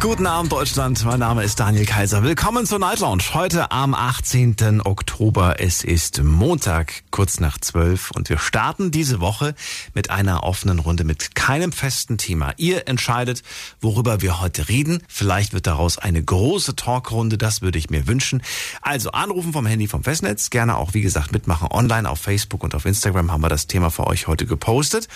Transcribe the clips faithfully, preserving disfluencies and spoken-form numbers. Guten Abend, Deutschland. Mein Name ist Daniel Kaiser. Willkommen zur Night Lounge. Heute am achtzehnten Oktober. Es ist Montag, kurz nach zwölf. Und wir starten diese Woche mit einer offenen Runde mit keinem festen Thema. Ihr entscheidet, worüber wir heute reden. Vielleicht wird daraus eine große Talkrunde. Das würde ich mir wünschen. Also anrufen vom Handy, vom Festnetz. Gerne auch, wie gesagt, mitmachen online auf Facebook und auf Instagram. Haben wir das Thema für euch heute gepostet.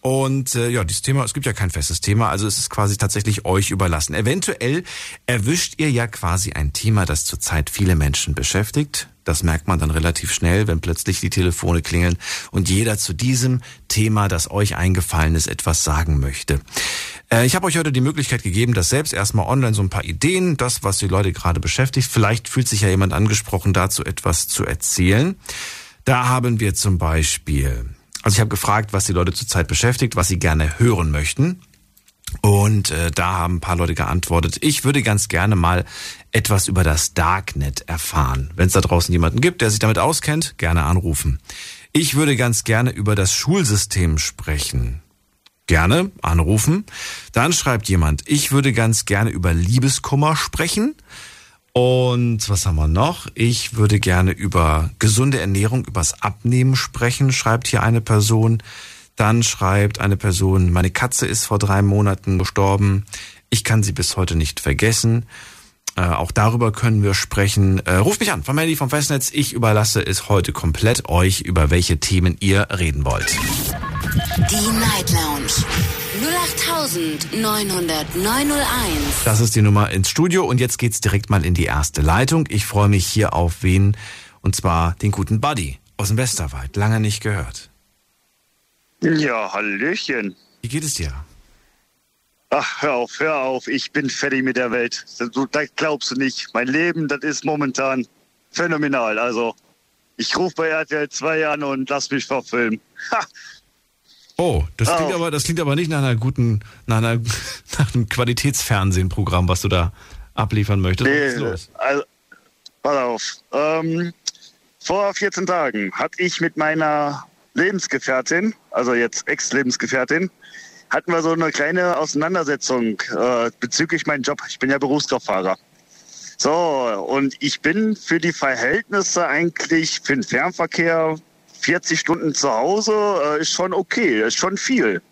Und äh, ja, dieses Thema, es gibt ja kein festes Thema. Also es ist quasi tatsächlich euch überlassen. Eventuell erwischt ihr ja quasi ein Thema, das zurzeit viele Menschen beschäftigt. Das merkt man dann relativ schnell, wenn plötzlich die Telefone klingeln und jeder zu diesem Thema, das euch eingefallen ist, etwas sagen möchte. Äh, ich habe euch heute die Möglichkeit gegeben, dass selbst erstmal online so ein paar Ideen, das, was die Leute gerade beschäftigt, vielleicht fühlt sich ja jemand angesprochen, dazu etwas zu erzählen. Da haben wir zum Beispiel, also ich habe gefragt, was die Leute zurzeit beschäftigt, was sie gerne hören möchten. Und äh, da haben ein paar Leute geantwortet, ich würde ganz gerne mal etwas über das Darknet erfahren. Wenn es da draußen jemanden gibt, der sich damit auskennt, gerne anrufen. Ich würde ganz gerne über das Schulsystem sprechen. Gerne anrufen. Dann schreibt jemand, ich würde ganz gerne über Liebeskummer sprechen. Und was haben wir noch? Ich würde gerne über gesunde Ernährung, übers Abnehmen sprechen, schreibt hier eine Person. Dann schreibt eine Person, meine Katze ist vor drei Monaten gestorben. Ich kann sie bis heute nicht vergessen. Äh, auch darüber können wir sprechen. Äh, ruft mich an, vom Handy, vom Festnetz. Ich überlasse es heute komplett euch, über welche Themen ihr reden wollt. Die Night Lounge null acht neun null neun null eins. Das ist die Nummer ins Studio und jetzt geht's direkt mal in die erste Leitung. Ich freue mich hier auf wen, und zwar den guten Buddy aus dem Westerwald. Lange nicht gehört. Ja, hallöchen. Wie geht es dir? Ach, hör auf, hör auf. Ich bin fertig mit der Welt. Das glaubst du nicht. Mein Leben, das ist momentan phänomenal. Also, ich rufe bei R T L zwei an und lass mich verfilmen. Ha. Oh, das klingt, aber, das klingt aber nicht nach einer guten, nach, einer, nach einem Qualitätsfernsehen-Programm, was du da abliefern möchtest. Nee, was ist los? Also, pass auf. Ähm, vor vierzehn Tagen hatte ich mit meiner Lebensgefährtin, also jetzt Ex-Lebensgefährtin, hatten wir so eine kleine Auseinandersetzung äh, bezüglich meinem Job. Ich bin ja Berufskraftfahrer. So, und ich bin für die Verhältnisse eigentlich für den Fernverkehr vierzig Stunden zu Hause, äh, ist schon okay, ist schon viel.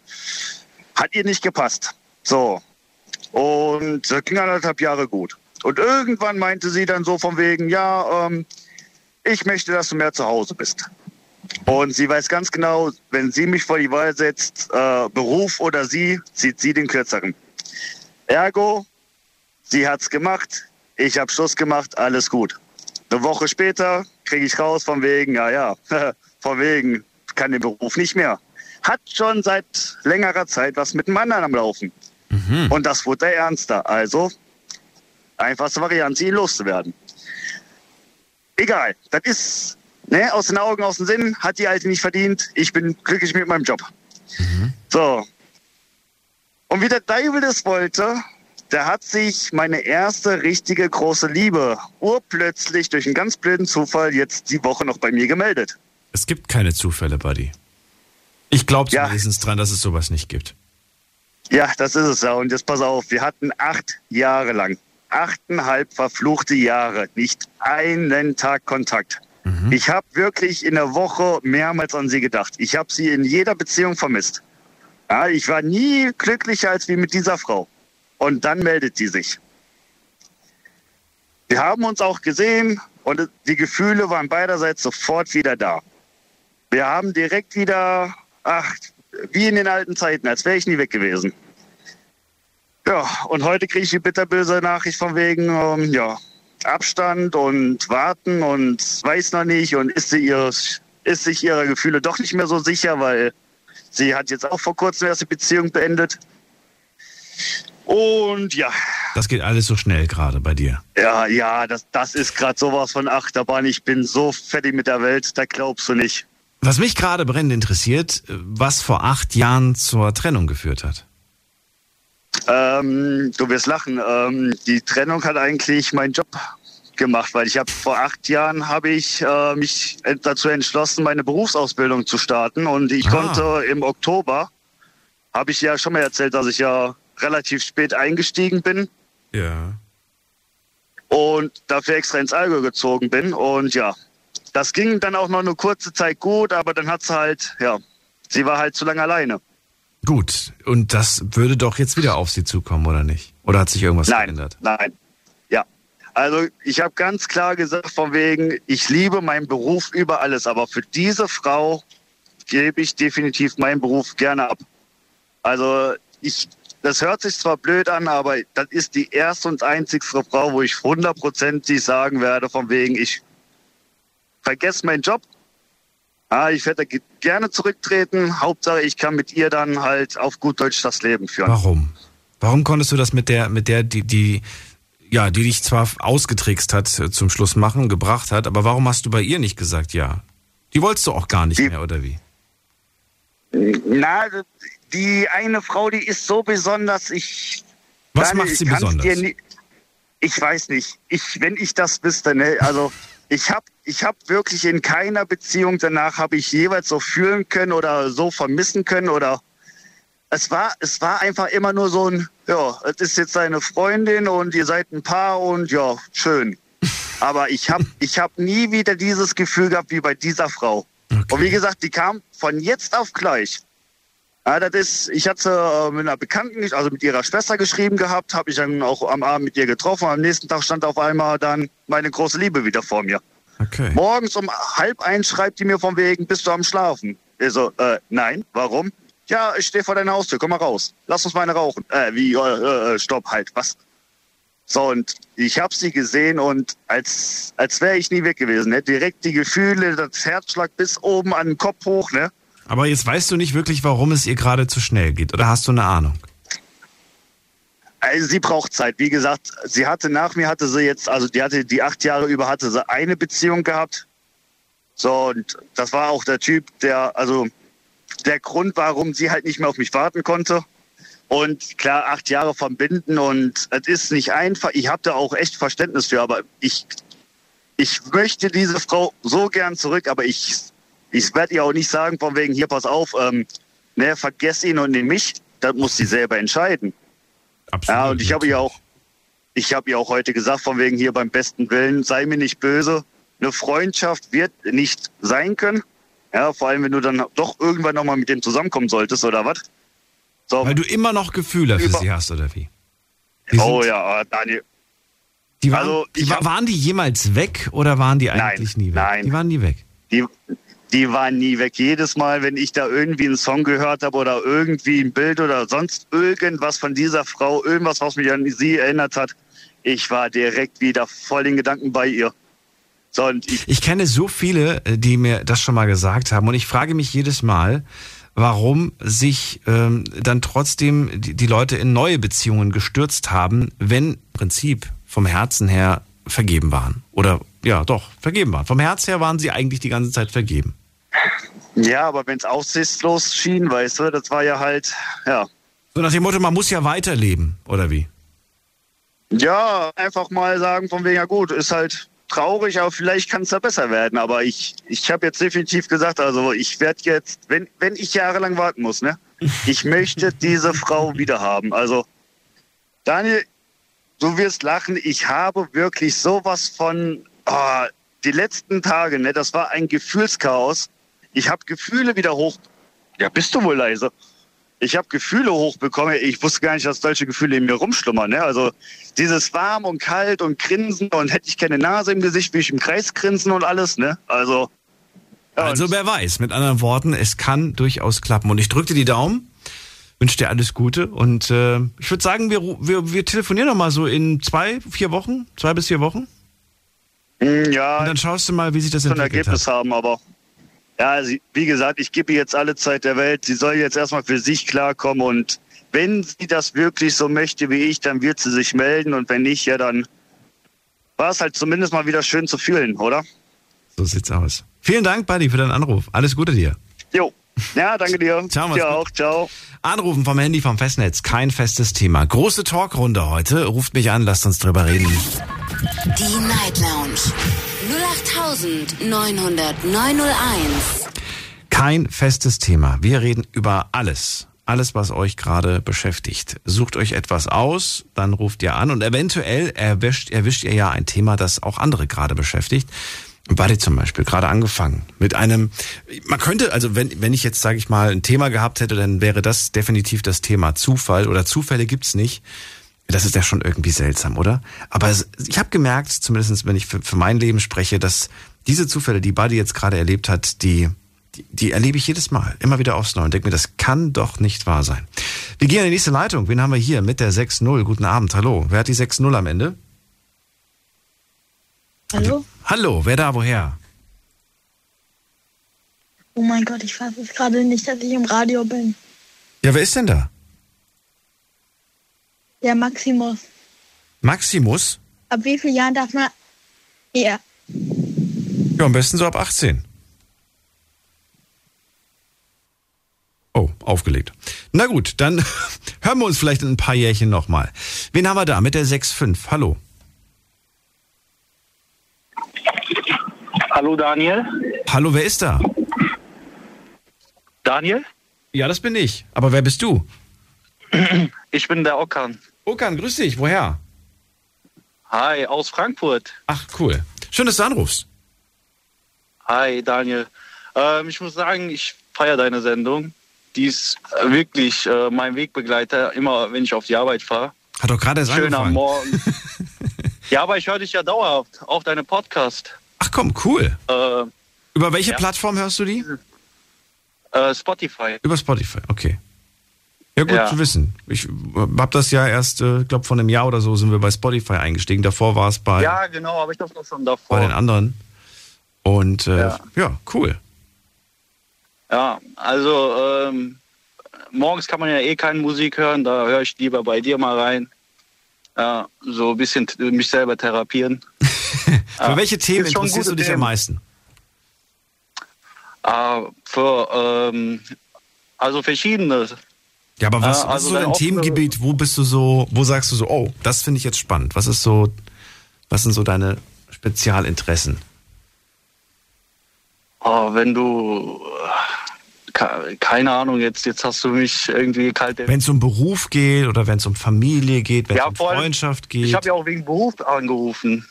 Hat ihr nicht gepasst. So, und das ging anderthalb Jahre gut. Und irgendwann meinte sie dann so von wegen, ja, ähm, ich möchte, dass du mehr zu Hause bist. Und sie weiß ganz genau, wenn sie mich vor die Wahl setzt, äh, Beruf oder sie, zieht sie den Kürzeren. Ergo, sie hat's gemacht, ich hab Schluss gemacht, alles gut. Eine Woche später kriege ich raus von wegen, ja ja, von wegen, kann den Beruf nicht mehr. Hat schon seit längerer Zeit was mit dem anderen am Laufen. Mhm. Und das wurde ernster. Also, einfachste Variante, ihn loszuwerden. Egal, das ist... Ne, aus den Augen, aus dem Sinn, hat die Alte nicht verdient, ich bin glücklich mit meinem Job. Mhm. So. Und wie der Teufel das wollte, da hat sich meine erste richtige große Liebe urplötzlich durch einen ganz blöden Zufall jetzt die Woche noch bei mir gemeldet. Es gibt keine Zufälle, Buddy. Ich glaube zumindest ja. dran, dass es sowas nicht gibt. Ja, das ist es ja. Und jetzt pass auf, wir hatten acht Jahre lang, achteinhalb verfluchte Jahre, nicht einen Tag Kontakt. Ich habe wirklich in der Woche mehrmals an sie gedacht. Ich habe sie in jeder Beziehung vermisst. Ja, ich war nie glücklicher als wie mit dieser Frau. Und dann meldet sie sich. Wir haben uns auch gesehen und die Gefühle waren beiderseits sofort wieder da. Wir haben direkt wieder, ach, wie in den alten Zeiten, als wäre ich nie weg gewesen. Ja, und heute kriege ich die bitterböse Nachricht von wegen, ähm, ja... Abstand und warten und weiß noch nicht und ist, sie ihres, ist sich ihrer Gefühle doch nicht mehr so sicher, weil sie hat jetzt auch vor kurzem erst die Beziehung beendet. Und ja. Das geht alles so schnell gerade bei dir. Ja, ja, das, das ist gerade sowas von Achterbahn. Ich bin so fertig mit der Welt, da glaubst du nicht. Was mich gerade brennend interessiert, was vor acht Jahren zur Trennung geführt hat. Ähm, du wirst lachen. Ähm, die Trennung hat eigentlich meinen Job gemacht, weil ich habe vor acht Jahren habe ich äh, mich dazu entschlossen, meine Berufsausbildung zu starten, und ich ah. konnte im Oktober, habe ich ja schon mal erzählt, dass ich ja relativ spät eingestiegen bin. Ja. Und dafür extra ins Allgäu gezogen bin, und ja, das ging dann auch noch eine kurze Zeit gut, aber dann hat sie halt, ja, sie war halt zu lange alleine. Gut, und das würde doch jetzt wieder auf sie zukommen, oder nicht? Oder hat sich irgendwas nein, verändert? Nein, nein. Also ich habe ganz klar gesagt, von wegen, ich liebe meinen Beruf über alles, aber für diese Frau gebe ich definitiv meinen Beruf gerne ab. Also ich, das hört sich zwar blöd an, aber das ist die erste und einzigste Frau, wo ich hundertprozentig sagen werde, von wegen, ich vergesse meinen Job, ah, ich werde gerne zurücktreten, Hauptsache ich kann mit ihr dann halt auf gut Deutsch das Leben führen. Warum? Warum konntest du das mit der, mit der, die, die ja, die dich zwar ausgetrickst hat, zum Schluss machen, gebracht hat, aber warum hast du bei ihr nicht gesagt, ja? Die wolltest du auch gar nicht die, mehr, oder wie? Na, die eine Frau, die ist so besonders, ich... Was Daniel, macht sie besonders? Dir nie, ich weiß nicht. Ich, wenn ich das wüsste, ne, also ich habe ich hab wirklich in keiner Beziehung danach habe ich jeweils so fühlen können oder so vermissen können oder... Es war, es war einfach immer nur so ein, ja, es ist jetzt deine Freundin und ihr seid ein Paar und ja, schön. Aber ich habe ich hab nie wieder dieses Gefühl gehabt wie bei dieser Frau. Okay. Und wie gesagt, die kam von jetzt auf gleich. Ja, das ist, ich hatte mit einer Bekannten, also mit ihrer Schwester geschrieben gehabt, habe ich dann auch am Abend mit ihr getroffen. Am nächsten Tag stand auf einmal dann meine große Liebe wieder vor mir. Okay. Morgens um halb eins schreibt die mir von wegen, bist du am Schlafen? Ich so, äh, nein, warum? Ja, ich stehe vor deiner Haustür, komm mal raus. Lass uns mal eine rauchen. Äh, wie, äh, äh, stopp, halt, was? So, und ich habe sie gesehen und als, als wäre ich nie weg gewesen. Ne? Direkt die Gefühle, das Herzschlag bis oben an den Kopf hoch, ne? Aber jetzt weißt du nicht wirklich, warum es ihr gerade zu schnell geht, oder hast du eine Ahnung? Also sie braucht Zeit. Wie gesagt, sie hatte nach mir, hatte sie jetzt, also die hatte die acht Jahre über, hatte sie eine Beziehung gehabt. So, und das war auch der Typ, der, also... der Grund, warum sie halt nicht mehr auf mich warten konnte. Und klar, acht Jahre verbinden und es ist nicht einfach. Ich habe da auch echt Verständnis für, aber ich, ich möchte diese Frau so gern zurück, aber ich, ich werde ihr auch nicht sagen, von wegen, hier, pass auf, ähm, ne, vergess ihn und nimm mich. Das muss sie selber entscheiden. Absolut. Ja, und ich habe ihr auch, ich habe ihr auch heute gesagt, von wegen, hier, beim besten Willen, sei mir nicht böse. Eine Freundschaft wird nicht sein können. Ja, vor allem, wenn du dann doch irgendwann nochmal mit dem zusammenkommen solltest, oder was? So. Weil du immer noch Gefühle für sie hast, oder wie? Die oh sind, ja, Daniel. Die waren, also, die, hab, waren die jemals weg, oder waren die eigentlich nein, nie weg? Nein, die waren nie weg. Die, die waren nie weg. Jedes Mal, wenn ich da irgendwie einen Song gehört habe oder irgendwie ein Bild oder sonst irgendwas von dieser Frau, irgendwas, was mich an sie erinnert hat, ich war direkt wieder voll in Gedanken bei ihr. Ich, ich kenne so viele, die mir das schon mal gesagt haben, und ich frage mich jedes Mal, warum sich ähm, dann trotzdem die, die Leute in neue Beziehungen gestürzt haben, wenn im Prinzip vom Herzen her vergeben waren. Oder ja, doch, vergeben waren. Vom Herz her waren sie eigentlich die ganze Zeit vergeben. Ja, aber wenn es aussichtslos schien, weißt du, das war ja halt, ja. So nach dem Motto, man muss ja weiterleben, oder wie? Ja, einfach mal sagen, von wegen, ja gut, ist halt... traurig, aber vielleicht kann es da besser werden. Aber ich, ich habe jetzt definitiv gesagt, also ich werde jetzt, wenn, wenn ich jahrelang warten muss, ne, ich möchte diese Frau wieder haben. Also, Daniel, du wirst lachen, ich habe wirklich sowas von, oh, die letzten Tage, ne, das war ein Gefühlschaos. Ich habe Gefühle wieder hoch, ja, bist du wohl leise? Ich habe Gefühle hochbekommen. Ich wusste gar nicht, dass solche Gefühle in mir rumschlummern. Ne? Also dieses warm und kalt und grinsen und hätte ich keine Nase im Gesicht, würde ich im Kreis grinsen und alles. Ne? Also, ja, also wer weiß. Mit anderen Worten, es kann durchaus klappen. Und ich drücke dir die Daumen, wünsche dir alles Gute. Und äh, ich würde sagen, wir, wir, wir telefonieren nochmal so in zwei, vier Wochen, zwei bis vier Wochen. Ja. Und dann schaust du mal, wie sich das entwickelt hat. Ein Ergebnis haben, aber... Ja, sie, wie gesagt, ich gebe ihr jetzt alle Zeit der Welt. Sie soll jetzt erstmal für sich klarkommen. Und wenn sie das wirklich so möchte wie ich, dann wird sie sich melden. Und wenn nicht, ja, dann war es halt zumindest mal wieder schön zu fühlen, oder? So sieht's aus. Vielen Dank, Buddy, für deinen Anruf. Alles Gute dir. Jo, Ja, danke dir. Ciao, dir auch. Ciao. Anrufen vom Handy, vom Festnetz. Kein festes Thema. Große Talkrunde heute. Ruft mich an, lasst uns drüber reden. Die Night Lounge. null acht neun null neun null eins. Kein festes Thema. Wir reden über alles. Alles, was euch gerade beschäftigt. Sucht euch etwas aus, dann ruft ihr an und eventuell erwischt, erwischt ihr ja ein Thema, das auch andere gerade beschäftigt. Buddy zum Beispiel, gerade angefangen mit einem, man könnte, also wenn wenn ich jetzt, sage ich mal, ein Thema gehabt hätte, dann wäre das definitiv das Thema Zufall oder Zufälle gibt's nicht. Das ist ja schon irgendwie seltsam, oder? Aber ich habe gemerkt, zumindest wenn ich für, für mein Leben spreche, dass diese Zufälle, die Buddy jetzt gerade erlebt hat, die die erlebe ich jedes Mal, immer wieder aufs Neue und denke mir, das kann doch nicht wahr sein. Wir gehen in die nächste Leitung. Wen haben wir hier mit der sechs null? Guten Abend, hallo. Wer hat die sechs null am Ende? Hallo? Hallo, wer da, woher? Oh mein Gott, ich fasse es gerade nicht, dass ich im Radio bin. Ja, wer ist denn da? Der Maximus. Maximus? Ab wie vielen Jahren darf man... Ja. Ja, am besten so ab achtzehn. Oh, aufgelegt. Na gut, dann hören wir uns vielleicht in ein paar Jährchen nochmal. Wen haben wir da mit der sechs fünf? Hallo. Hallo Daniel. Hallo, wer ist da? Daniel? Ja, das bin ich. Aber wer bist du? Ich bin der Okan. Okan, grüß dich. Woher? Hi, aus Frankfurt. Ach, cool. Schön, dass du anrufst. Hi Daniel. Ähm, ich muss sagen, ich feiere deine Sendung. Die ist wirklich äh, mein Wegbegleiter, immer wenn ich auf die Arbeit fahre. Hat doch gerade erst angefangen. Schön am Morgen. Ja, aber ich höre dich ja dauerhaft, auch deine Podcast. Ach komm, cool. Äh, Über welche ja. Plattform hörst du die? Äh, Spotify. Über Spotify, okay. Ja, gut ja. zu wissen. Ich habe das ja erst, ich äh, glaube, vor einem Jahr oder so sind wir bei Spotify eingestiegen. Davor war es bei... Ja, genau, aber ich dachte schon davor. Bei den anderen. Und äh, ja. ja, cool. Ja, also ähm, morgens kann man ja eh keine Musik hören, da höre ich lieber bei dir mal rein. Ja, so ein bisschen t- mich selber therapieren. Für ja, welche Themen interessierst du dich Themen. am meisten? Ah, für, ähm, also verschiedene. Ja, aber was, ah, also was ist so dein Themengebiet? Wo bist du so, wo sagst du so, oh, das finde ich jetzt spannend. Was ist so, was sind so deine Spezialinteressen? Oh, wenn du, keine Ahnung, jetzt, jetzt hast du mich irgendwie kalt... Wenn es um Beruf geht oder wenn es um Familie geht, wenn es ja, um Freundschaft allem, geht... Ich habe ja auch wegen Beruf angerufen.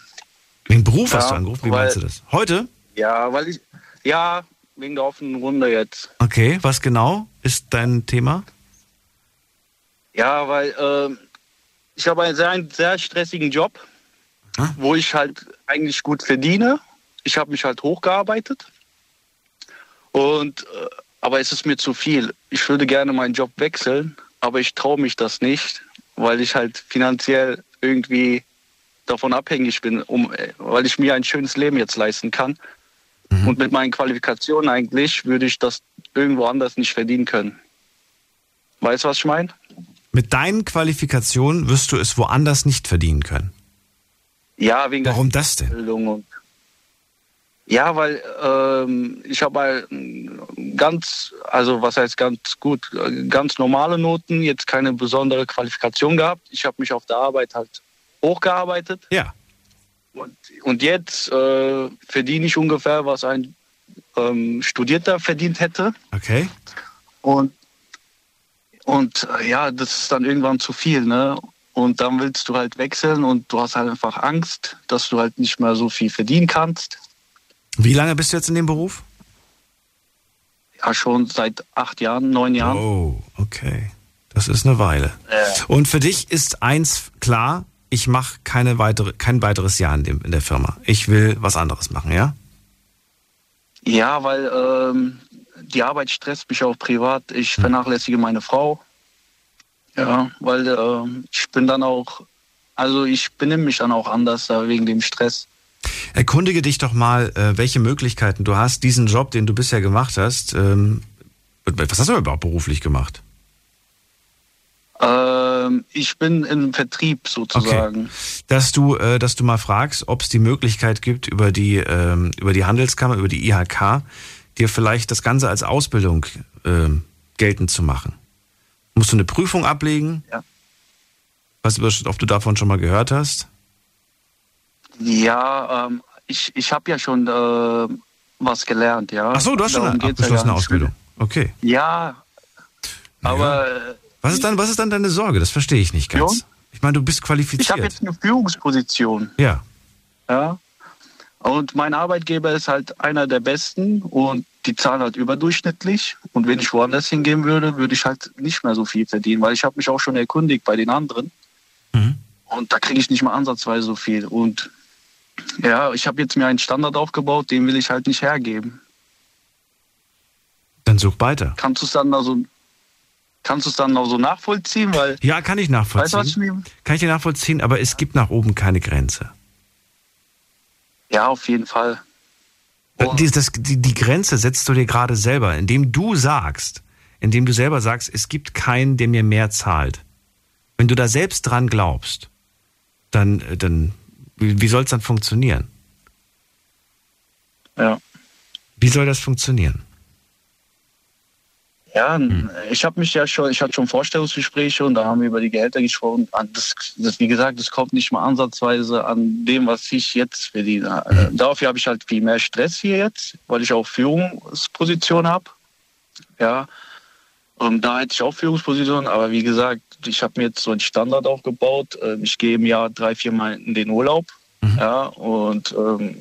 Wegen Beruf ja, hast du angerufen? Wie weil, meinst du das? Heute? Ja, weil ich... Ja, wegen der offenen Runde jetzt. Okay, was genau ist dein Thema? Ja, weil äh, ich habe einen sehr, einen sehr stressigen Job, ah. wo ich halt eigentlich gut verdiene. Ich habe mich halt hochgearbeitet. Und, aber es ist mir zu viel. Ich würde gerne meinen Job wechseln, aber ich traue mich das nicht, weil ich halt finanziell irgendwie davon abhängig bin, um, weil ich mir ein schönes Leben jetzt leisten kann. Mhm. Und mit meinen Qualifikationen eigentlich würde ich das irgendwo anders nicht verdienen können. Weißt du, was ich meine? Mit deinen Qualifikationen wirst du es woanders nicht verdienen können? Ja, wegen Warum der das denn? Bildung. Ja, weil ähm, ich habe ganz, also was heißt ganz gut, ganz normale Noten, jetzt keine besondere Qualifikation gehabt. Ich habe mich auf der Arbeit halt hochgearbeitet. Ja. Und, und jetzt äh, verdiene ich ungefähr, was ein ähm, Studierter verdient hätte. Okay. Und, und äh, ja, das ist dann irgendwann zu viel, ne? Und dann willst du halt wechseln und du hast halt einfach Angst, dass du halt nicht mehr so viel verdienen kannst. Wie lange bist du jetzt in dem Beruf? Ja, schon seit acht Jahren, neun Jahren. Oh, okay. Das ist eine Weile. Äh. Und für dich ist eins klar, ich mache keine weitere, kein weiteres Jahr in, dem, in der Firma. Ich will was anderes machen, ja? Ja, weil ähm, die Arbeit stresst mich auch privat. Ich hm. vernachlässige meine Frau. Ja, weil äh, ich bin dann auch, also ich benehme mich dann auch anders da wegen dem Stress. Erkundige dich doch mal, welche Möglichkeiten du hast, diesen Job, den du bisher gemacht hast. Ähm, was hast du überhaupt beruflich gemacht? Ähm, ich bin im Vertrieb sozusagen. Okay. Dass du, äh, dass du mal fragst, ob es die Möglichkeit gibt, über die, ähm, über die Handelskammer, über die I H K dir vielleicht das Ganze als Ausbildung äh, geltend zu machen. Musst du eine Prüfung ablegen? Ja. Weißt du, ob du davon schon mal gehört hast? Ja, ähm, ich, ich habe ja schon äh, was gelernt, ja. Ach so, du hast schon eine abgeschlossene ja Ausbildung. Okay. Ja, naja. aber... Was ist, dann, was ist dann deine Sorge? Das verstehe ich nicht ganz. Führung? Ich meine, du bist qualifiziert. Ich habe jetzt eine Führungsposition. Ja. Ja. Und mein Arbeitgeber ist halt einer der besten und die zahlen halt überdurchschnittlich. Und wenn ich woanders hingehen würde, würde ich halt nicht mehr so viel verdienen, weil ich habe mich auch schon erkundigt bei den anderen. Mhm. Und da kriege ich nicht mal ansatzweise so viel. Und ja, ich habe jetzt mir einen Standard aufgebaut, den will ich halt nicht hergeben. Dann such weiter. Kannst du es dann also... Kannst du es dann noch so nachvollziehen? Weil ja, kann ich nachvollziehen. Weißt du, was ich mir... Kann ich dir nachvollziehen, aber es gibt nach oben keine Grenze. Ja, auf jeden Fall. Oh. Die, das, die, die Grenze setzt du dir gerade selber, indem du sagst, indem du selber sagst, es gibt keinen, der mir mehr zahlt. Wenn du da selbst dran glaubst, dann, dann wie soll es dann funktionieren? Ja. Wie soll das funktionieren? Ja, ich habe mich ja schon, ich hatte schon Vorstellungsgespräche und da haben wir über die Gehälter gesprochen. Das, das, wie gesagt, das kommt nicht mal ansatzweise an dem, was ich jetzt verdiene. Mhm. Dafür habe ich halt viel mehr Stress hier jetzt, weil ich auch Führungsposition habe. Ja, und da hätte ich auch Führungsposition, aber wie gesagt, ich habe mir jetzt so einen Standard aufgebaut. Ich gehe im Jahr drei, vier Mal in den Urlaub, mhm. ja, und ähm,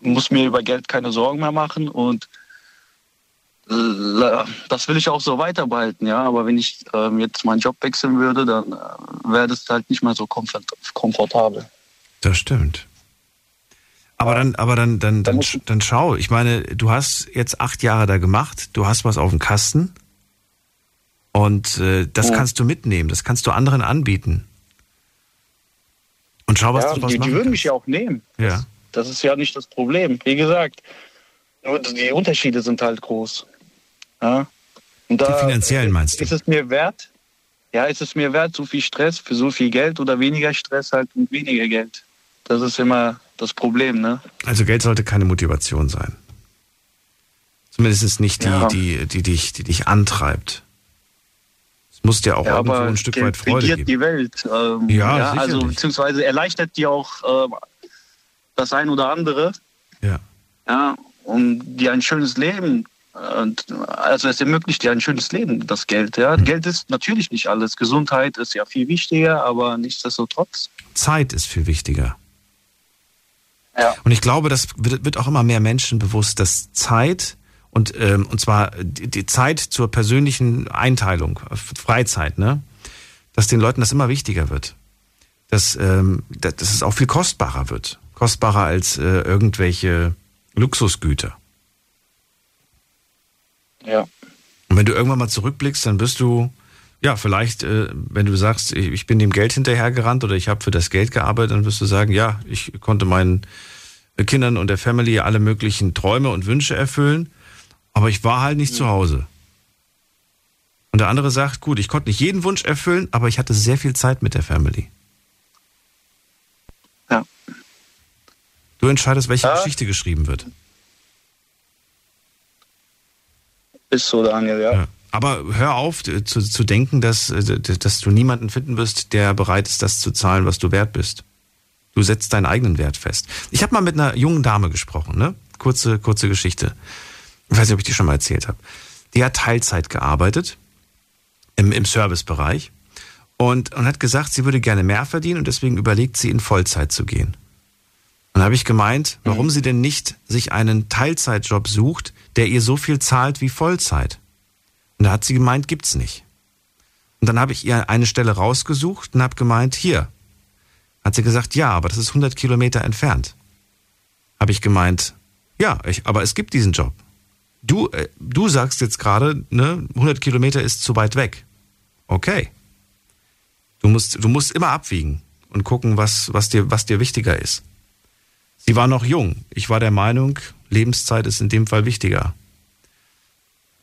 muss mir über Geld keine Sorgen mehr machen und das will ich auch so weiter behalten, ja. Aber wenn ich ähm, jetzt meinen Job wechseln würde, dann äh, wäre das halt nicht mehr so komfort- komfortabel. Das stimmt. Aber ja. dann, aber dann, dann, dann, dann, dann schau. Ich meine, du hast jetzt acht Jahre da gemacht, du hast was auf dem Kasten und äh, das oh. kannst du mitnehmen, das kannst du anderen anbieten. Und schau, was ja, du draus machen kannst. Die würden mich ja auch nehmen. Ja. Das, das ist ja nicht das Problem. Wie gesagt, die Unterschiede sind halt groß. Ja. Und da die finanziellen meinst du? Ist es mir wert? Ja, ist es mir wert, so viel Stress für so viel Geld oder weniger Stress halt und weniger Geld? Das ist immer das Problem, ne? Also Geld sollte keine Motivation sein. Zumindest nicht die, ja. die, die, die, die, dich, die dich antreibt. Es muss dir auch ja, irgendwo ein Stück weit Freude geben. Die Welt. Ähm, ja, ja also beziehungsweise erleichtert dir auch ähm, das ein oder andere. Ja. Ja, um dir ein schönes Leben, also es ermöglicht dir ein schönes Leben, das Geld. Ja? Mhm. Geld ist natürlich nicht alles. Gesundheit ist ja viel wichtiger, aber nichtsdestotrotz. Zeit ist viel wichtiger. Ja. Und ich glaube, das wird auch immer mehr Menschen bewusst, dass Zeit, und, ähm, und zwar die Zeit zur persönlichen Einteilung, Freizeit, ne, dass den Leuten das immer wichtiger wird. Dass, ähm, dass es auch viel kostbarer wird. Kostbarer als äh, irgendwelche Luxusgüter. Ja. Und wenn du irgendwann mal zurückblickst, dann bist du, ja, vielleicht, äh, wenn du sagst, ich, ich bin dem Geld hinterhergerannt oder ich habe für das Geld gearbeitet, dann wirst du sagen, ja, ich konnte meinen Kindern und der Family alle möglichen Träume und Wünsche erfüllen, aber ich war halt nicht mhm. zu Hause. Und der andere sagt, gut, ich konnte nicht jeden Wunsch erfüllen, aber ich hatte sehr viel Zeit mit der Family. Ja. Du entscheidest, welche ja. Geschichte geschrieben wird. Ist so, Daniel, ja. ja. Aber hör auf zu, zu denken, dass, dass du niemanden finden wirst, der bereit ist, das zu zahlen, was du wert bist. Du setzt deinen eigenen Wert fest. Ich habe mal mit einer jungen Dame gesprochen, ne? Kurze, kurze Geschichte. Ich weiß nicht, ob ich die schon mal erzählt habe. Die hat Teilzeit gearbeitet im, im Servicebereich und, und hat gesagt, sie würde gerne mehr verdienen und deswegen überlegt sie, in Vollzeit zu gehen. Dann habe ich gemeint, warum sie denn nicht sich einen Teilzeitjob sucht, der ihr so viel zahlt wie Vollzeit. Und da hat sie gemeint, gibt's nicht. Und dann habe ich ihr eine Stelle rausgesucht und habe gemeint, hier. Hat sie gesagt, ja, aber das ist hundert Kilometer entfernt. Habe ich gemeint, ja, ich, aber es gibt diesen Job. Du, äh, du sagst jetzt gerade, ne, hundert Kilometer ist zu weit weg. Okay. Du musst, du musst immer abwiegen und gucken, was, was dir, was dir wichtiger ist. Sie war noch jung. Ich war der Meinung, Lebenszeit ist in dem Fall wichtiger.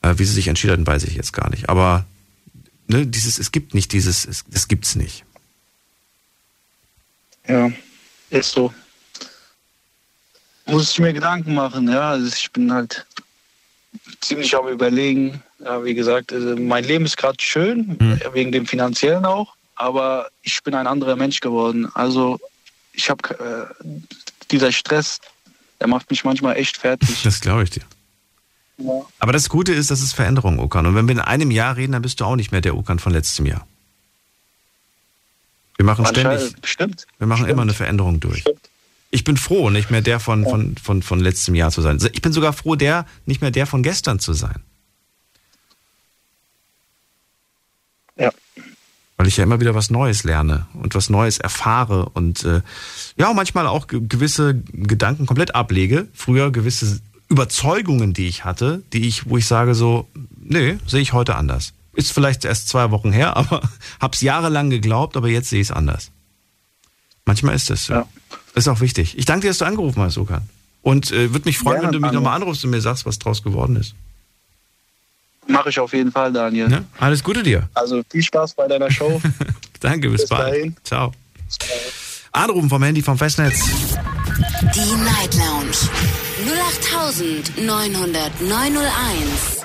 Äh, wie sie sich entschieden hat, weiß ich jetzt gar nicht. Aber ne, dieses, es gibt nicht dieses, es, es gibt's nicht. Ja, ist so. Muss ich mir Gedanken machen, ja. Also ich bin halt ziemlich am Überlegen. Ja, wie gesagt, mein Leben ist gerade schön, mhm. wegen dem Finanziellen auch, aber ich bin ein anderer Mensch geworden. Also ich habe äh, dieser Stress, der macht mich manchmal echt fertig. Das glaube ich dir. Ja. Aber das Gute ist, das ist Veränderung, Okan. Und wenn wir in einem Jahr reden, dann bist du auch nicht mehr der Okan von letztem Jahr. Wir machen ständig, Stimmt. wir machen Stimmt. immer eine Veränderung durch. Stimmt. Ich bin froh, nicht mehr der von, von, von, von letztem Jahr zu sein. Ich bin sogar froh, der nicht mehr der von gestern zu sein. Ja. Weil ich ja immer wieder was Neues lerne und was Neues erfahre und äh, ja, manchmal auch gewisse Gedanken komplett ablege. Früher gewisse Überzeugungen, die ich hatte, die ich, wo ich sage so, nee, sehe ich heute anders. Ist vielleicht erst zwei Wochen her, aber hab's jahrelang geglaubt, aber jetzt sehe ich es anders. Manchmal ist das so. Ja. Ist auch wichtig. Ich danke dir, dass du angerufen hast, Okan. Und äh, würde mich freuen, ja, wenn du mich nochmal anrufst und mir sagst, was draus geworden ist. Mache ich auf jeden Fall, Daniel. Ne? Alles Gute dir. Also viel Spaß bei deiner Show. Danke, bis, bis bald. Dahin. Ciao. Ciao. Anrufen vom Handy, vom Festnetz. Die Night Lounge null acht neun null neun null eins.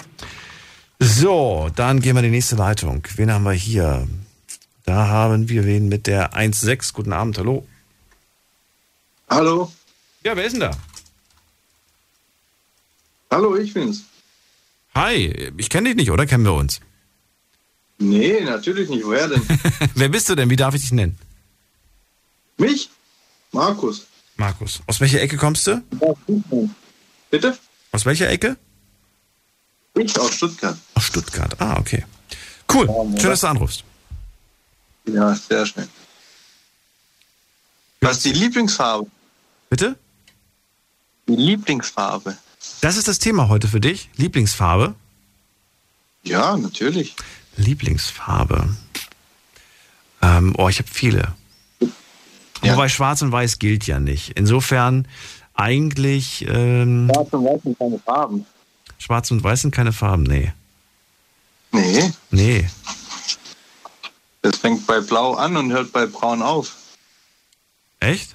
So, dann gehen wir in die nächste Leitung. Wen haben wir hier? Da haben wir wen mit der eins sechs. Guten Abend, hallo. Hallo. Ja, wer ist denn da? Hallo, ich bin's. Hi, ich kenne dich nicht, oder? Kennen wir uns? Nee, natürlich nicht. Woher denn? Wer bist du denn? Wie darf ich dich nennen? Mich? Markus. Markus. Aus welcher Ecke kommst du? Bitte? Aus welcher Ecke? Ich aus Stuttgart. Aus Stuttgart, ah, okay. Cool, schön, dass du anrufst. Ja, sehr schön. Was ist die Lieblingsfarbe? Bitte? Die Lieblingsfarbe. Das ist das Thema heute für dich, Lieblingsfarbe? Ja, natürlich. Lieblingsfarbe. Ähm, oh, ich habe viele. Ja. Wobei schwarz und weiß gilt ja nicht. Insofern eigentlich... Ähm, schwarz und weiß sind keine Farben. Schwarz und Weiß sind keine Farben, nee. Nee? Nee. Das fängt bei Blau an und hört bei Braun auf. Echt?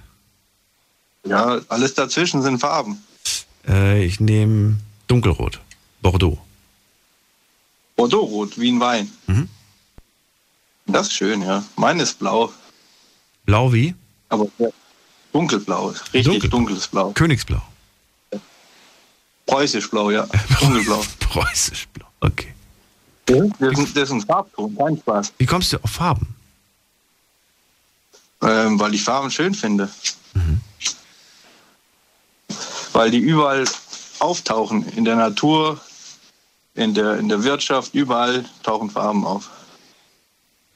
Ja, alles dazwischen sind Farben. Äh, ich nehme Dunkelrot, Bordeaux. Bordeaux-Rot, wie ein Wein. Mhm. Das ist schön, ja. Meine ist blau. Blau wie? Aber dunkelblau, richtig Dunkel. dunkles Blau. Königsblau. Preußisch-blau, ja. Dunkelblau. Preußisch-blau, okay. Das ist ein Farbton, kein Spaß. Wie kommst du auf Farben? Ähm, weil ich Farben schön finde. Mhm. Weil die überall auftauchen. In der Natur, in der, in der Wirtschaft, überall tauchen Farben auf.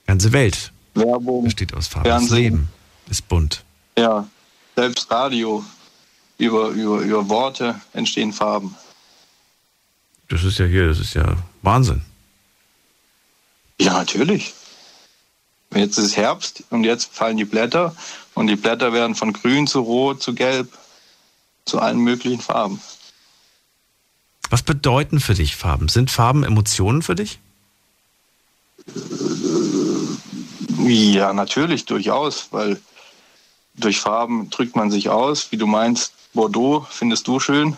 Ganze Welt. Werbung. Besteht aus Farben. Fernsehen. Das Leben ist bunt. Ja, selbst Radio. Über, über, über Worte entstehen Farben. Das ist ja hier, das ist ja Wahnsinn. Ja, natürlich. Jetzt ist Herbst und jetzt fallen die Blätter und die Blätter werden von grün zu rot zu gelb, zu allen möglichen Farben. Was bedeuten für dich Farben? Sind Farben Emotionen für dich? Ja, natürlich, durchaus, weil durch Farben drückt man sich aus, wie du meinst. Bordeaux findest du schön.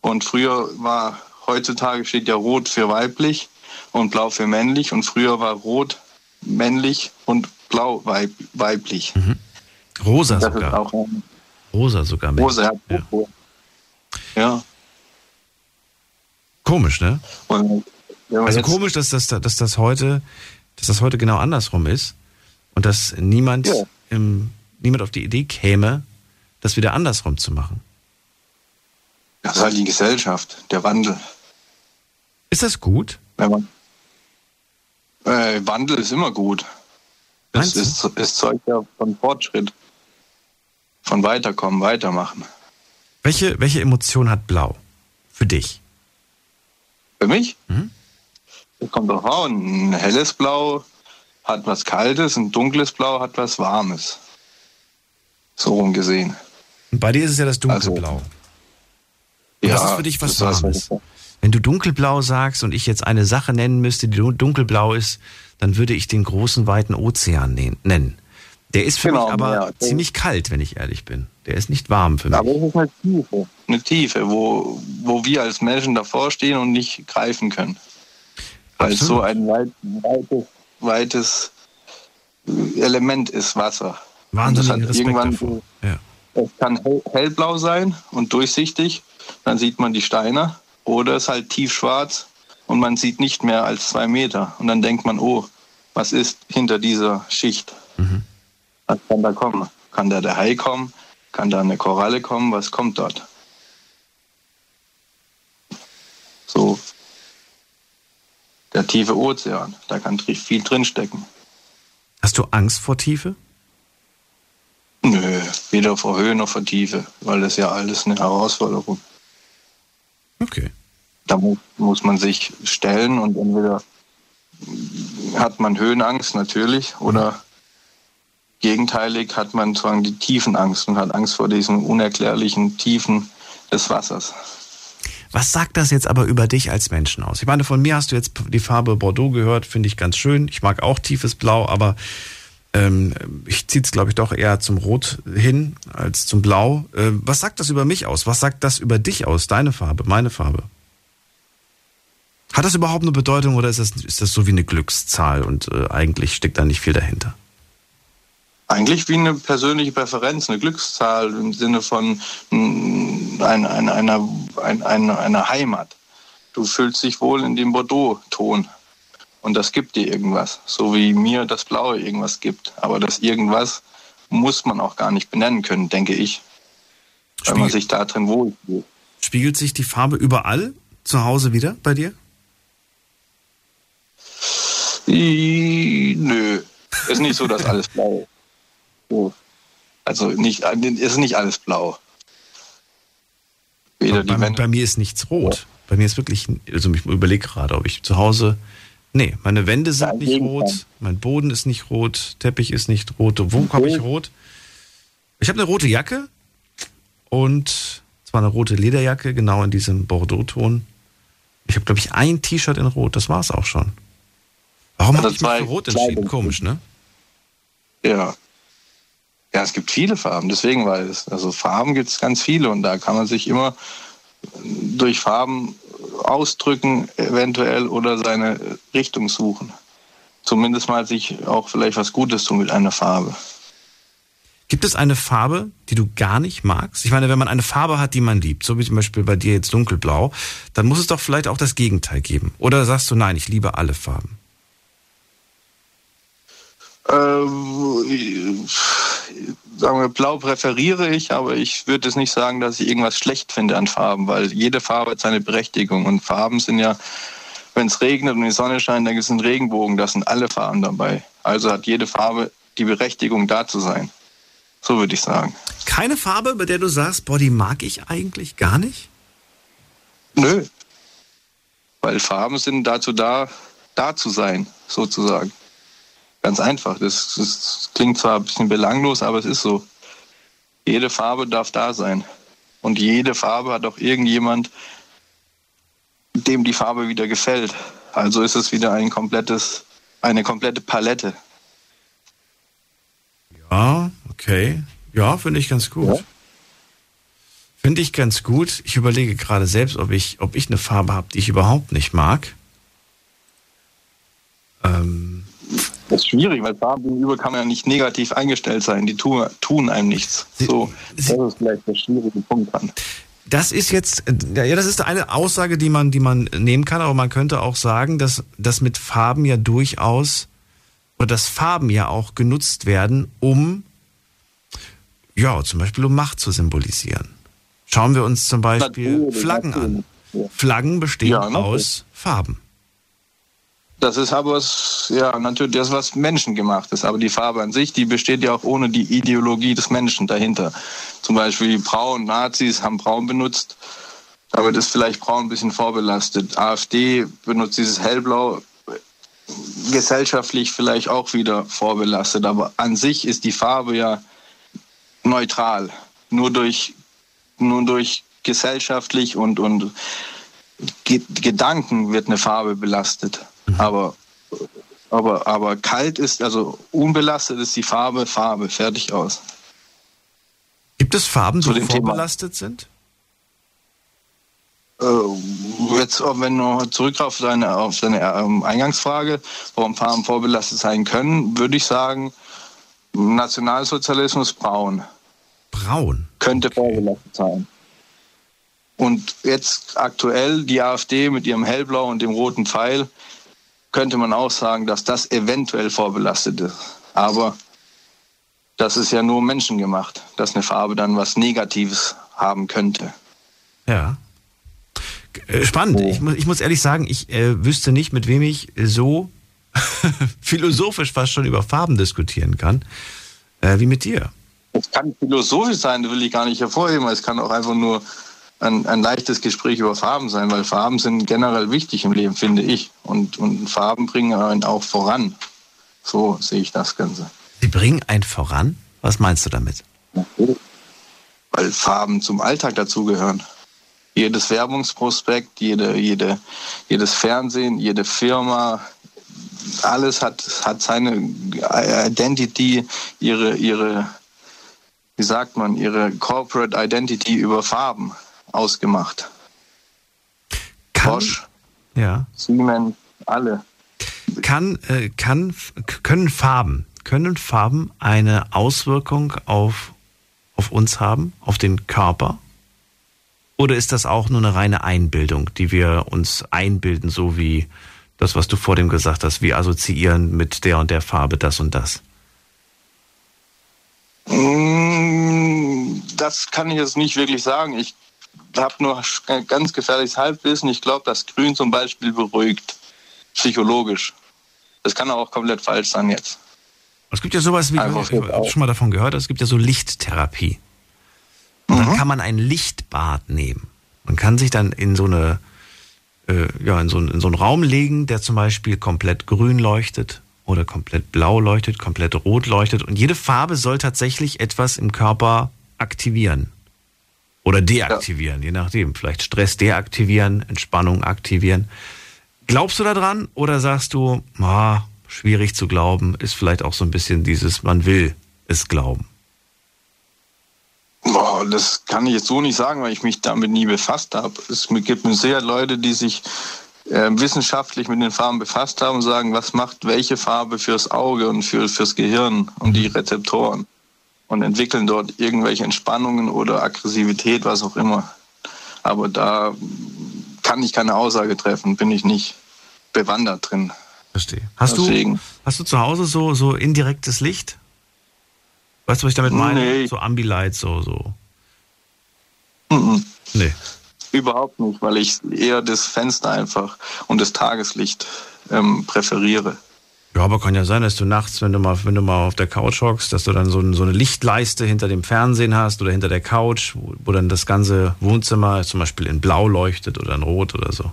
Und früher war, heutzutage steht ja Rot für weiblich und Blau für männlich. Und früher war Rot männlich und Blau weib, weiblich. Mhm. Rosa das sogar. Auch, ähm, Rosa sogar. Männlich. Rosa, ja. ja. Komisch, ne? Und, ja, also komisch, dass das, dass, das heute, dass das heute genau andersrum ist. Und dass niemand, ja. im, niemand auf die Idee käme, das wieder andersrum zu machen. Das ist halt die Gesellschaft, der Wandel. Ist das gut? Ja, äh, Wandel ist immer gut. Es, ist, es zeugt ja von Fortschritt, von Weiterkommen, Weitermachen. Welche, welche Emotion hat Blau für dich? Für mich? Mhm. Das kommt drauf an. Ein helles Blau hat was Kaltes, ein dunkles Blau hat was Warmes. So rum gesehen. Und bei dir ist es ja das Dunkelblau. Also, ja, das ist für dich was Warmes. Wenn du Dunkelblau sagst und ich jetzt eine Sache nennen müsste, die dunkelblau ist, dann würde ich den großen, weiten Ozean nennen. Der ist für genau, mich aber ja, ziemlich kalt, wenn ich ehrlich bin. Der ist nicht warm für mich. Aber es ist halt Tiefe. Eine Tiefe, wo, wo wir als Menschen davor stehen und nicht greifen können. Weil es so ein weit, weites, weites Element ist, Wasser. Wahnsinnigen Respekt davor. Ja. Es kann hell, hellblau sein und durchsichtig, dann sieht man die Steine. Oder es ist halt tiefschwarz und man sieht nicht mehr als zwei Meter. Und dann denkt man, oh, was ist hinter dieser Schicht? Mhm. Was kann da kommen? Kann da der Hai kommen? Kann da eine Koralle kommen? Was kommt dort? So, der tiefe Ozean, da kann viel drinstecken. Hast du Angst vor Tiefe? Nö, weder vor Höhe noch vor Tiefe, weil das ja alles eine Herausforderung ist. Okay. Da mu- muss man sich stellen und entweder hat man Höhenangst natürlich oder mhm. gegenteilig hat man sozusagen die Tiefenangst und hat Angst vor diesen unerklärlichen Tiefen des Wassers. Was sagt das jetzt aber über dich als Menschen aus? Ich meine, von mir hast du jetzt die Farbe Bordeaux gehört, finde ich ganz schön. Ich mag auch tiefes Blau, aber ähm, ich ziehe es, glaube ich, doch eher zum Rot hin als zum Blau. Äh, was sagt das über mich aus? Was sagt das über dich aus? Deine Farbe, meine Farbe? Hat das überhaupt eine Bedeutung oder ist das, ist das so wie eine Glückszahl und äh, eigentlich steckt da nicht viel dahinter? Eigentlich wie eine persönliche Präferenz, eine Glückszahl im Sinne von einer, einer, einer, einer Heimat. Du fühlst dich wohl in dem Bordeaux-Ton und das gibt dir irgendwas, so wie mir das Blaue irgendwas gibt. Aber das Irgendwas muss man auch gar nicht benennen können, denke ich, weil man sich da drin wohlfühlt. Spiegelt sich die Farbe überall zu Hause wieder bei dir? I, nö, ist nicht so, dass alles blau ist. Also nicht, ist nicht alles blau. Weder die bei, bei mir ist nichts rot. Bei mir ist wirklich, also ich überlege gerade, ob ich zu Hause, nee, meine Wände sind Nein, nicht rot, kann. Mein Boden ist nicht rot, Teppich ist nicht rot. Wo okay. habe ich rot? Ich habe eine rote Jacke und zwar eine rote Lederjacke, genau in diesem Bordeaux-Ton. Ich habe, glaube ich, ein T-Shirt in rot, das war es auch schon. Warum also habe ich mich für rot entschieden? Komisch, ne? Ja. Ja, es gibt viele Farben, deswegen, weil es, also Farben gibt es ganz viele und da kann man sich immer durch Farben ausdrücken eventuell oder seine Richtung suchen. Zumindest mal sich auch vielleicht was Gutes tun mit einer Farbe. Gibt es eine Farbe, die du gar nicht magst? Ich meine, wenn man eine Farbe hat, die man liebt, so wie zum Beispiel bei dir jetzt dunkelblau, dann muss es doch vielleicht auch das Gegenteil geben. Oder sagst du, nein, ich liebe alle Farben? Ähm, sagen wir, blau präferiere ich, aber ich würde es nicht sagen, dass ich irgendwas schlecht finde an Farben, weil jede Farbe hat seine Berechtigung und Farben sind ja, wenn es regnet und die Sonne scheint, dann gibt es einen Regenbogen, da sind alle Farben dabei. Also hat jede Farbe die Berechtigung, da zu sein. So würde ich sagen. Keine Farbe, bei der du sagst, boah, die mag ich eigentlich gar nicht? Nö. Weil Farben sind dazu da, da zu sein, sozusagen. Ganz einfach. Das, das klingt zwar ein bisschen belanglos, aber es ist so. Jede Farbe darf da sein. Und jede Farbe hat auch irgendjemand, dem die Farbe wieder gefällt. Also ist es wieder ein komplettes, eine komplette Palette. Ja, okay. Ja, finde ich ganz gut. Ja. Finde ich ganz gut. Ich überlege gerade selbst, ob ich, ob ich eine Farbe habe, die ich überhaupt nicht mag. Ähm... Das ist schwierig, weil Farben gegenüber kann man ja nicht negativ eingestellt sein. Die tun, tun einem nichts. Sie, so, das Sie, ist vielleicht der schwierige Punkt dran. Das ist jetzt, ja, das ist eine Aussage, die man, die man nehmen kann, aber man könnte auch sagen, dass, dass mit Farben ja durchaus, oder dass Farben ja auch genutzt werden, um, ja, zum Beispiel um Macht zu symbolisieren. Schauen wir uns zum Beispiel natürlich, Flaggen natürlich. an. Flaggen bestehen ja, aus Farben. Das ist aber was, ja, natürlich das, was menschengemacht ist. Aber die Farbe an sich, die besteht ja auch ohne die Ideologie des Menschen dahinter. Zum Beispiel Braun, Nazis haben Braun benutzt, aber das ist vielleicht Braun ein bisschen vorbelastet. AfD benutzt dieses Hellblau gesellschaftlich vielleicht auch wieder vorbelastet. Aber an sich ist die Farbe ja neutral. Nur durch, nur durch gesellschaftlich und, und Gedanken wird eine Farbe belastet. Aber Aber, aber kalt ist, also unbelastet ist die Farbe, Farbe, fertig aus. Gibt es Farben, die vorbelastet sind? Äh, jetzt, wenn du zurück auf deine, auf deine ähm, Eingangsfrage, warum Farben vorbelastet sein können, würde ich sagen, Nationalsozialismus braun. Braun? Könnte okay. vorbelastet sein. Und jetzt aktuell die AfD mit ihrem Hellblau und dem roten Pfeil, könnte man auch sagen, dass das eventuell vorbelastet ist. Aber das ist ja nur menschengemacht, dass eine Farbe dann was Negatives haben könnte. Ja. Spannend. Oh. Ich, muss, ich muss ehrlich sagen, ich äh, wüsste nicht, mit wem ich so philosophisch fast schon über Farben diskutieren kann, äh, wie mit dir. Es kann philosophisch sein, das will ich gar nicht hervorheben. Es kann auch einfach nur ein, ein leichtes Gespräch über Farben sein, weil Farben sind generell wichtig im Leben, finde ich. Und, und Farben bringen einen auch voran. So sehe ich das Ganze. Sie bringen einen voran? Was meinst du damit? Weil Farben zum Alltag dazugehören. Jedes Werbungsprospekt, jede, jede, jedes Fernsehen, jede Firma, alles hat, hat seine Identity, ihre, ihre, wie sagt man, ihre Corporate Identity über Farben ausgemacht. Kann, Bosch, ja. Siemens, alle. Kann, äh, kann, können Farben, können Farben eine Auswirkung auf, auf uns haben, auf den Körper? Oder ist das auch nur eine reine Einbildung, die wir uns einbilden, so wie das, was du vor dem gesagt hast, wir assoziieren mit der und der Farbe das und das? Das kann ich jetzt nicht wirklich sagen. Ich habe nur ganz gefährliches Halbwissen. Ich glaube, dass Grün zum Beispiel beruhigt, psychologisch. Das kann auch komplett falsch sein jetzt. Es gibt ja sowas, wie einfach du ich schon mal davon gehört hast, es gibt ja so Lichttherapie. Und dann mhm. kann man ein Lichtbad nehmen. Man kann sich dann in so eine, äh, ja, in so, in so einen Raum legen, der zum Beispiel komplett grün leuchtet oder komplett blau leuchtet, komplett rot leuchtet. Und jede Farbe soll tatsächlich etwas im Körper aktivieren oder deaktivieren, ja. je nachdem. Vielleicht Stress deaktivieren, Entspannung aktivieren. Glaubst du daran oder sagst du, ah, schwierig zu glauben, ist vielleicht auch so ein bisschen dieses, man will es glauben? Boah, das kann ich jetzt so nicht sagen, weil ich mich damit nie befasst habe. Es gibt mir sehr Leute, die sich äh, wissenschaftlich mit den Farben befasst haben und sagen, was macht welche Farbe fürs Auge und für, fürs Gehirn und die Rezeptoren und entwickeln dort irgendwelche Entspannungen oder Aggressivität, was auch immer. Aber da kann ich keine Aussage treffen, bin ich nicht bewandert drin. Verstehe. Hast du, hast du zu Hause so, so indirektes Licht? Weißt du, was ich damit meine? Nee. So Ambilight, so, so. Mm-mm. Nee. Überhaupt nicht, weil ich eher das Fenster einfach und das Tageslicht ähm, präferiere. Ja, aber kann ja sein, dass du nachts, wenn du mal, wenn du mal auf der Couch hockst, dass du dann so, so eine Lichtleiste hinter dem Fernsehen hast oder hinter der Couch, wo, wo dann das ganze Wohnzimmer zum Beispiel in Blau leuchtet oder in Rot oder so.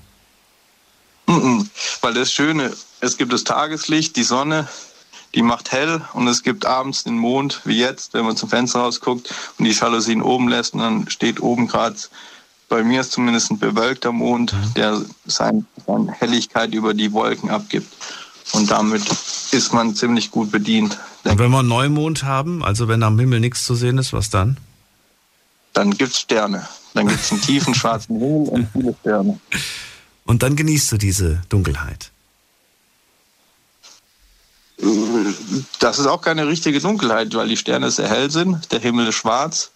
Mm-mm. Weil das Schöne, es gibt das Tageslicht, die Sonne, die macht hell und es gibt abends den Mond, wie jetzt, wenn man zum Fenster rausguckt und die Jalousien oben lässt und dann steht oben gerade, bei mir ist zumindest ein bewölkter Mond, der seine Helligkeit über die Wolken abgibt. Und damit ist man ziemlich gut bedient. Und wenn wir einen Neumond haben, also wenn am Himmel nichts zu sehen ist, was dann? Dann gibt's Sterne. Dann gibt's einen tiefen schwarzen Himmel und viele Sterne. Und dann genießt du diese Dunkelheit. Das ist auch keine richtige Dunkelheit, weil die Sterne sehr hell sind, der Himmel ist schwarz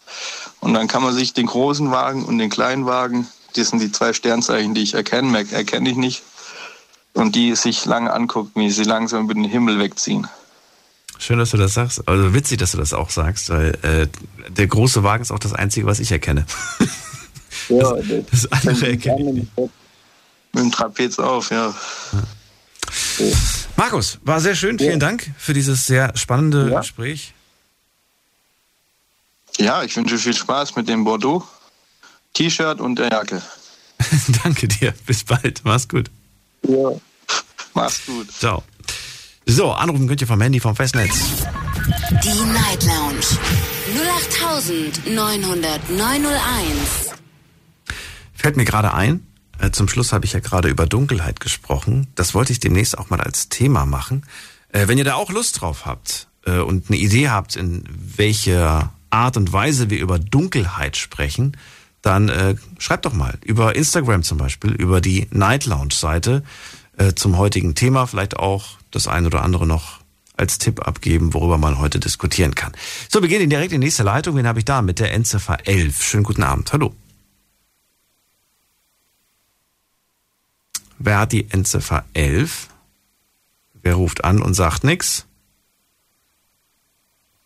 und dann kann man sich den großen Wagen und den kleinen Wagen, das sind die zwei Sternzeichen, die ich erkenne, merke, erkenne ich nicht, und die sich lange angucken, wie sie langsam über den Himmel wegziehen. Schön, dass du das sagst, also witzig, dass du das auch sagst, weil äh, der große Wagen ist auch das Einzige, was ich erkenne. Ja, das, das andere erkenne ich nicht. Mit dem Trapez auf, ja. ja. So. Markus, war sehr schön. Vielen ja. Dank für dieses sehr spannende ja. Gespräch. Ja, ich wünsche viel Spaß mit dem Bordeaux-T-Shirt und der Jacke. Danke dir. Bis bald. Mach's gut. Ja. Mach's gut. Ciao. So, anrufen könnt ihr vom Handy, vom Festnetz. Die Night Lounge null acht neun null null neun null eins. Fällt mir gerade ein, Zum Schluss habe ich ja gerade über Dunkelheit gesprochen. Das wollte ich demnächst auch mal als Thema machen. Wenn ihr da auch Lust drauf habt und eine Idee habt, in welcher Art und Weise wir über Dunkelheit sprechen, dann äh, schreibt doch mal über Instagram zum Beispiel, über die Night Lounge-Seite äh, zum heutigen Thema. Vielleicht auch das ein oder andere noch als Tipp abgeben, worüber man heute diskutieren kann. So, wir gehen direkt in die nächste Leitung. Wen habe ich da? Mit der Endziffer elf. Schönen guten Abend. Hallo. Wer hat die Endziffer elf? Wer ruft an und sagt nichts?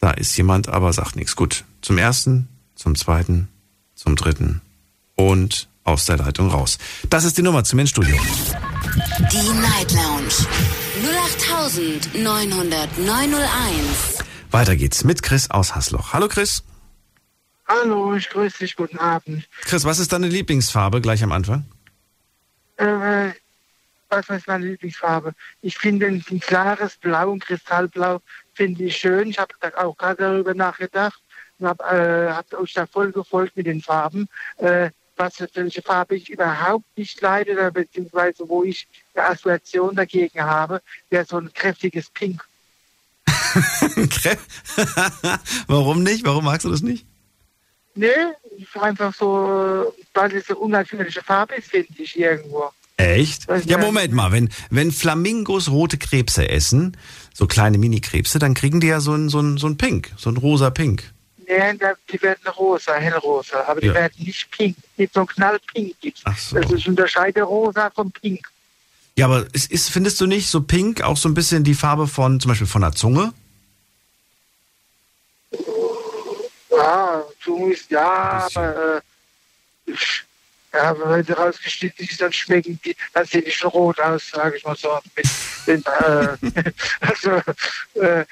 Da ist jemand, aber sagt nichts. Gut, zum ersten, zum zweiten, zum dritten und aus der Leitung raus. Das ist die Nummer zum Endstudio. Die Night Lounge null acht neun null null neun null eins. Weiter geht's mit Chris aus Hasloch. Hallo Chris. Hallo, ich grüße dich, guten Abend. Chris, was ist deine Lieblingsfarbe gleich am Anfang? Äh, was ist meine Lieblingsfarbe? Ich finde ein klares Blau und Kristallblau finde ich schön. Ich habe auch gerade darüber nachgedacht. Ich habe äh, hab euch da voll gefolgt mit den Farben, äh, was, welche Farbe ich überhaupt nicht leide, oder beziehungsweise wo ich eine Assoziation dagegen habe, wäre so ein kräftiges Pink. Warum nicht? Warum magst du das nicht? Nee, einfach so, weil es eine unnatürliche Farbe ist, finde ich irgendwo. Echt? Ja, Moment mal, wenn, wenn Flamingos rote Krebse essen, so kleine Mini-Krebse, dann kriegen die ja so ein, so ein, so ein Pink, so ein rosa Pink. Ja, die werden rosa, hellrosa, aber die ja. werden nicht pink, nicht so knallpink. Ach so. Das ist unterscheide rosa vom pink. Ja, aber es ist, findest du nicht so pink auch so ein bisschen die Farbe von, zum Beispiel von der Zunge? Ja, Zunge ist ja, aber äh, ja, wenn sie rausgeschnitten ist, dann schmecken die, dann sehen die schon rot aus, sage ich mal so. Mit, mit, äh, also, äh,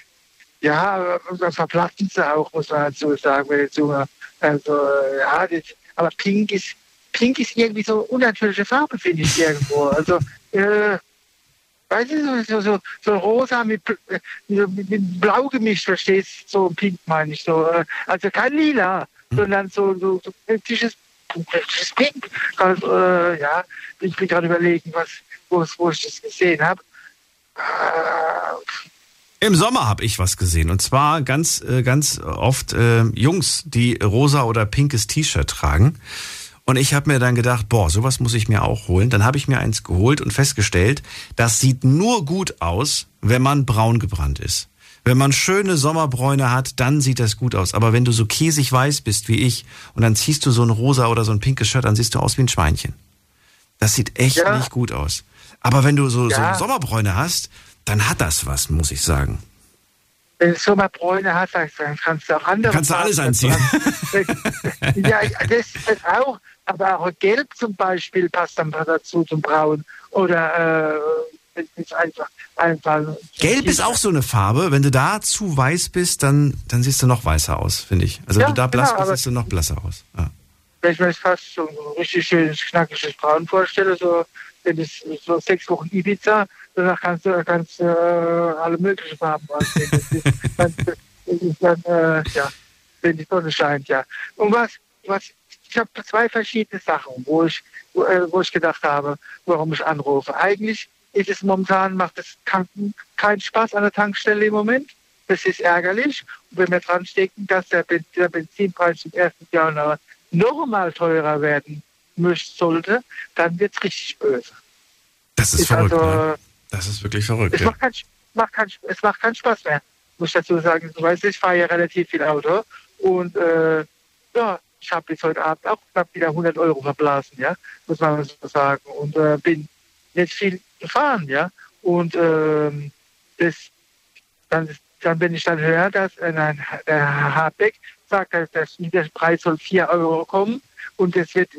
ja, man verplatzen sie auch, muss man halt so sagen, wenn die Zunge. Also, ja, das, aber Pink ist, Pink ist irgendwie so unnatürliche Farbe, finde ich irgendwo. Also, äh, weißt du, so, so, so rosa mit, mit, mit Blau gemischt, verstehst du? So Pink meine ich so. Also kein Lila, mhm. sondern so, so, so praktisches, praktisches Pink. Also, äh, ja, ich bin gerade überlegen, was, wo, wo ich das gesehen habe. Äh, Im Sommer habe ich was gesehen und zwar ganz ganz oft äh, Jungs, die rosa oder pinkes T-Shirt tragen und ich habe mir dann gedacht, boah, sowas muss ich mir auch holen. Dann habe ich mir eins geholt und festgestellt, das sieht nur gut aus, wenn man braun gebrannt ist. Wenn man schöne Sommerbräune hat, dann sieht das gut aus. Aber wenn du so käsig weiß bist wie ich und dann ziehst du so ein rosa oder so ein pinkes Shirt, dann siehst du aus wie ein Schweinchen. Das sieht echt ja. nicht gut aus. Aber wenn du so, ja. so Sommerbräune hast, dann hat das was, muss ich sagen. Wenn du Sommerbräune hast, dann kannst du auch andere. Kannst du alles anziehen. Ja, das ist auch. Aber auch Gelb zum Beispiel passt dann dazu zum Braun. Oder äh, ist einfach, einfach. Gelb ist auch so eine Farbe. Wenn du da zu weiß bist, dann, dann siehst du noch weißer aus, finde ich. Also ja, wenn du da blass genau, bist, siehst du noch blasser aus. Ja. Wenn ich mir das fast so ein richtig schönes, knackiges Braun vorstelle, so wenn es so sechs Wochen Ibiza. Danach kannst du kannst, äh, alle möglichen Farben ansehen. Das ist, das ist dann, äh, ja, wenn die Sonne scheint, ja. Und was, was ich habe zwei verschiedene Sachen, wo ich, wo, äh, wo ich gedacht habe, warum ich anrufe. Eigentlich ist es momentan, macht es Tanken keinen Spaß an der Tankstelle im Moment. Das ist ärgerlich. Und wenn wir dran stecken, dass der, Benzin, der Benzinpreis im ersten Januar noch mal teurer werden müsste, sollte, dann wird es richtig böse. Das ist, ist verrückt, also, ne? Das ist wirklich verrückt. Es, ja. macht kein, macht kein, es macht keinen Spaß mehr, muss ich dazu sagen. Du weißt, ich fahre ja relativ viel Auto und äh, ja, ich habe bis heute Abend auch knapp wieder hundert Euro verblasen, ja, muss man so sagen. Und äh, bin nicht viel gefahren, ja. Und äh, das, dann, dann bin ich dann höher, dass äh, nein, der Habeck sagt, dass der Preis soll vier Euro kommen und das wird,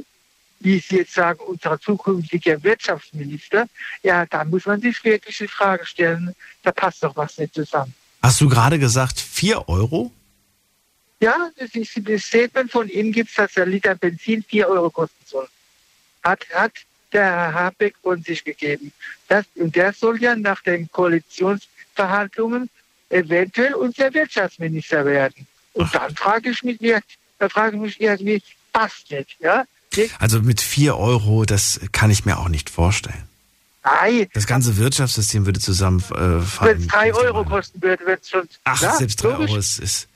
wie Sie jetzt sagen, unser zukünftiger Wirtschaftsminister, ja, da muss man sich wirklich die Frage stellen, da passt doch was nicht zusammen. Hast du gerade gesagt, vier Euro? Ja, das ist das Statement von ihm gibt es, dass der Liter Benzin vier Euro kosten soll. Hat, hat der Herr Habeck von sich gegeben. Das, und der soll ja nach den Koalitionsverhandlungen eventuell unser Wirtschaftsminister werden. Und Ach. dann frage ich mich, da frage ich mich irgendwie, passt nicht, ja? Okay. Also mit vier Euro, das kann ich mir auch nicht vorstellen. Ei. Das ganze Wirtschaftssystem würde zusammenfallen. Äh, wenn es drei Euro kosten würde, wird es schon... Ach, ja, selbst drei Euro ist... ist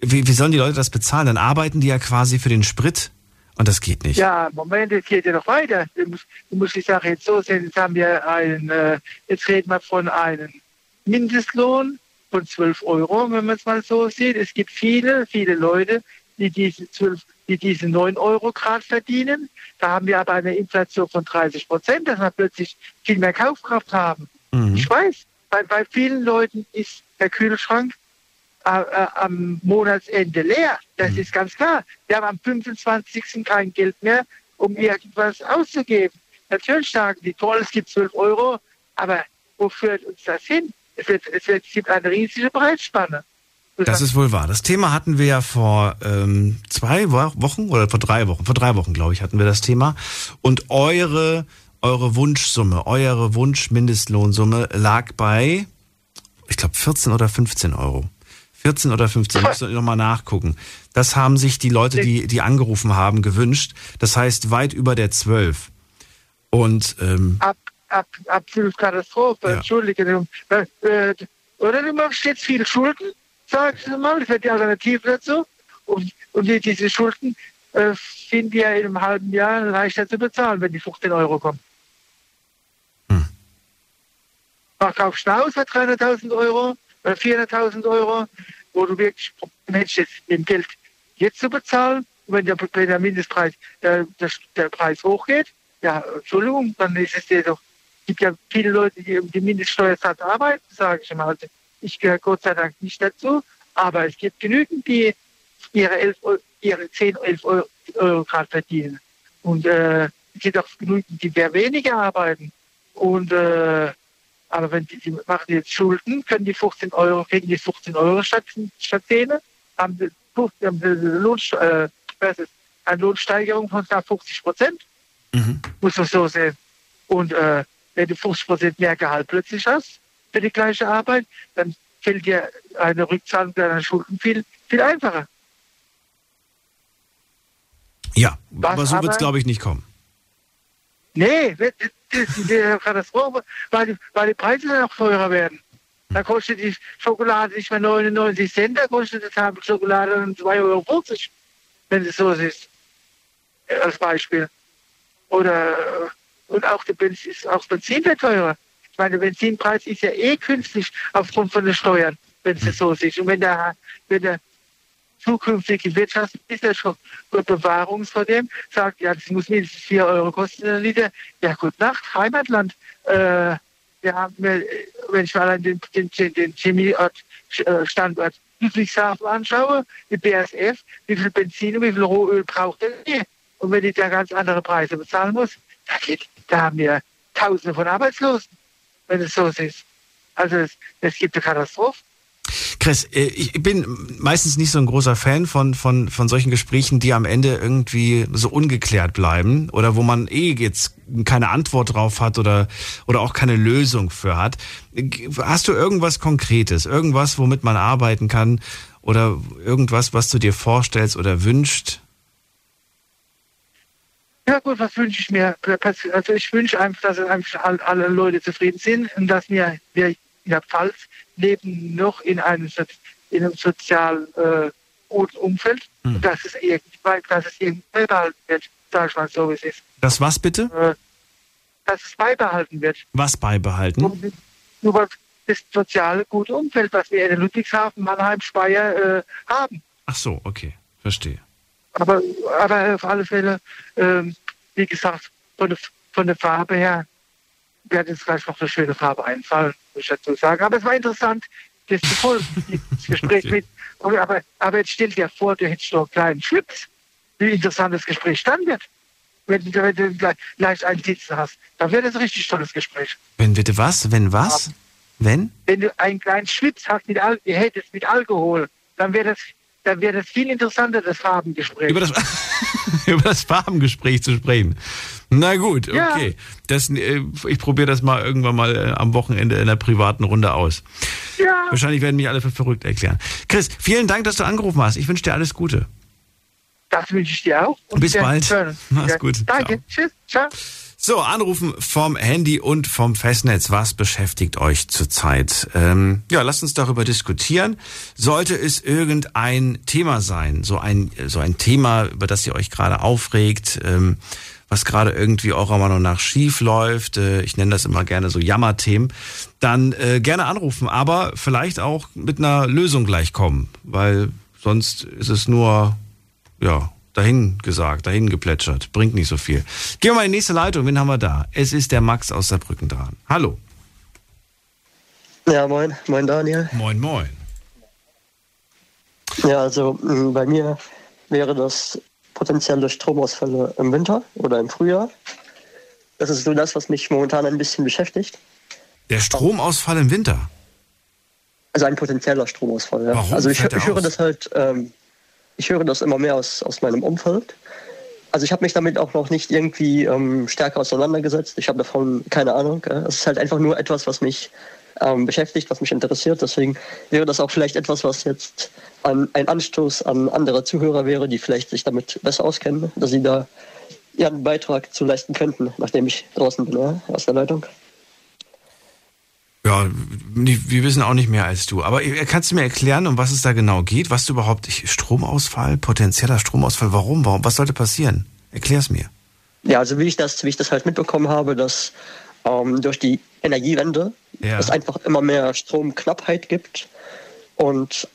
wie, wie sollen die Leute das bezahlen? Dann arbeiten die ja quasi für den Sprit und das geht nicht. Ja, Moment, es geht ja noch weiter. Du musst, du musst die Sache jetzt so sehen, jetzt haben wir einen... Äh, jetzt reden wir von einem Mindestlohn von zwölf Euro, wenn man es mal so sieht. Es gibt viele, viele Leute, die diese zwölf, die diese neun Euro gerade verdienen. Da haben wir aber eine Inflation von dreißig Prozent, dass wir plötzlich viel mehr Kaufkraft haben. Mhm. Ich weiß, bei, bei vielen Leuten ist der Kühlschrank äh, äh, am Monatsende leer. Das mhm. ist ganz klar. Wir haben am fünfundzwanzigsten kein Geld mehr, um irgendwas auszugeben. Natürlich sagen die, toll, es gibt zwölf Euro, aber wo führt uns das hin? Es, wird, es, wird, es gibt eine riesige Preisspanne. Das ist wohl wahr. Das Thema hatten wir ja vor ähm, zwei Wochen oder vor drei Wochen, vor drei Wochen, glaube ich, hatten wir das Thema. Und eure, eure Wunschsumme, eure Wunsch-Mindestlohnsumme lag bei, ich glaube, vierzehn oder fünfzehn Euro. vierzehn oder fünfzehn, müsst ihr nochmal nachgucken. Das haben sich die Leute, die, die angerufen haben, gewünscht. Das heißt, weit über der zwölf. Und, ähm, ab, ab, absolut Katastrophe, ja. Entschuldige. Oder du machst jetzt viel Schulden? Sagst du mal, das wäre die Alternative dazu. Und, und die, diese Schulden äh, sind ja in einem halben Jahr leichter zu bezahlen, wenn die fünfzehn Euro kommen. Hm. Kaufst du aus für dreihunderttausend Euro oder vierhunderttausend Euro, wo du wirklich Mensch jetzt mit dem Geld jetzt zu bezahlen. Und wenn der, wenn der Mindestpreis, der, der, der Preis hochgeht, ja, Entschuldigung, dann ist es ja doch. Es gibt ja viele Leute, die um die Mindeststeuersatz arbeiten, sage ich mal. Ich gehöre Gott sei Dank nicht dazu, aber es gibt genügend, die ihre, elf Euro, ihre zehn, elf Euro gerade verdienen. Und äh, es gibt auch genügend, die mehr weniger arbeiten. Und äh, aber wenn die, die machen jetzt Schulden, können die fünfzehn Euro, kriegen die fünfzehn Euro statt, statt zehn, haben die, haben die Lohn, äh, was ist, eine Lohnsteigerung von knapp fünfzig Prozent. Mhm. Muss man so sehen. Und äh, wenn du fünfzig Prozent mehr Gehalt plötzlich hast, für die gleiche Arbeit, dann fällt dir eine Rückzahlung deiner Schulden viel, viel einfacher. Ja, was aber so wird es, glaube ich, nicht kommen. Nee, das ist eine Katastrophe, weil die, weil die Preise dann auch teurer werden. Da kostet die Schokolade nicht mehr neunundneunzig Cent, da kostet das halbe Schokolade zwei Euro vierzig, wenn es so ist. Als Beispiel. Oder, und auch das Benzin, Benzin wird teurer. Ich meine, der Benzinpreis ist ja eh künstlich aufgrund von den Steuern, wenn es so ist. Und wenn der, wenn der zukünftige Wirtschaftsminister schon Bewahrungs vor dem sagt, ja, das muss mindestens vier Euro kosten, ein Liter. Ja, gute Nacht, Heimatland. Äh, wir haben, wenn ich mal an den, den, den Chemiestandort Ludwigshafen anschaue, die B A S F, wie viel Benzin und wie viel Rohöl braucht der? Und wenn die da ganz andere Preise bezahlen muss, da, geht, da haben wir Tausende von Arbeitslosen. Wenn es so ist. Also es, es gibt eine Katastrophe. Chris, ich bin meistens nicht so ein großer Fan von, von, von solchen Gesprächen, die am Ende irgendwie so ungeklärt bleiben oder wo man eh jetzt keine Antwort drauf hat oder, oder auch keine Lösung für hat. Hast du irgendwas Konkretes, irgendwas, womit man arbeiten kann oder irgendwas, was du dir vorstellst oder wünschst? Ja gut, was wünsche ich mir? Also ich wünsche einfach, dass einfach alle Leute zufrieden sind und dass wir, wir in der Pfalz leben noch in einem, in einem sozial äh, guten Umfeld, hm. dass es irgendwie, dass es irgendwie beibehalten wird, sag ich mal so, wie es ist. Das was bitte? Äh, dass es beibehalten wird. Was beibehalten? Und, nur das soziale gute Umfeld, was wir in Ludwigshafen, Mannheim, Speyer äh, haben. Ach so, okay, verstehe. Aber, aber auf alle Fälle, ähm, wie gesagt, von der, von der Farbe her wird uns gleich noch eine schöne Farbe einfallen, muss ich dazu sagen. Aber es war interessant, das zu folgen, das Gespräch okay. mit. Aber, aber jetzt stell dir vor, du hättest noch einen kleinen Schlips, wie interessant das Gespräch dann wird. Wenn, wenn du gleich, gleich einen Sitzen hast, dann wäre das ein richtig tolles Gespräch. Wenn bitte was? Wenn was? Aber, wenn? Wenn du einen kleinen Schlips hast, mit Al- hättest mit Alkohol, dann wäre das... Dann wäre das viel interessanter, das Farbengespräch. Über das, über das Farbengespräch zu sprechen. Na gut, okay. Ja. Das, ich probiere das mal irgendwann mal am Wochenende in einer privaten Runde aus. Ja. Wahrscheinlich werden mich alle für verrückt erklären. Chris, vielen Dank, dass du angerufen hast. Ich wünsche dir alles Gute. Das wünsche ich dir auch. Und bis bald. Hören. Mach's gut. Danke. Ciao. Tschüss. Ciao. So, anrufen vom Handy und vom Festnetz. Was beschäftigt euch zurzeit? Ähm, ja, lasst uns darüber diskutieren. Sollte es irgendein Thema sein, so ein so ein Thema, über das ihr euch gerade aufregt, ähm, was gerade irgendwie eurer Meinung nach schief läuft, äh, ich nenne das immer gerne so Jammerthemen, dann äh, gerne anrufen, aber vielleicht auch mit einer Lösung gleich kommen, weil sonst ist es nur, ja, dahin gesagt, dahin geplätschert. Bringt nicht so viel. Gehen wir mal in die nächste Leitung. Wen haben wir da? Es ist der Max aus Saarbrücken dran. Hallo. Ja, moin. Moin, Daniel. Moin, moin. Ja, also bei mir wäre das potenzielle Stromausfälle im Winter oder im Frühjahr. Das ist so das, was mich momentan ein bisschen beschäftigt. Der Stromausfall im Winter? Also ein potenzieller Stromausfall, ja. Warum? Also ich, ich höre das halt... Ähm, Ich höre das immer mehr aus, aus meinem Umfeld. Also ich habe mich damit auch noch nicht irgendwie ähm, stärker auseinandergesetzt. Ich habe davon keine Ahnung. Äh. Es ist halt einfach nur etwas, was mich ähm, beschäftigt, was mich interessiert. Deswegen wäre das auch vielleicht etwas, was jetzt ein, ein Anstoß an andere Zuhörer wäre, die vielleicht sich damit besser auskennen, dass sie da ihren Beitrag zu leisten könnten, nachdem ich draußen bin, äh, aus der Leitung. Ja, wir wissen auch nicht mehr als du. Aber kannst du mir erklären, um was es da genau geht? Was du überhaupt, Stromausfall, potenzieller Stromausfall, warum? Warum? Was sollte passieren? Erklär's mir. Ja, also wie ich das, wie ich das halt mitbekommen habe, dass ähm, durch die Energiewende ja. es einfach immer mehr Stromknappheit gibt und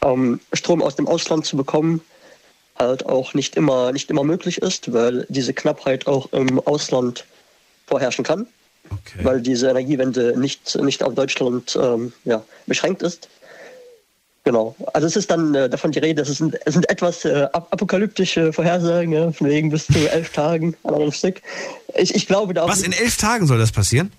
ähm, Strom aus dem Ausland zu bekommen halt auch nicht immer, nicht immer möglich ist, weil diese Knappheit auch im Ausland vorherrschen kann. Okay. Weil diese Energiewende nicht, nicht auf Deutschland ähm, ja, beschränkt ist. Genau. Also es ist dann äh, davon die Rede, es sind, es sind etwas äh, apokalyptische Vorhersagen, ja, von wegen bis zu elf Tagen an einem Stück. Ich, ich glaube, da Was, in elf Tagen soll das passieren?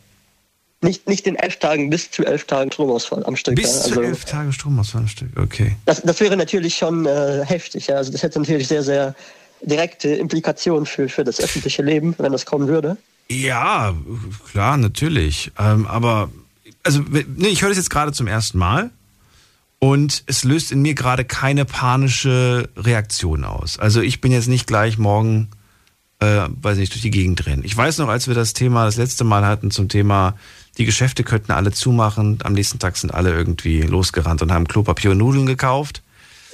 Nicht, nicht in elf Tagen, bis zu elf Tagen Stromausfall am Stück. Bis ja, also zu elf Tage Stromausfall am Stück, okay. Das, das wäre natürlich schon äh, heftig. Ja. Also das hätte natürlich sehr, sehr direkte Implikationen für, für das öffentliche Leben, wenn das kommen würde. Ja, klar, natürlich. Ähm, aber also nee, ich höre das jetzt gerade zum ersten Mal und es löst in mir gerade keine panische Reaktion aus. Also ich bin jetzt nicht gleich morgen, äh, weiß nicht, durch die Gegend rennen. Ich weiß noch, als wir das Thema das letzte Mal hatten zum Thema, die Geschäfte könnten alle zumachen, am nächsten Tag sind alle irgendwie losgerannt und haben Klopapier und Nudeln gekauft.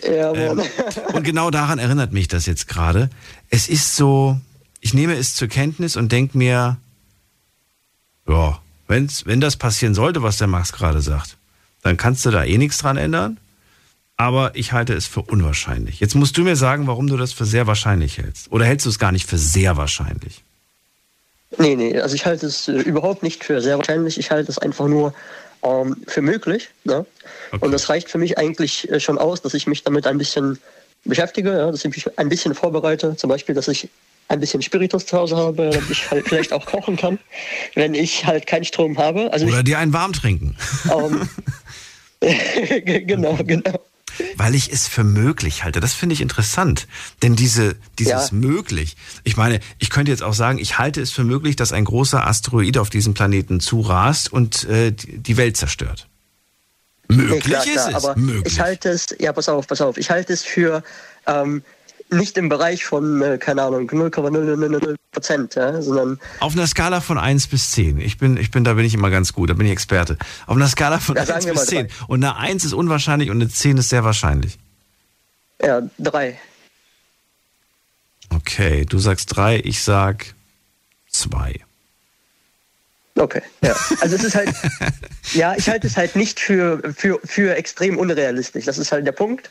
Ja, ähm, und genau daran erinnert mich das jetzt gerade. Es ist so... Ich nehme es zur Kenntnis und denke mir, ja, wenn's, wenn das passieren sollte, was der Max gerade sagt, dann kannst du da eh nichts dran ändern, aber ich halte es für unwahrscheinlich. Jetzt musst du mir sagen, warum du das für sehr wahrscheinlich hältst. Oder hältst du es gar nicht für sehr wahrscheinlich? Nee, nee, also ich halte es überhaupt nicht für sehr wahrscheinlich. Ich halte es einfach nur ähm, für möglich. Ne? Okay. Und das reicht für mich eigentlich schon aus, dass ich mich damit ein bisschen beschäftige, ja? Dass ich mich ein bisschen vorbereite. Zum Beispiel, dass ich ein bisschen Spiritus zu Hause habe, damit ich halt vielleicht auch kochen kann, wenn ich halt keinen Strom habe. Also Oder ich, dir einen warm trinken. Um, genau, genau. Weil ich es für möglich halte. Das finde ich interessant. Denn diese, dieses ja. möglich, ich meine, ich könnte jetzt auch sagen, ich halte es für möglich, dass ein großer Asteroid auf diesem Planeten zurast und äh, die Welt zerstört. Möglich nee, klar, ist klar, es. Aber möglich. Ich halte es, ja, pass auf, pass auf. Ich halte es für... Ähm, nicht im Bereich von, äh, keine Ahnung, null Komma null null null Prozent, ja, sondern... Auf einer Skala von eins bis zehn. Ich bin, ich bin, da bin ich immer ganz gut, da bin ich Experte. Auf einer Skala von ja, eins bis zehn. Drei. Und eine eins ist unwahrscheinlich und eine zehn ist sehr wahrscheinlich. Ja, drei. Okay, du sagst drei, ich sag zwei. Okay, ja. Also es ist halt... ja, ich halte es halt nicht für, für, für extrem unrealistisch. Das ist halt der Punkt.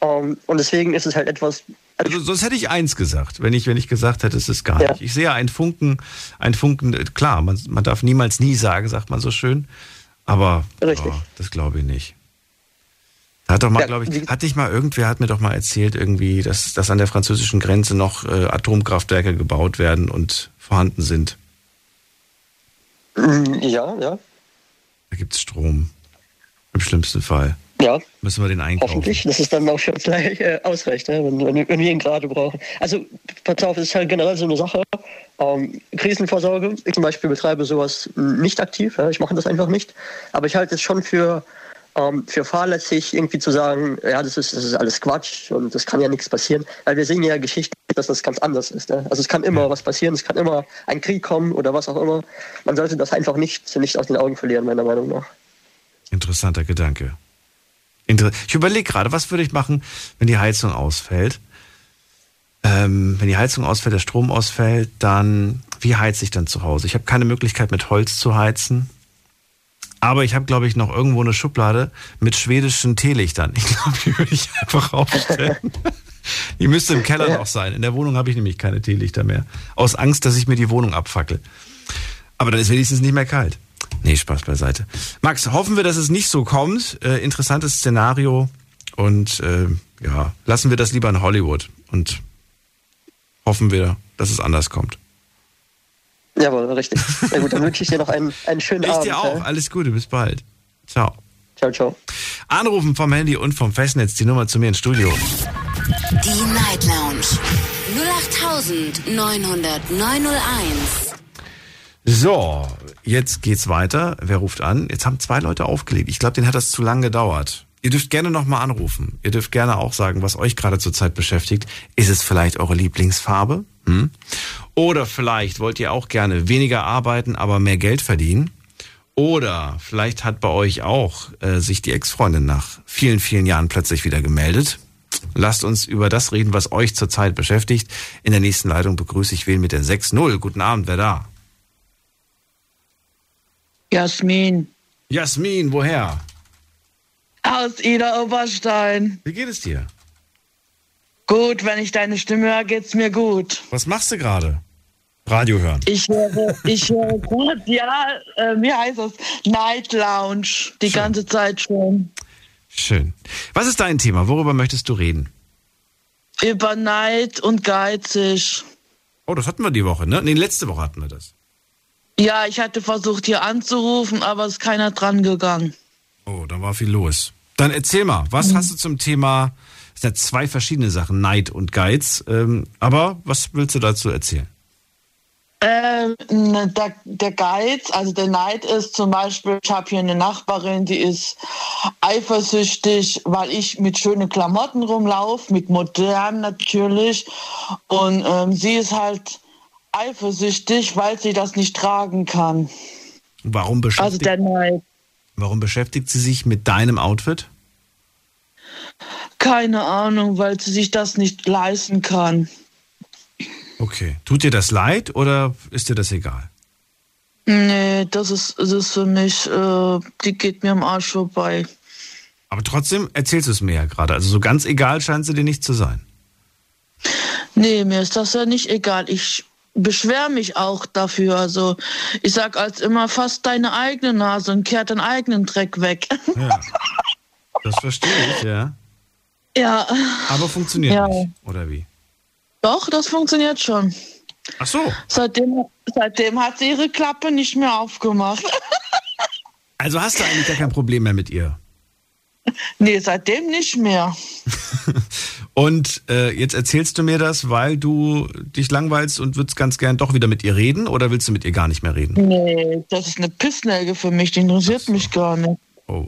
Um, und deswegen ist es halt etwas... Also, sonst hätte ich eins gesagt, wenn ich, wenn ich gesagt hätte, es ist gar ja. nicht. Ich sehe einen Funken, einen Funken, klar, man, man darf niemals nie sagen, sagt man so schön, aber oh, das glaube ich nicht. Hat doch mal, ja, glaube ich, hat nicht mal irgendwer, hat mir doch mal erzählt irgendwie, dass, dass an der französischen Grenze noch äh, Atomkraftwerke gebaut werden und vorhanden sind. Ja, ja. Da gibt es Strom, im schlimmsten Fall. Ja, müssen wir den einkaufen. Hoffentlich, dass es dann auch für uns gleich äh, ausreicht, ne? wenn, wenn, wenn wir ihn gerade brauchen. Also, pass auf, es ist halt generell so eine Sache. Ähm, Krisenvorsorge, ich zum Beispiel betreibe sowas nicht aktiv, ja? Ich mache das einfach nicht. Aber ich halte es schon für ähm, für fahrlässig irgendwie zu sagen, ja, das ist, das ist alles Quatsch und das kann ja nichts passieren. Weil wir sehen ja Geschichten, dass das ganz anders ist. Ne? Also es kann immer was passieren, es kann immer ein Krieg kommen oder was auch immer. Man sollte das einfach nicht, nicht aus den Augen verlieren, meiner Meinung nach. Interessanter Gedanke. Inter- ich überlege gerade, was würde ich machen, wenn die Heizung ausfällt? Ähm, wenn die Heizung ausfällt, der Strom ausfällt, dann, wie heize ich dann zu Hause? Ich habe keine Möglichkeit, mit Holz zu heizen. Aber ich habe, glaube ich, noch irgendwo eine Schublade mit schwedischen Teelichtern. Ich glaube, die würde ich einfach aufstellen. Die müsste im Keller noch sein. In der Wohnung habe ich nämlich keine Teelichter mehr. Aus Angst, dass ich mir die Wohnung abfackel. Aber dann ist wenigstens nicht mehr kalt. Nee, Spaß beiseite. Max, hoffen wir, dass es nicht so kommt. Äh, interessantes Szenario. Und äh, ja, lassen wir das lieber in Hollywood. Und hoffen wir, dass es anders kommt. Jawohl, richtig. Na gut, dann wünsche ich dir noch einen, einen schönen ich Abend. Ich dir auch. Ja. Alles Gute, bis bald. Ciao. Ciao, ciao. Anrufen vom Handy und vom Festnetz, die Nummer zu mir ins Studio. Die Night Lounge null acht neun null neun null eins. So, jetzt geht's weiter. Wer ruft an? Jetzt haben zwei Leute aufgelegt. Ich glaube, denen hat das zu lang gedauert. Ihr dürft gerne nochmal anrufen. Ihr dürft gerne auch sagen, was euch gerade zurzeit beschäftigt. Ist es vielleicht eure Lieblingsfarbe? Hm? Oder vielleicht wollt ihr auch gerne weniger arbeiten, aber mehr Geld verdienen. Oder vielleicht hat bei euch auch äh, sich die Ex-Freundin nach vielen, vielen Jahren plötzlich wieder gemeldet. Lasst uns über das reden, was euch zurzeit beschäftigt. In der nächsten Leitung begrüße ich wen mit der sechs null. Guten Abend, wer da? Jasmin. Jasmin, woher? Aus Idar-Oberstein. Wie geht es dir? Gut, wenn ich deine Stimme höre, geht's mir gut. Was machst du gerade? Radio hören. Ich höre, ich höre gut, ja, äh, mir heißt es Night Lounge, die Schön. ganze Zeit schon. Schön. Was ist dein Thema? Worüber möchtest du reden? Über Neid und geizig. Oh, das hatten wir die Woche, ne? Nee, letzte Woche hatten wir das. Ja, ich hatte versucht, hier anzurufen, aber es ist keiner dran gegangen. Oh, da war viel los. Dann erzähl mal, was mhm. hast du zum Thema, es sind ja zwei verschiedene Sachen, Neid und Geiz, ähm, aber was willst du dazu erzählen? Ähm, der, der Geiz, also der Neid ist zum Beispiel, ich habe hier eine Nachbarin, die ist eifersüchtig, weil ich mit schönen Klamotten rumlaufe, mit modern natürlich, und ähm, sie ist halt eifersüchtig, weil sie das nicht tragen kann. Warum beschäftigt, also der Neid. Warum beschäftigt sie sich mit deinem Outfit? Keine Ahnung, weil sie sich das nicht leisten kann. Okay. Tut dir das leid oder ist dir das egal? Nee, das ist, das ist für mich, äh, die geht mir am Arsch vorbei. Aber trotzdem erzählst du es mir ja gerade. Also so ganz egal scheint sie dir nicht zu sein. Nee, mir ist das ja nicht egal. Ich beschwer mich auch dafür. Also ich sag als immer, fass deine eigene Nase und kehr deinen eigenen Dreck weg. Ja. Das verstehe ich, ja. Ja. Aber funktioniert ja. nicht, oder wie? Doch, das funktioniert schon. Ach so. Seitdem, seitdem hat sie ihre Klappe nicht mehr aufgemacht. Also hast du eigentlich gar kein Problem mehr mit ihr? Nee, seitdem nicht mehr. Und äh, jetzt erzählst du mir das, weil du dich langweilst und würdest ganz gern doch wieder mit ihr reden oder willst du mit ihr gar nicht mehr reden? Nee, das ist eine Pissnelke für mich, die interessiert so. mich gar nicht. Oh.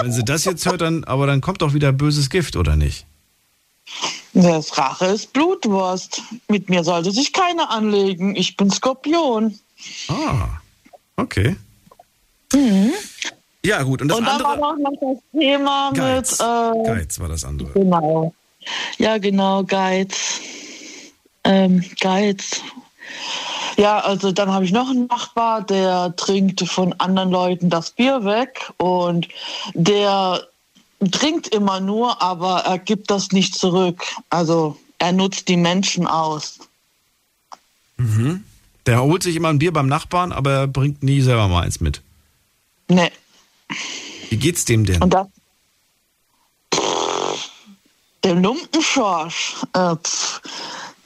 Wenn sie das jetzt hört, dann, aber dann kommt doch wieder böses Gift, oder nicht? Das Rache ist Blutwurst. Mit mir sollte sich keiner anlegen. Ich bin Skorpion. Ah, okay. Mhm. Ja, gut. Und das und andere... war auch noch das Thema Geiz. mit... Äh, Geiz war das andere. Genau. Ja, genau, Geiz. Ähm, Geiz. Ja, also dann habe ich noch einen Nachbar, der trinkt von anderen Leuten das Bier weg und der trinkt immer nur, aber er gibt das nicht zurück. Also er nutzt die Menschen aus. Mhm. Der holt sich immer ein Bier beim Nachbarn, aber er bringt nie selber mal eins mit. Nee. Wie geht's dem denn? Und das, pff, der Lumpenschorsch, äh, pff,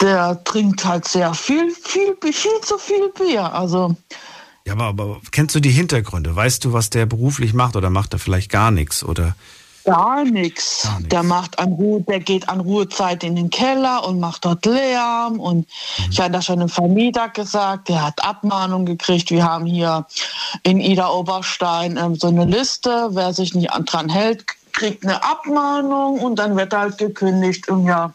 der trinkt halt sehr viel, viel, viel zu viel Bier. Also. Ja, aber, aber kennst du die Hintergründe? Weißt du, was der beruflich macht oder macht er vielleicht gar nichts? Oder Gar nichts. Der macht an Ruhe, der geht an Ruhezeit in den Keller und macht dort Lärm. Und mhm. ich hatte das schon im Vermieter gesagt, der hat Abmahnung gekriegt. Wir haben hier in Idar-Oberstein ähm, so eine Liste. Wer sich nicht dran hält, kriegt eine Abmahnung und dann wird halt gekündigt. Und ja,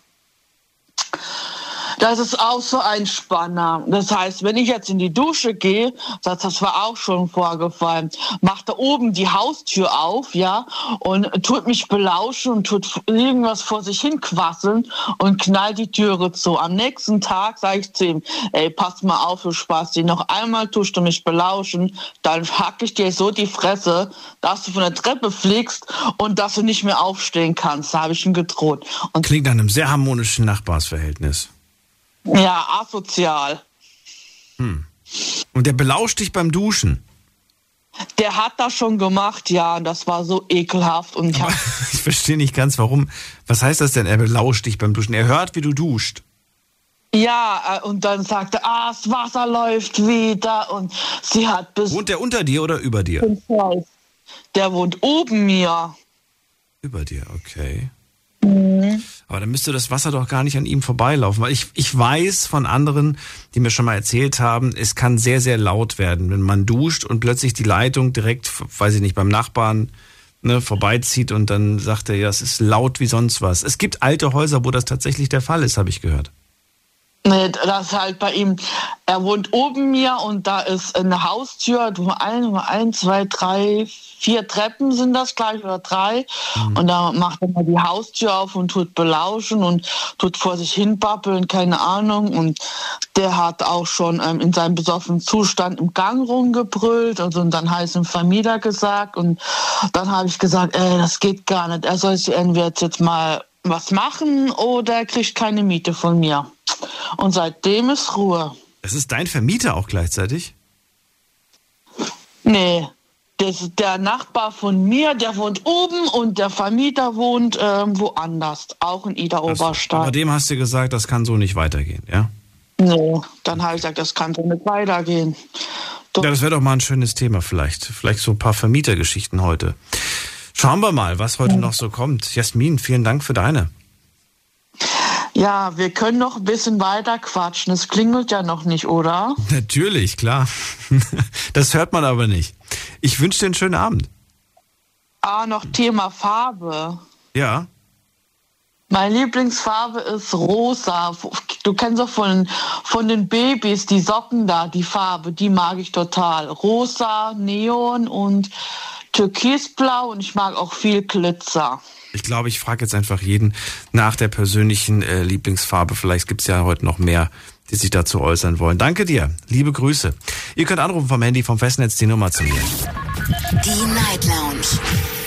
das ist auch so ein Spanner. Das heißt, wenn ich jetzt in die Dusche gehe, das, das war auch schon vorgefallen, macht da oben die Haustür auf, ja, und tut mich belauschen und tut irgendwas vor sich hin quasseln und knallt die Türe zu. Am nächsten Tag sage ich zu ihm, ey, pass mal auf, du Spasti, noch einmal tust du mich belauschen, dann hack ich dir so die Fresse, dass du von der Treppe fliegst und dass du nicht mehr aufstehen kannst. Da habe ich ihm gedroht. Und klingt nach einem sehr harmonischen Nachbarsverhältnis. Ja, asozial. Hm. Und der belauscht dich beim Duschen? Der hat das schon gemacht, ja. Und das war so ekelhaft. Und ich, ich verstehe nicht ganz, warum. Was heißt das denn, er belauscht dich beim Duschen? Er hört, wie du duscht. Ja, und dann sagt er, ah, das Wasser läuft wieder. Und sie hat bis... Wohnt der unter dir oder über dir? Der wohnt oben mir. Über dir, okay. Mhm. Aber dann müsste das Wasser doch gar nicht an ihm vorbeilaufen. Weil ich, ich weiß von anderen, die mir schon mal erzählt haben, es kann sehr, sehr laut werden, wenn man duscht und plötzlich die Leitung direkt, weiß ich nicht, beim Nachbarn ne, vorbeizieht und dann sagt er, ja, es ist laut wie sonst was. Es gibt alte Häuser, wo das tatsächlich der Fall ist, habe ich gehört. Nee, das ist halt bei ihm, er wohnt oben mir und da ist eine Haustür, ein, zwei, drei, vier Treppen sind das gleich oder drei mhm. und da macht er mal die Haustür auf und tut belauschen und tut vor sich hin babbeln, keine Ahnung, und der hat auch schon ähm, in seinem besoffenen Zustand im Gang rumgebrüllt und, so, und dann heißt es im Vermieter gesagt und dann habe ich gesagt, ey, das geht gar nicht, er soll sich entweder jetzt mal was machen oder er kriegt keine Miete von mir. Und seitdem ist Ruhe. Das ist dein Vermieter auch gleichzeitig? Nee, das, der Nachbar von mir, der wohnt oben und der Vermieter wohnt ähm, woanders, auch in Idar-Oberstein. Bei dem hast du gesagt, das kann so nicht weitergehen, ja? Nee, dann habe ich gesagt, das kann so nicht weitergehen. Doch. Ja, das wäre doch mal ein schönes Thema vielleicht. Vielleicht so ein paar Vermietergeschichten heute. Schauen wir mal, was heute noch so kommt. Jasmin, vielen Dank für deine. Ja, wir können noch ein bisschen weiter quatschen. Es klingelt ja noch nicht, oder? Natürlich, klar. Das hört man aber nicht. Ich wünsche dir einen schönen Abend. Ah, noch Thema Farbe. Ja. Meine Lieblingsfarbe ist rosa. Du kennst doch von, von den Babys die Socken da, die Farbe, die mag ich total. Rosa, Neon und Türkisblau und ich mag auch viel Glitzer. Ich glaube, ich frage jetzt einfach jeden nach der persönlichen äh, Lieblingsfarbe. Vielleicht gibt es ja heute noch mehr, die sich dazu äußern wollen. Danke dir. Liebe Grüße. Ihr könnt anrufen vom Handy, vom Festnetz, die Nummer zu mir. Die Night Lounge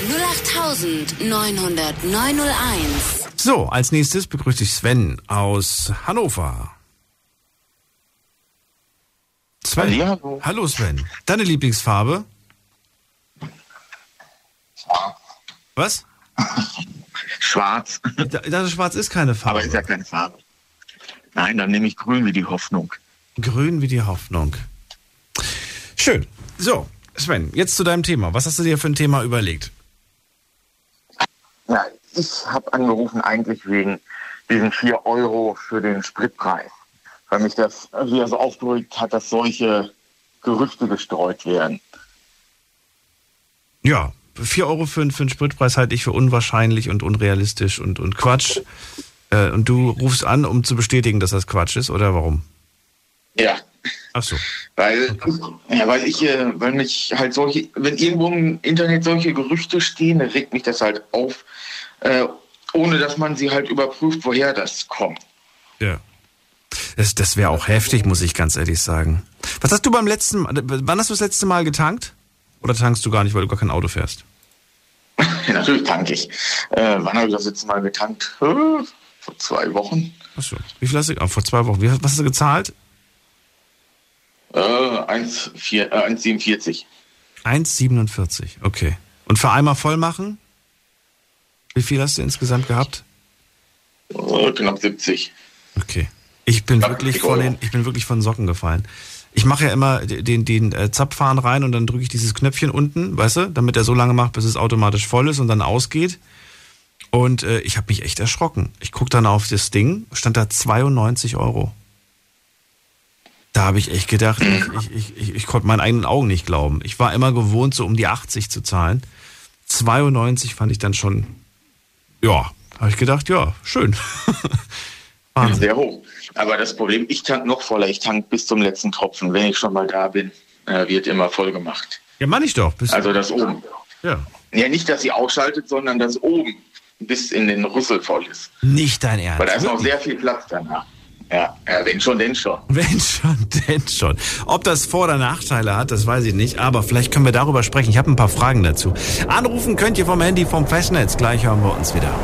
null acht neun null neun null eins. So, als nächstes begrüße ich Sven aus Hannover. Sven. Hallihallo. Hallo Sven. Deine Lieblingsfarbe? Schwarz. Was? Schwarz. Das Schwarz ist keine Farbe. Aber ist ja keine Farbe. Nein, dann nehme ich grün wie die Hoffnung. Grün wie die Hoffnung. Schön. So, Sven, jetzt zu deinem Thema. Was hast du dir für ein Thema überlegt? Ja, ich habe angerufen eigentlich wegen diesen vier Euro für den Spritpreis. Weil mich das wieder so aufgeregt hat, dass solche Gerüchte gestreut werden. Ja. vier Euro für, für einen Spritpreis halte ich für unwahrscheinlich und unrealistisch und, und Quatsch. Äh, und du rufst an, um zu bestätigen, dass das Quatsch ist, oder warum? Ja. Ach so. Weil, ja, weil ich, äh, wenn mich halt solche, wenn irgendwo im Internet solche Gerüchte stehen, dann regt mich das halt auf, äh, ohne dass man sie halt überprüft, woher das kommt. Ja. Das, das wäre auch heftig, muss ich ganz ehrlich sagen. Was hast du beim letzten Mal, wann hast du das letzte Mal getankt? Oder tankst du gar nicht, weil du gar kein Auto fährst? Natürlich tanke ich. Äh, wann habe ich das letzte Mal getankt? Vor zwei Wochen. Achso. Wie viel hast du? Oh, vor zwei Wochen. Wie, was hast du gezahlt? Äh, eins Komma siebenundvierzig. eins Komma siebenundvierzig, okay. Und für einmal voll machen? Wie viel hast du insgesamt gehabt? Äh, knapp siebzig. Okay. Ich bin, wirklich von den, ich bin wirklich von Socken gefallen. ich mache ja immer den, den äh, Zapfhahn rein und dann drücke ich dieses Knöpfchen unten, weißt du, damit er so lange macht, bis es automatisch voll ist und dann ausgeht. Und äh, ich habe mich echt erschrocken. Ich gucke dann auf das Ding, stand da zweiundneunzig Euro. Da habe ich echt gedacht, ich, ich, ich, ich konnte meinen eigenen Augen nicht glauben. Ich war immer gewohnt, so um die achtzig zu zahlen. zweiundneunzig fand ich dann schon, ja, habe ich gedacht, ja, schön. Wahnsinn. Sehr hoch. Aber das Problem, ich tank noch voller, ich tank bis zum letzten Tropfen. Wenn ich schon mal da bin, wird immer voll gemacht. Ja, meine ich doch. Bis also das oben. Ja. Ja, nicht, dass sie ausschaltet, sondern das oben bis in den Rüssel voll ist. Nicht dein Ernst. Weil da ist wirklich noch sehr viel Platz danach. Ja, ja, wenn schon, denn schon. Wenn schon, denn schon. Ob das Vor- oder Nachteile hat, das weiß ich nicht, aber vielleicht können wir darüber sprechen. Ich habe ein paar Fragen dazu. Anrufen könnt ihr vom Handy, vom Festnetz. Gleich hören wir uns wieder.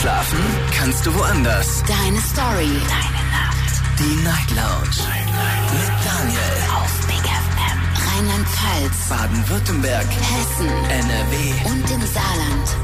Schlafen kannst du woanders. Deine Story. Deine Nacht. Die Night Lounge. Night, Night. Mit Daniel. Auf Big F M. Rheinland-Pfalz. Baden-Württemberg. Hessen. N R W. Und im Saarland.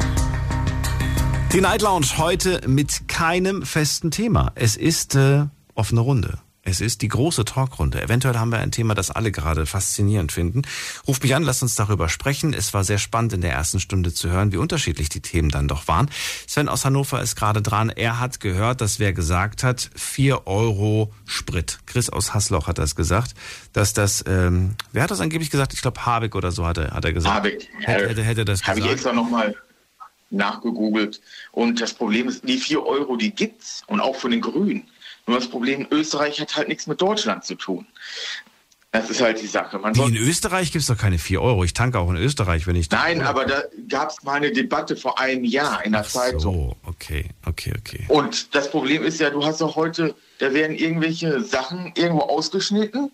Die Night Lounge heute mit keinem festen Thema. Es ist äh, offene Runde. Es ist die große Talkrunde. Eventuell haben wir ein Thema, das alle gerade faszinierend finden. Ruft mich an, lasst uns darüber sprechen. Es war sehr spannend in der ersten Stunde zu hören, wie unterschiedlich die Themen dann doch waren. Sven aus Hannover ist gerade dran. Er hat gehört, dass wer gesagt hat, vier Euro Sprit. Chris aus Hasloch hat das gesagt. Dass das, ähm, wer hat das angeblich gesagt? Ich glaube Habeck oder so hat er, hat er gesagt. Habeck. Hätte, hätte, hätte das gesagt. Habe ich extra nochmal nachgegoogelt. Und das Problem ist, die vier Euro, die gibt's und auch von den Grünen. Nur das Problem, Österreich hat halt nichts mit Deutschland zu tun. Das ist halt die Sache. Man soll in Österreich gibt es doch keine vier Euro. Ich tanke auch in Österreich, wenn ich da. Nein, aber da gab es mal eine Debatte vor einem Jahr in der Ach Zeitung. So, okay, okay, okay. Und das Problem ist ja, du hast doch heute, da werden irgendwelche Sachen irgendwo ausgeschnitten,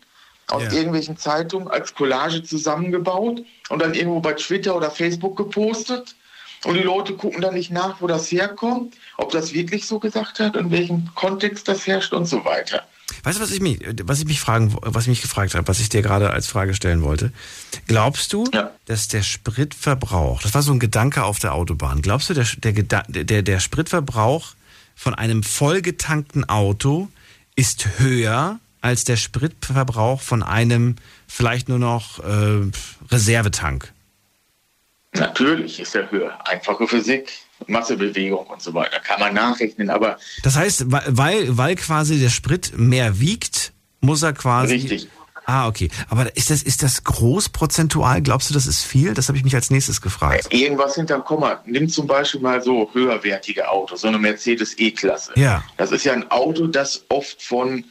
aus yeah. irgendwelchen Zeitungen als Collage zusammengebaut und dann irgendwo bei Twitter oder Facebook gepostet. Und die Leute gucken dann nicht nach, wo das herkommt, ob das wirklich so gesagt hat, in welchem Kontext das herrscht und so weiter. Weißt du, was ich mich, was ich mich fragen, was ich mich gefragt habe, was ich dir gerade als Frage stellen wollte? Glaubst du, ja. dass der Spritverbrauch, das war so ein Gedanke auf der Autobahn, glaubst du, der, der, der, der Spritverbrauch von einem vollgetankten Auto ist höher als der Spritverbrauch von einem vielleicht nur noch äh, Reservetank? Natürlich ist er höher. Einfache Physik, Massebewegung und so weiter. Kann man nachrechnen, aber... Das heißt, weil, weil quasi der Sprit mehr wiegt, muss er quasi... Richtig. Ah, okay. Aber ist das, ist das groß prozentual? Glaubst du, das ist viel? Das habe ich mich als nächstes gefragt. Irgendwas hinterm Komma. Nimm zum Beispiel mal so höherwertige Autos, so eine Mercedes E-Klasse. Ja. Das ist ja ein Auto, das oft von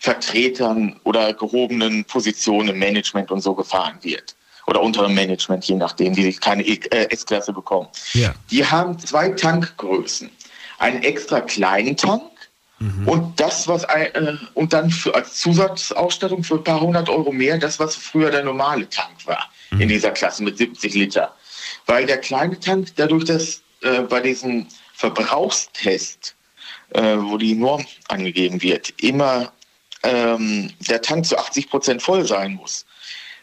Vertretern oder gehobenen Positionen im Management und so gefahren wird. Oder unter dem Management, je nachdem, die keine S-Klasse bekommen. Ja. Die haben zwei Tankgrößen. Einen extra kleinen Tank mhm. und das, was äh, und dann für, als Zusatzausstattung für ein paar hundert Euro mehr, das, was früher der normale Tank war mhm. in dieser Klasse mit siebzig Liter. Weil der kleine Tank, dadurch, dass äh, bei diesem Verbrauchstest, äh, wo die Norm angegeben wird, immer ähm, der Tank zu achtzig Prozent voll sein muss,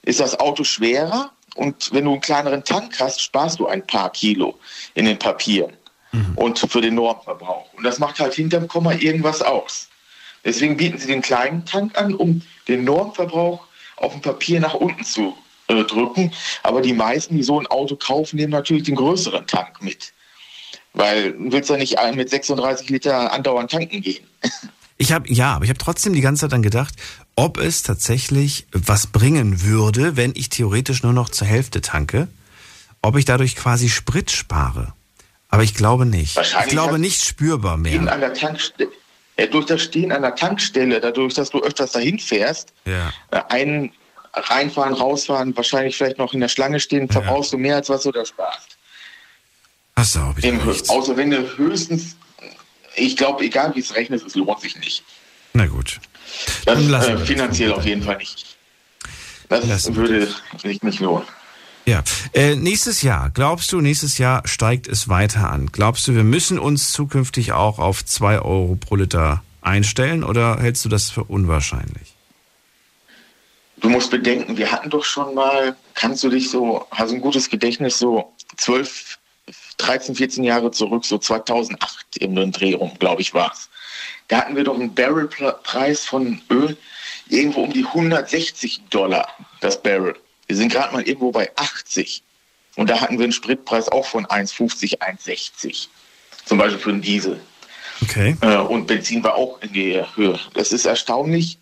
ist das Auto schwerer und wenn du einen kleineren Tank hast, sparst du ein paar Kilo in den Papieren mhm. und für den Normverbrauch. Und das macht halt hinterm Komma irgendwas aus. Deswegen bieten sie den kleinen Tank an, um den Normverbrauch auf dem Papier nach unten zu äh, drücken. Aber die meisten, die so ein Auto kaufen, nehmen natürlich den größeren Tank mit. Weil du willst ja nicht mit sechsunddreißig Liter andauernd tanken gehen. Ich habe ja, aber ich habe trotzdem die ganze Zeit dann gedacht, ob es tatsächlich was bringen würde, wenn ich theoretisch nur noch zur Hälfte tanke, ob ich dadurch quasi Sprit spare. Aber ich glaube nicht. Ich glaube nicht spürbar mehr. An der Tankstelle, durch das Stehen an der Tankstelle, dadurch, dass du öfters dahin fährst, ja. ein reinfahren, rausfahren, wahrscheinlich vielleicht noch in der Schlange stehen, verbrauchst ja. du mehr, als was du da sparst. Das glaube ich nicht. Außer wenn du höchstens... Ich glaube, egal wie es rechnet, es lohnt sich nicht. Na gut. Das äh, finanziell auf jeden Fall nicht. Das lassen würde sich nicht lohnen. Ja. Äh, nächstes Jahr, glaubst du, nächstes Jahr steigt es weiter an? Glaubst du, wir müssen uns zukünftig auch auf zwei Euro pro Liter einstellen oder hältst du das für unwahrscheinlich? Du musst bedenken, wir hatten doch schon mal, kannst du dich so, hast ein gutes Gedächtnis, so zwölf, dreizehn, vierzehn Jahre zurück, so zweitausendacht in den Dreh rum, glaube ich, war es. Da hatten wir doch einen Barrelpreis von Öl irgendwo um die hundertsechzig Dollar das Barrel. Wir sind gerade mal irgendwo bei achtzig. Und da hatten wir einen Spritpreis auch von eins fünfzig, eins sechzig. Zum Beispiel für einen Diesel. Okay. Und Benzin war auch in der Höhe. Das ist erstaunlich,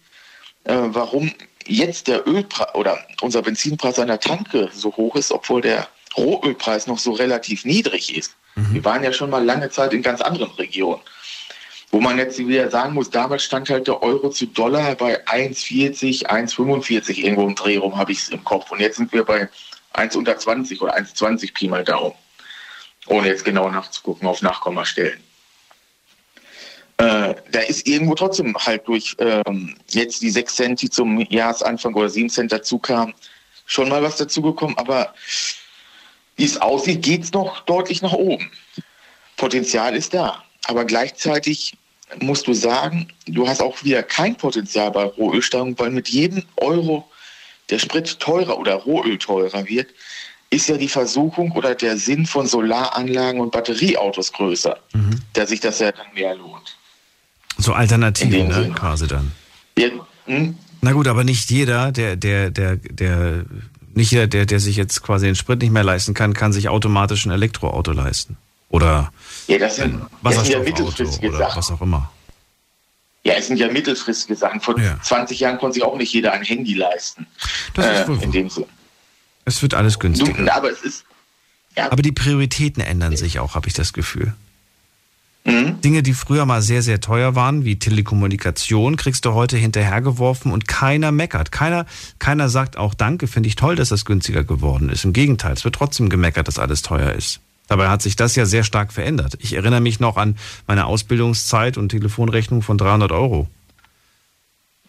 warum jetzt der Ölpreis oder unser Benzinpreis an der Tanke so hoch ist, obwohl der Rohölpreis noch so relativ niedrig ist. Mhm. Wir waren ja schon mal lange Zeit in ganz anderen Regionen. Wo man jetzt wieder sagen muss, damals stand halt der Euro zu Dollar bei eins vierzig, eins fünfundvierzig irgendwo im Dreh rum, habe ich es im Kopf. Und jetzt sind wir bei eins unter zwanzig oder eins zwanzig Pi mal Daumen. Ohne jetzt genau nachzugucken auf Nachkommastellen. Äh, da ist irgendwo trotzdem halt durch ähm, jetzt die sechs Cent, die zum Jahresanfang oder sieben Cent dazu kamen, schon mal was dazugekommen. Aber wie es aussieht, geht es noch deutlich nach oben. Potenzial ist da. Aber gleichzeitig musst du sagen, du hast auch wieder kein Potenzial bei Rohölsteigerung, weil mit jedem Euro der Sprit teurer oder Rohöl teurer wird, ist ja die Versuchung oder der Sinn von Solaranlagen und Batterieautos größer, mhm. da sich das ja dann mehr lohnt. So Alternativen, ne, quasi dann. Ja. Hm? Na gut, aber nicht jeder, der, der, der, der, nicht jeder, der, der sich jetzt quasi den Sprit nicht mehr leisten kann, kann sich automatisch ein Elektroauto leisten. Oder ja, das sind, das sind ja mittelfristige Sachen. Was auch immer. Ja, es sind ja mittelfristige Sachen. Vor ja. zwanzig Jahren konnte sich auch nicht jeder ein Handy leisten. Das äh, ist wohl in dem Sinne. Es wird alles günstiger. Du, aber, es ist, ja. aber die Prioritäten ändern sich auch, habe ich das Gefühl. Mhm. Dinge, die früher mal sehr, sehr teuer waren, wie Telekommunikation, kriegst du heute hinterhergeworfen und keiner meckert. Keiner, keiner sagt auch Danke, finde ich toll, dass das günstiger geworden ist. Im Gegenteil, es wird trotzdem gemeckert, dass alles teuer ist. Dabei hat sich das ja sehr stark verändert. Ich erinnere mich noch an meine Ausbildungszeit und Telefonrechnung von dreihundert Euro.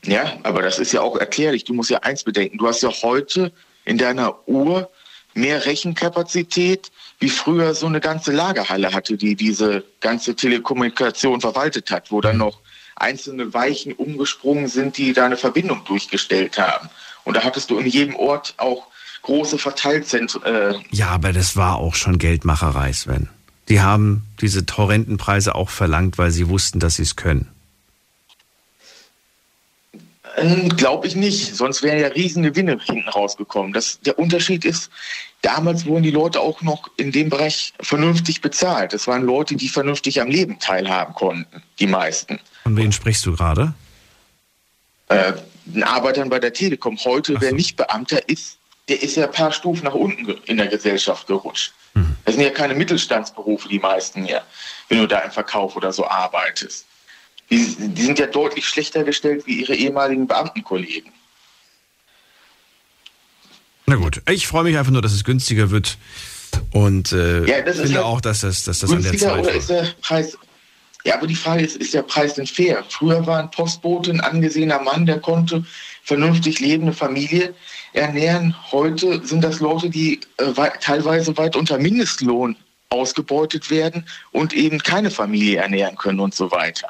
Ja, aber das ist ja auch erklärlich. Du musst ja eins bedenken. Du hast ja heute in deiner Uhr mehr Rechenkapazität, wie früher so eine ganze Lagerhalle hatte, die diese ganze Telekommunikation verwaltet hat, wo dann noch einzelne Weichen umgesprungen sind, die da eine Verbindung durchgestellt haben. Und da hattest du in jedem Ort auch große Verteilzentren. Ja, aber das war auch schon Geldmacherei, Sven. Die haben diese horrenden Preise auch verlangt, weil sie wussten, dass sie es können. Ähm, Glaube ich nicht. Sonst wären ja riesen Gewinne hinten rausgekommen. Das, der Unterschied ist, damals wurden die Leute auch noch in dem Bereich vernünftig bezahlt. Das waren Leute, die vernünftig am Leben teilhaben konnten, die meisten. Von wem sprichst du gerade? Äh, den Arbeitern bei der Telekom. Heute, ach so, wer nicht Beamter ist, der ist ja ein paar Stufen nach unten in der Gesellschaft gerutscht. Mhm. Das sind ja keine Mittelstandsberufe, die meisten ja, wenn du da im Verkauf oder so arbeitest. Die, die sind ja deutlich schlechter gestellt wie ihre ehemaligen Beamtenkollegen. Na gut, ich freue mich einfach nur, dass es günstiger wird und äh, ja, das finde ist ja auch, dass das, dass das an der Zeit oder ist der Preis. Ja, aber die Frage ist, ist der Preis denn fair? Früher war ein Postbote ein angesehener Mann, der konnte vernünftig lebende Familie ernähren. Heute sind das Leute, die äh, wei- teilweise weit unter Mindestlohn ausgebeutet werden und eben keine Familie ernähren können und so weiter.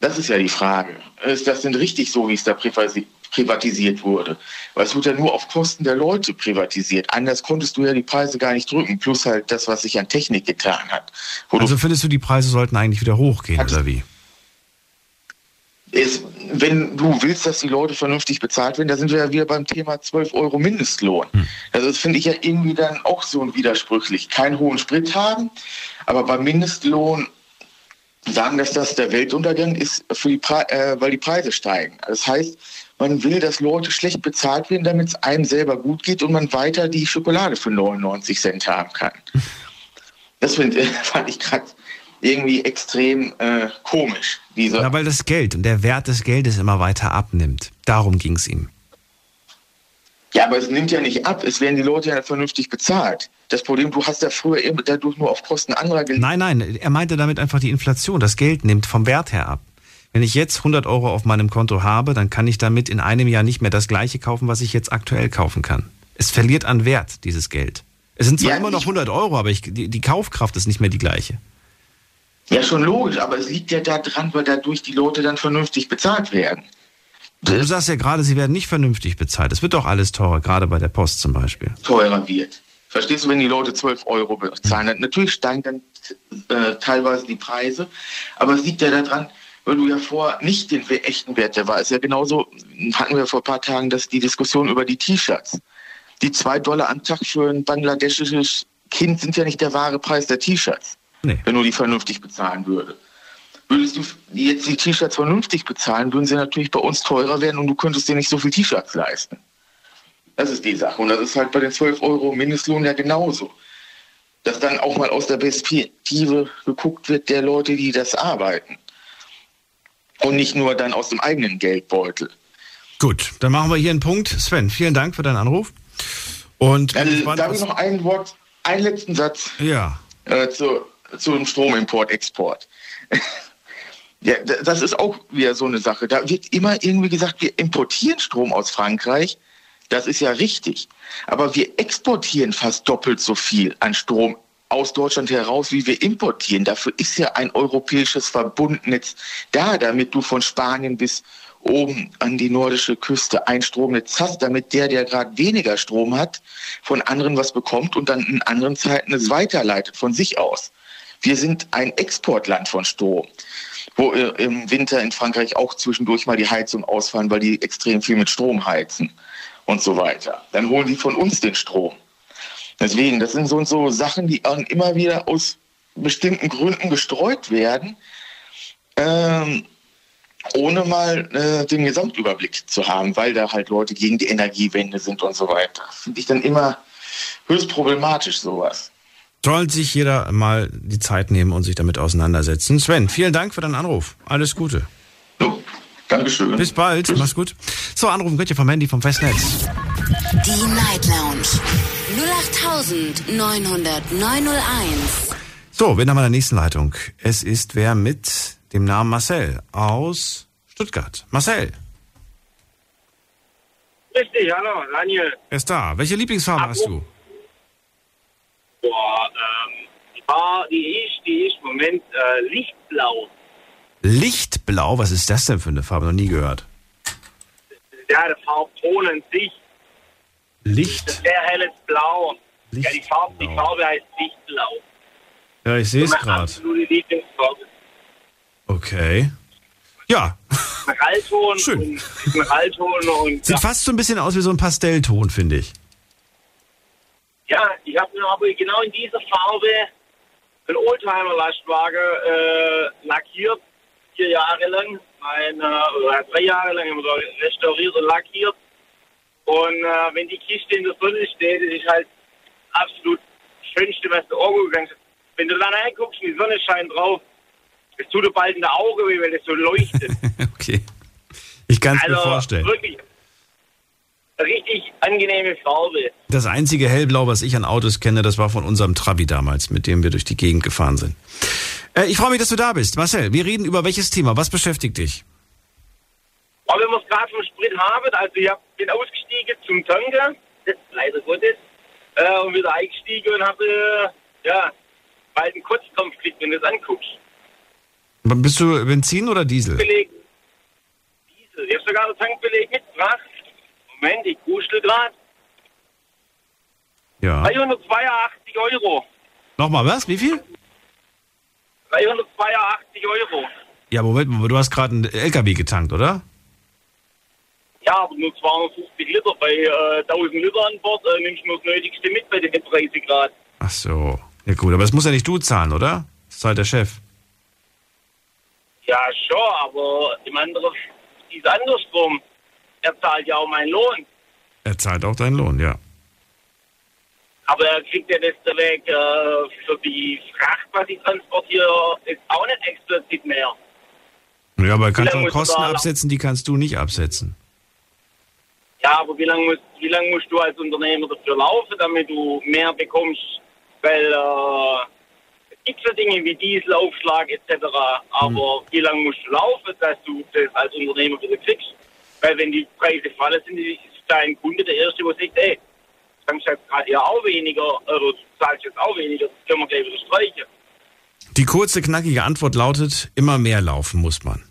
Das ist ja die Frage. Ist das denn richtig so, wie es da privatisi- privatisiert wurde? Weil es wird ja nur auf Kosten der Leute privatisiert. Anders konntest du ja die Preise gar nicht drücken. Plus halt das, was sich an Technik getan hat. Also findest du, die Preise sollten eigentlich wieder hochgehen, oder wie? Ist, wenn du willst, dass die Leute vernünftig bezahlt werden, da sind wir ja wieder beim Thema zwölf Euro Mindestlohn. Hm. Also das finde ich ja irgendwie dann auch so widersprüchlich. Keinen hohen Sprit haben, aber beim Mindestlohn sagen, dass das der Weltuntergang ist, für die Pre- äh, weil die Preise steigen. Das heißt, man will, dass Leute schlecht bezahlt werden, damit es einem selber gut geht und man weiter die Schokolade für neunundneunzig Cent haben kann. Hm. Das find, äh, fand ich gerade irgendwie extrem äh, komisch. Diese ja, weil das Geld und der Wert des Geldes immer weiter abnimmt. Darum ging es ihm. Ja, aber es nimmt ja nicht ab. Es werden die Leute ja vernünftig bezahlt. Das Problem, du hast ja früher eben dadurch nur auf Kosten anderer gelebt. Nein, nein, er meinte damit einfach die Inflation. Das Geld nimmt vom Wert her ab. Wenn ich jetzt hundert Euro auf meinem Konto habe, dann kann ich damit in einem Jahr nicht mehr das Gleiche kaufen, was ich jetzt aktuell kaufen kann. Es verliert an Wert, dieses Geld. Es sind zwar ja, immer noch hundert Euro, aber ich, die, die Kaufkraft ist nicht mehr die gleiche. Ja, schon logisch, aber es liegt ja daran, weil dadurch die Leute dann vernünftig bezahlt werden. Du sagst ja gerade, sie werden nicht vernünftig bezahlt. Es wird doch alles teurer, gerade bei der Post zum Beispiel. Teurer wird. Verstehst du, wenn die Leute zwölf Euro bezahlen, dann natürlich steigen dann äh, teilweise die Preise, aber es liegt ja daran, weil du ja vorher nicht den echten Wert der Wahl ist. Ja, genauso hatten wir vor ein paar Tagen dass die Diskussion über die T-Shirts. Die zwei Dollar am Tag für ein bangladeschisches Kind sind ja nicht der wahre Preis der T-Shirts, nee. Wenn du die vernünftig bezahlen würdest. Würdest du jetzt die T-Shirts vernünftig bezahlen, würden sie natürlich bei uns teurer werden und du könntest dir nicht so viel T-Shirts leisten. Das ist die Sache. Und das ist halt bei den zwölf Euro Mindestlohn ja genauso. Dass dann auch mal aus der Perspektive geguckt wird der Leute, die das arbeiten. Und nicht nur dann aus dem eigenen Geldbeutel. Gut, dann machen wir hier einen Punkt. Sven, vielen Dank für deinen Anruf. Und also, darf ich noch ein Wort, einen letzten Satz ja. äh, zu, zu dem Stromimport, Export. Ja, das ist auch wieder so eine Sache. Da wird immer irgendwie gesagt, wir importieren Strom aus Frankreich. Das ist ja richtig. Aber wir exportieren fast doppelt so viel an Strom aus Deutschland heraus, wie wir importieren. Dafür ist ja ein europäisches Verbundnetz da, damit du von Spanien bis oben an die nordische Küste ein Stromnetz hast, damit der, der gerade weniger Strom hat, von anderen was bekommt und dann in anderen Zeiten es weiterleitet von sich aus. Wir sind ein Exportland von Strom, wo im Winter in Frankreich auch zwischendurch mal die Heizung ausfallen, weil die extrem viel mit Strom heizen und so weiter. Dann holen die von uns den Strom. Deswegen, das sind so und so Sachen, die immer wieder aus bestimmten Gründen gestreut werden, ähm, ohne mal äh, den Gesamtüberblick zu haben, weil da halt Leute gegen die Energiewende sind und so weiter. Finde ich dann immer höchst problematisch, sowas. Soll sich jeder mal die Zeit nehmen und sich damit auseinandersetzen. Sven, vielen Dank für deinen Anruf. Alles Gute. So, Dankeschön. Bis bald. Tschüss. Mach's gut. So, anrufen könnt ihr vom Handy, vom Festnetz. Die Night Lounge. null acht neun null neun null eins. So, wir haben in der nächsten Leitung. Es ist wer mit dem Namen Marcel aus Stuttgart. Marcel. Richtig, hallo, Daniel. Er ist da. Welche Lieblingsfarbe Ach, hast du? Boah, ähm, die Bar, die ist, die ist im Moment äh, lichtblau. Lichtblau? Was ist das denn für eine Farbe? Noch nie gehört. Ja, das Farbton an sich. Licht? Das ist sehr helles Blau. Licht ja, die Farbe, die Farbe heißt Lichtblau. Ja, ich sehe es gerade. Absolute Lieblingsfarbe. Okay. Ja. Metallton. Schön. Und Metallton und, sieht ja. fast so ein bisschen aus wie so ein Pastellton, finde ich. Ja, ich habe mir aber genau in dieser Farbe einen Oldtimer-Lastwagen äh, lackiert, vier Jahre lang, mein, äh, oder drei Jahre lang haben wir da restauriert und lackiert. Und äh, wenn die Kiste in der Sonne steht, das ist halt absolut das Schönste, was du angucken kannst. Wenn du da reinguckst und die Sonne scheint drauf, das tut dir bald in der Augen weh, weil das so leuchtet. Okay, ich kann es also, mir vorstellen. Wirklich. Richtig angenehme Farbe. Das einzige Hellblau, was ich an Autos kenne, das war von unserem Trabi damals, mit dem wir durch die Gegend gefahren sind. Äh, ich freue mich, dass du da bist. Marcel, wir reden über welches Thema? Was beschäftigt dich? Aber wenn wir es gerade vom Sprit haben, also ich bin ausgestiegen zum Tanken, leider Gottes, äh, und wieder eingestiegen und habe äh, ja, bald einen Kotzkrampf gekriegt, wenn du das anguckst. Bist du Benzin oder Diesel? Diesel. Ich habe sogar den Tankbeleg mitgebracht. Moment, ich kuschel gerade. Ja. dreihundertzweiundachtzig Euro. Nochmal was? Wie viel? dreihundertzweiundachtzig Euro. Ja, Moment, du hast gerade einen L K W getankt, oder? Ja, aber nur zweihundertfünfzig Liter. Bei äh, tausend Liter an Bord äh, nimmst du nur das Nötigste mit bei den dreißig Grad. Ach so. Ja gut, aber das muss ja nicht du zahlen, oder? Das zahlt der Chef. Ja, schon, aber im anderen ist es andersrum. Er zahlt ja auch meinen Lohn. Er zahlt auch deinen Lohn, ja. Aber er kriegt ja das weg äh, für die Fracht, was ich transportiere, ist auch nicht explizit mehr. Ja, aber er kann schon Kosten absetzen, die kannst du nicht absetzen. Ja, aber wie lange musst, wie lang musst du als Unternehmer dafür laufen, damit du mehr bekommst? Weil äh, es gibt so Dinge wie Dieselaufschlag et cetera. Aber hm. wie lange musst du laufen, dass du das als Unternehmer wieder kriegst? Weil wenn die Preise fallen, sind ist dein Kunde der Erste, der sagt, ey, du zahlst jetzt gerade ja auch weniger, oder du zahlst jetzt auch weniger, das können wir gleich wieder streichen. Die kurze, knackige Antwort lautet, immer mehr laufen muss man.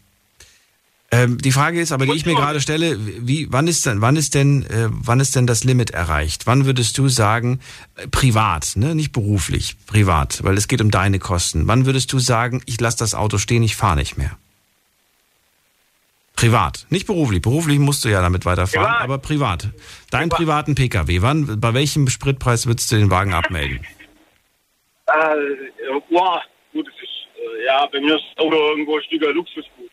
Ähm, die Frage ist aber, die ich mir gerade stelle, wie, wann ist denn, wann ist denn, äh, wann ist denn das Limit erreicht? Wann würdest du sagen, äh, privat, ne, nicht beruflich, privat, weil es geht um deine Kosten. Wann würdest du sagen, ich lasse das Auto stehen, ich fahre nicht mehr? Privat, nicht beruflich. Beruflich musst du ja damit weiterfahren, privat. aber privat. Deinen privat. privaten P K W, wann, bei welchem Spritpreis würdest du den Wagen abmelden? äh, boah, gut, ist, ja, bei mir ist das Auto irgendwo ein Stück Luxusgut.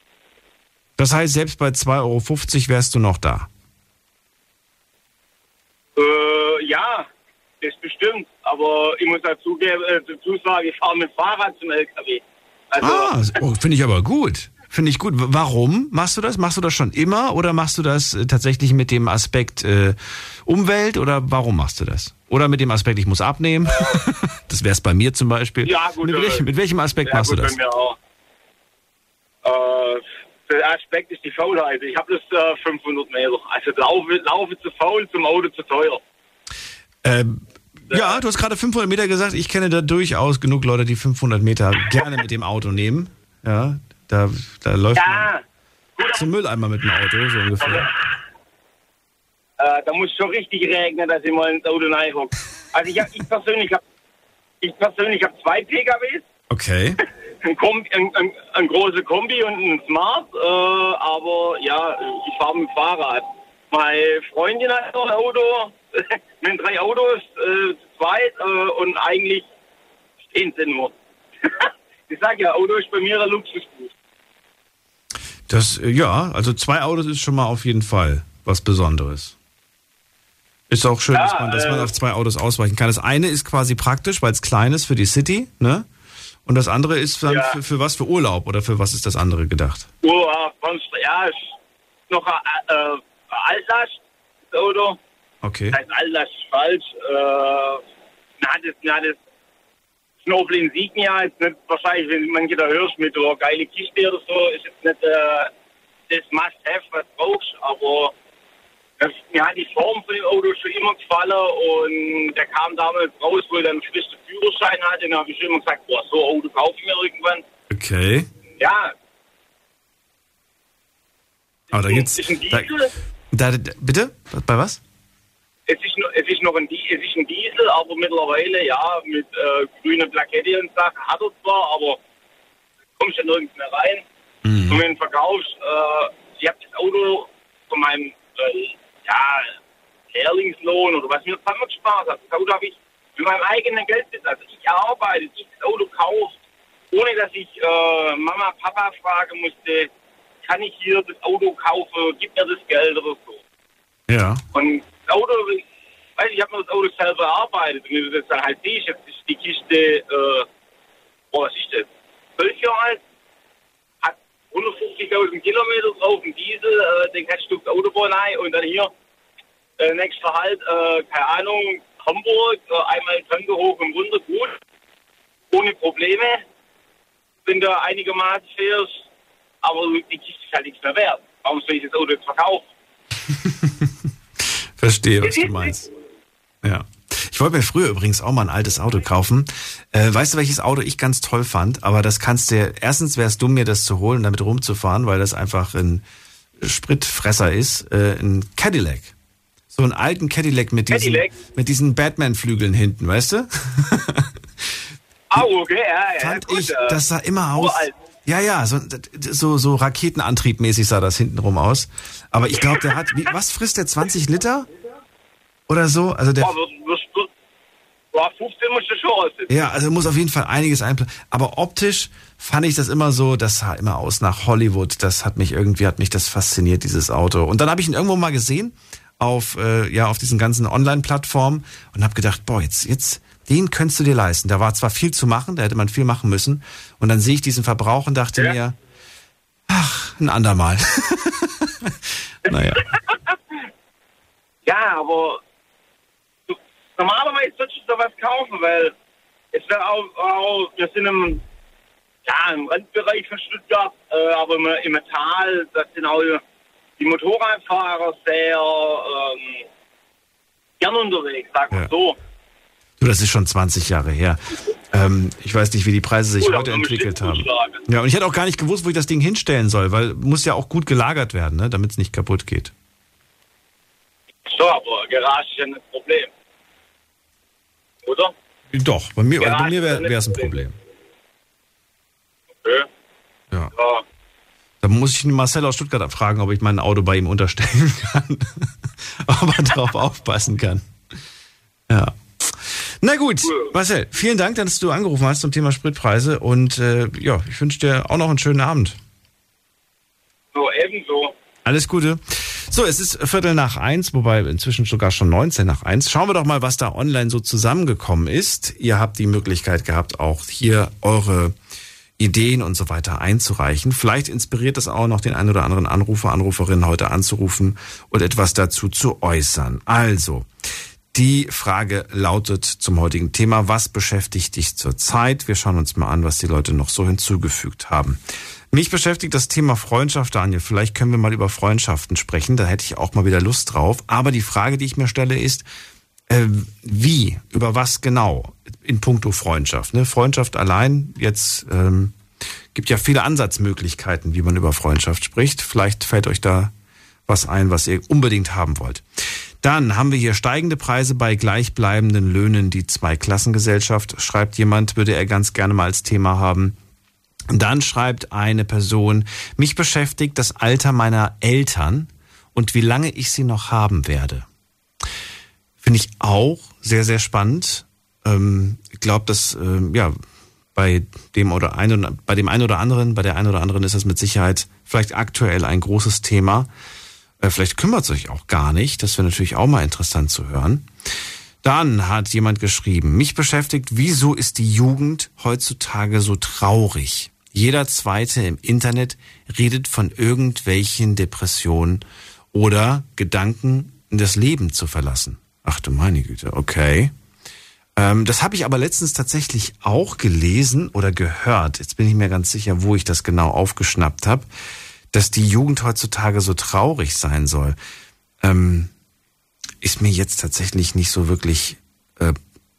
Das heißt, selbst bei zwei Euro fünfzig wärst du noch da? Äh, ja, das bestimmt. Aber ich muss dazu, äh, dazu sagen, ich fahre mit Fahrrad zum L K W. Also, ah, oh, finde ich aber gut. Finde ich gut. Warum machst du das? Machst du das schon immer oder machst du das tatsächlich mit dem Aspekt äh, Umwelt oder warum machst du das? Oder mit dem Aspekt, ich muss abnehmen? Das wäre es bei mir zum Beispiel. Ja, gut. Mit, welch, mit welchem Aspekt ja, machst gut, du das? Bei mir auch. Äh, der Aspekt ist die Faulheit. Ich habe das äh, fünfhundert Meter. Also laufe, laufe zu faul, zum Auto zu teuer. Ähm. Ja, du hast gerade fünfhundert Meter gesagt. Ich kenne da durchaus genug Leute, die fünfhundert Meter gerne mit dem Auto nehmen. Ja, da, da läuft ja. man zum Mülleimer mit dem Auto, so ungefähr. Äh, da muss schon richtig regnen, dass ich mal ins Auto reinhocke. Also ich, hab, ich persönlich habe ich persönlich hab zwei P K Ws. Okay. Ein, Kombi, ein, ein, ein großer Kombi und ein Smart. Äh, aber ja, ich fahre mit dem Fahrrad. Meine Freundin hat noch ein Auto, mit drei Autos, äh, zwei äh, und eigentlich stehen sie nur. Ich sag ja, Auto ist bei mir ein Luxusgut. Das, ja, also zwei Autos ist schon mal auf jeden Fall was Besonderes. Ist auch schön, ja, dass man, dass man äh, auf zwei Autos ausweichen kann. Das eine ist quasi praktisch, weil es klein ist für die City, ne? Und das andere ist dann ja. für, für was, für Urlaub oder für was ist das andere gedacht? Oh, ja, ist noch ein... Äh, Altlast, das Auto. Okay. Das heißt, Altlast ist falsch. Äh, na, das Schnobel Insignia ist nicht, wahrscheinlich, wenn manche da hörst, mit oh, geile Kiste oder so, ist jetzt nicht äh, das Must-Have, was du brauchst, aber das, mir hat die Form von dem Auto schon immer gefallen und der kam damals raus, wo er dann frischen Führerschein hatte und da habe ich schon immer gesagt, boah, so ein Auto kaufe ich mir irgendwann. Okay. Ja. Aber da gibt's... Ist ein Diesel? Da, da, bitte? Bei was? Es ist, es ist noch ein, es ist ein Diesel, aber mittlerweile, ja, mit äh, grüner Plakette und Sachen hat er zwar, aber kommst ja nirgends mehr rein. Mhm. Und wenn du verkaufst, äh, ich habe das Auto von meinem äh, ja, Lehrlingslohn oder was mir zusammen gespart hat. Das Auto habe ich mit meinem eigenen Geld bezahlt. Also ich arbeite, ich das Auto kaufe, ohne dass ich äh, Mama, Papa fragen musste, kann ich hier das Auto kaufen, gib mir das Geld oder so. Ja. Und das Auto, weiß ich, ich habe mir das Auto selber erarbeitet. Und wenn du das dann halt siehst, jetzt ist die Kiste, äh, boah, was ist das? zwölf Jahre alt, hat hundertfünfzigtausend Kilometer drauf, ein Diesel, äh, den kannst du auf der Autobahn rein und dann hier, äh, nächster Halt, äh, keine Ahnung, Hamburg, äh, einmal Tanke hoch und runter, gut, ohne Probleme, wenn du einigermaßen fährst. Aber die Kiste ist halt nichts mehr wert. Warum soll ich das Auto jetzt verkaufen? Verstehe, was du meinst. Ja. Ich wollte mir früher übrigens auch mal ein altes Auto kaufen. Äh, weißt du, welches Auto ich ganz toll fand? Aber das kannst du, erstens wäre es dumm, mir das zu holen und damit rumzufahren, weil das einfach ein Spritfresser ist. Äh, ein Cadillac. So einen alten Cadillac mit diesen, mit diesen Batman-Flügeln hinten, weißt du? Ah, okay, ja, ja. Fand gut, ich, das sah immer aus... Uralt. Ja, ja, so, so, so Raketenantriebmäßig sah das hintenrum aus. Aber ich glaube, der hat, wie, was frisst der, zwanzig Liter? Oder so? Also der. Boah, wirst du, boah, fünfzehn musst du schon aussitzen. Ja, also muss auf jeden Fall einiges einplanen. Aber optisch fand ich das immer so, das sah immer aus nach Hollywood. Das hat mich irgendwie, hat mich das fasziniert, dieses Auto. Und dann habe ich ihn irgendwo mal gesehen, auf, äh, ja, auf diesen ganzen Online-Plattformen und habe gedacht, boah, jetzt, jetzt, den könntest du dir leisten. Da war zwar viel zu machen, da hätte man viel machen müssen. Und dann sehe ich diesen Verbrauch und dachte ja. mir, ach, ein andermal. Naja. Ja, aber du, normalerweise solltest du da was kaufen, weil es wäre auch, auch, wir sind im, ja, im Randbereich von Stuttgart, äh, aber im, im Tal, das sind auch die Motorradfahrer sehr ähm, gern unterwegs, sag mal ja. so. Das ist schon zwanzig Jahre her. Ähm, ich weiß nicht, wie die Preise sich oh, heute entwickelt haben. Ja, und ich hätte auch gar nicht gewusst, wo ich das Ding hinstellen soll, weil muss ja auch gut gelagert werden, ne, damit es nicht kaputt geht. So, aber Garage ist ja ein Problem. Oder? Doch, bei mir, also bei mir wäre es ein Problem. Okay. Ja. ja. Da muss ich den Marcel aus Stuttgart fragen, ob ich mein Auto bei ihm unterstellen kann. Ob er darauf aufpassen kann. Ja. Na gut, Marcel, vielen Dank, dass du angerufen hast zum Thema Spritpreise. Und äh, ja, ich wünsche dir auch noch einen schönen Abend. So, ebenso. Alles Gute. So, es ist Viertel nach eins, wobei inzwischen sogar schon neunzehn nach eins. Schauen wir doch mal, was da online so zusammengekommen ist. Ihr habt die Möglichkeit gehabt, auch hier eure Ideen und so weiter einzureichen. Vielleicht inspiriert das auch noch den einen oder anderen Anrufer, Anruferin heute anzurufen und etwas dazu zu äußern. Also, die Frage lautet zum heutigen Thema: Was beschäftigt dich zurzeit? Wir schauen uns mal an, was die Leute noch so hinzugefügt haben. Mich beschäftigt das Thema Freundschaft, Daniel. Vielleicht können wir mal über Freundschaften sprechen. Da hätte ich auch mal wieder Lust drauf. Aber die Frage, die ich mir stelle, ist, äh, wie, über was genau in puncto Freundschaft? Ne? Freundschaft allein, jetzt ähm, gibt ja viele Ansatzmöglichkeiten, wie man über Freundschaft spricht. Vielleicht fällt euch da was ein, was ihr unbedingt haben wollt. Dann haben wir hier steigende Preise bei gleichbleibenden Löhnen, die Zweiklassengesellschaft, schreibt jemand, würde er ganz gerne mal als Thema haben. Dann schreibt eine Person, mich beschäftigt das Alter meiner Eltern und wie lange ich sie noch haben werde. Finde ich auch sehr, sehr spannend. Ähm, ich glaube, dass ähm, ja, bei dem oder ein, bei dem einen oder anderen, bei der einen oder anderen ist das mit Sicherheit vielleicht aktuell ein großes Thema. Äh, vielleicht kümmert es euch auch gar nicht. Das wäre natürlich auch mal interessant zu hören. Dann hat jemand geschrieben, mich beschäftigt, wieso ist die Jugend heutzutage so traurig? Jeder Zweite im Internet redet von irgendwelchen Depressionen oder Gedanken, das Leben zu verlassen. Ach du meine Güte, okay. Ähm, das habe ich aber letztens tatsächlich auch gelesen oder gehört. Jetzt bin ich mir ganz sicher, wo ich das genau aufgeschnappt habe, dass die Jugend heutzutage so traurig sein soll. Ähm, ist mir jetzt tatsächlich nicht so wirklich äh,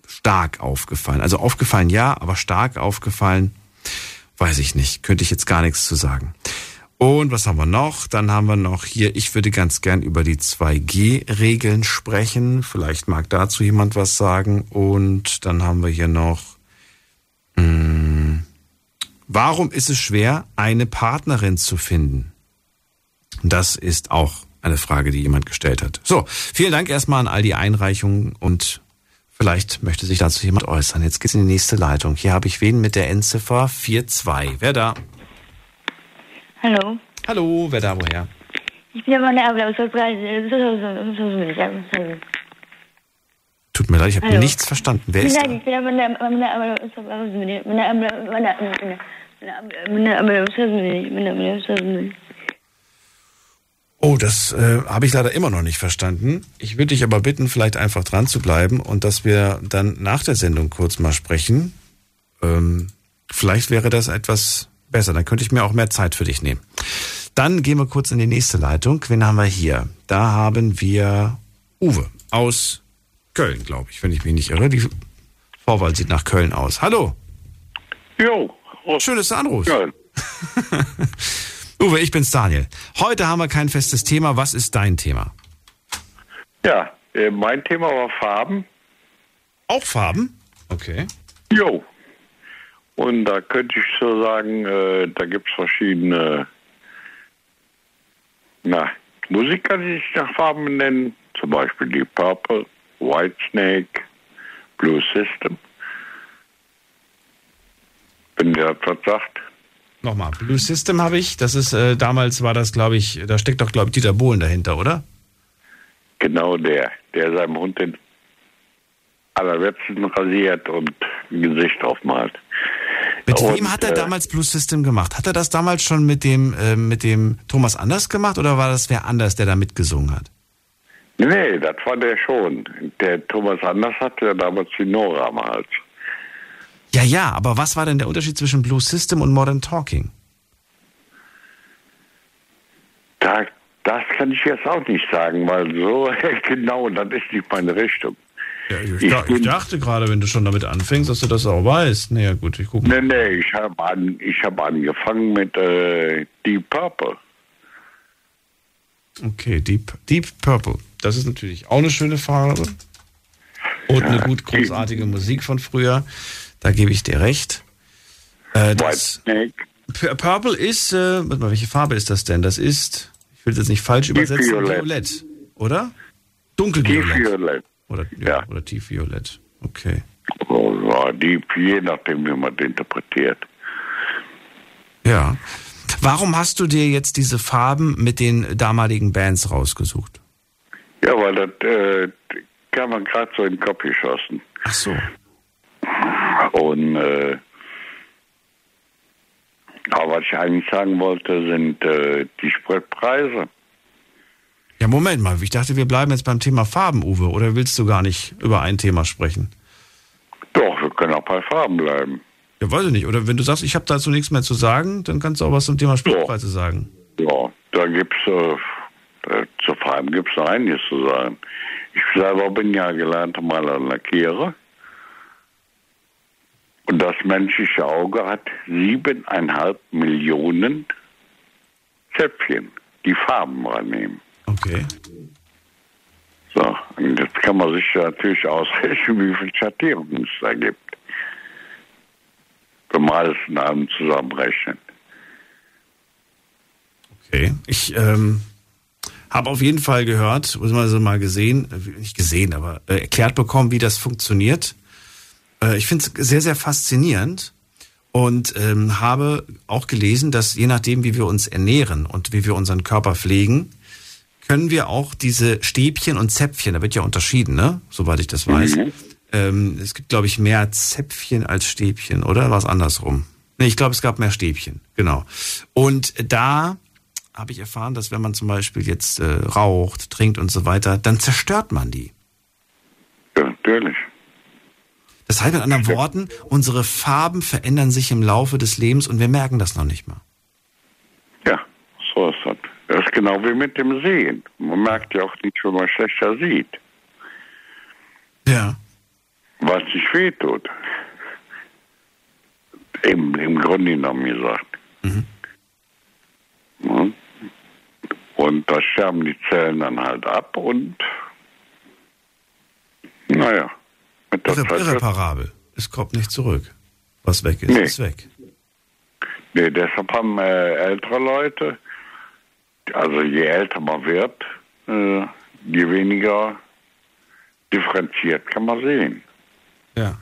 stark aufgefallen. Also aufgefallen ja, aber stark aufgefallen, weiß ich nicht. Könnte ich jetzt gar nichts zu sagen. Und was haben wir noch? Dann haben wir noch hier, ich würde ganz gern über die zwei G Regeln sprechen. Vielleicht mag dazu jemand was sagen. Und dann haben wir hier noch, mh, warum ist es schwer, eine Partnerin zu finden? Das ist auch eine Frage, die jemand gestellt hat. So, vielen Dank erstmal an all die Einreichungen und vielleicht möchte sich dazu jemand äußern. Jetzt geht's in die nächste Leitung. Hier habe ich wen mit der Endziffer vier zwei. Wer da? Hallo. Hallo, wer da, woher? Ich bin aber eine Applaus. Tut mir leid, ich habe nichts verstanden. Wer ist da? Ich bin aber eine Oh, das äh, habe ich leider immer noch nicht verstanden. Ich würde dich aber bitten, vielleicht einfach dran zu bleiben und dass wir dann nach der Sendung kurz mal sprechen. Ähm, vielleicht wäre das etwas besser. Dann könnte ich mir auch mehr Zeit für dich nehmen. Dann gehen wir kurz in die nächste Leitung. Wen haben wir hier? Da haben wir Uwe aus Köln, glaube ich, wenn ich mich nicht irre. Die Vorwahl sieht nach Köln aus. Hallo. Jo. Schön, dass du anrufst. Köln. Uwe, ich bin's, Daniel. Heute haben wir kein festes Thema. Was ist dein Thema? Ja, mein Thema war Farben. Auch Farben? Okay. Jo. Und da könnte ich so sagen, da gibt's verschiedene. Na, Musik kann ich nach Farben nennen. Zum Beispiel Deep Purple, White Snake, Blue System. Wenn der etwas sagt. Nochmal, Blue System habe ich, das ist, äh, damals war das, glaube ich, da steckt doch, glaube ich, Dieter Bohlen dahinter, oder? Genau der, der seinem Hund den allerletzten rasiert und ein Gesicht aufmalt. Mit und, wem hat er äh, damals Blue System gemacht? Hat er das damals schon mit dem, äh, mit dem Thomas Anders gemacht oder war das wer anders, der da mitgesungen hat? Nee, das war der schon. Der Thomas Anders hatte ja damals die Nora am Hals. Ja, ja, aber was war denn der Unterschied zwischen Blue System und Modern Talking? Da, das kann ich jetzt auch nicht sagen, weil so genau, das ist nicht meine Richtung. Ja, ich, ich, da, ich dachte gerade, wenn du schon damit anfängst, dass du das auch weißt. Naja, nee, gut, ich gucke mal. Nee, nee, ich habe an, hab angefangen mit äh, Deep Purple. Okay, Deep, Deep Purple. Das ist natürlich auch eine schöne Farbe. Und ja, eine gut großartige Musik von früher. Da gebe ich dir recht. Äh, das White Snake. Purple ist, äh, warte mal, welche Farbe ist das denn? Das ist, ich will es jetzt nicht falsch Deep übersetzen, Violett, Violett oder? Dunkelviolett. Tiefviolett. Oder, ja, ja. oder Tiefviolett, okay. Ja, die, je nachdem, wie man das interpretiert. Ja. Warum hast du dir jetzt diese Farben mit den damaligen Bands rausgesucht? Ja, weil das äh, kann man gerade so in den Kopf geschossen. Ach so. Und äh, aber was ich eigentlich sagen wollte, sind äh, die Spritpreise. Ja, Moment mal. Ich dachte, wir bleiben jetzt beim Thema Farben, Uwe. Oder willst du gar nicht über ein Thema sprechen? Doch, wir können auch bei Farben bleiben. Ja, weiß ich nicht. Oder wenn du sagst, ich habe dazu nichts mehr zu sagen, dann kannst du auch was zum Thema Spritpreise sagen. Ja, da gibt's äh, zu Farben gibt's noch einiges zu sagen. Ich selber bin ja gelernter Maler und Lackierer. Und das menschliche Auge hat siebeneinhalb Millionen Zäpfchen, die Farben rannehmen. Okay. So, und jetzt kann man sich natürlich ausrechnen, wie viel Schattierungen es da gibt. Wenn man alles in einem zusammenrechnet. Okay. Ich ähm, habe auf jeden Fall gehört, beziehungsweise mal gesehen, nicht gesehen, aber äh, erklärt bekommen, wie das funktioniert. Äh, ich finde es sehr, sehr faszinierend und ähm, habe auch gelesen, dass je nachdem, wie wir uns ernähren und wie wir unseren Körper pflegen, können wir auch diese Stäbchen und Zäpfchen, da wird ja unterschieden, ne? Soweit ich das weiß. Mhm. Ähm, es gibt, glaube ich, mehr Zäpfchen als Stäbchen, oder? War es andersrum? Nee, ich glaube, es gab mehr Stäbchen, genau. Und da habe ich erfahren, dass wenn man zum Beispiel jetzt äh, raucht, trinkt und so weiter, dann zerstört man die. Ja, natürlich. Das heißt mit anderen Worten, unsere Farben verändern sich im Laufe des Lebens und wir merken das noch nicht mal. Ja, so ist das. Das ist genau wie mit dem Sehen. Man merkt ja auch nicht, wenn man schlechter sieht. Ja. Was nicht wehtut. Im, im Grunde genommen gesagt. Mhm. Ja. Und da sterben die Zellen dann halt ab und naja. Mit der Zeit irreparabel. Es kommt nicht zurück. Was weg ist, nee. ist weg. Nee, deshalb haben äh, ältere Leute, also je älter man wird, äh, je weniger differenziert kann man sehen. Ja.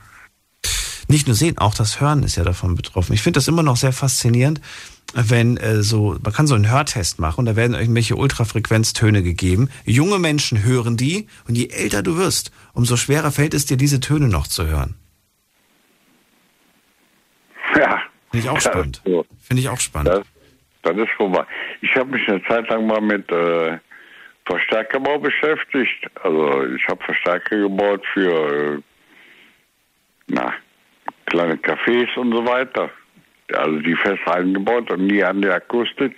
Nicht nur sehen, auch das Hören ist ja davon betroffen. Ich finde das immer noch sehr faszinierend, wenn äh, so, man kann so einen Hörtest machen und da werden irgendwelche Ultrafrequenztöne gegeben. Junge Menschen hören die und je älter du wirst, umso schwerer fällt es dir, diese Töne noch zu hören. Ja. Finde ich auch spannend. So. Finde ich auch spannend. Das Das ist vorbei. Ich habe mich eine Zeit lang mal mit äh, Verstärkerbau beschäftigt. Also ich habe Verstärker gebaut für äh, na, kleine Cafés und so weiter. Also die fest eingebaut und nie an die Akustik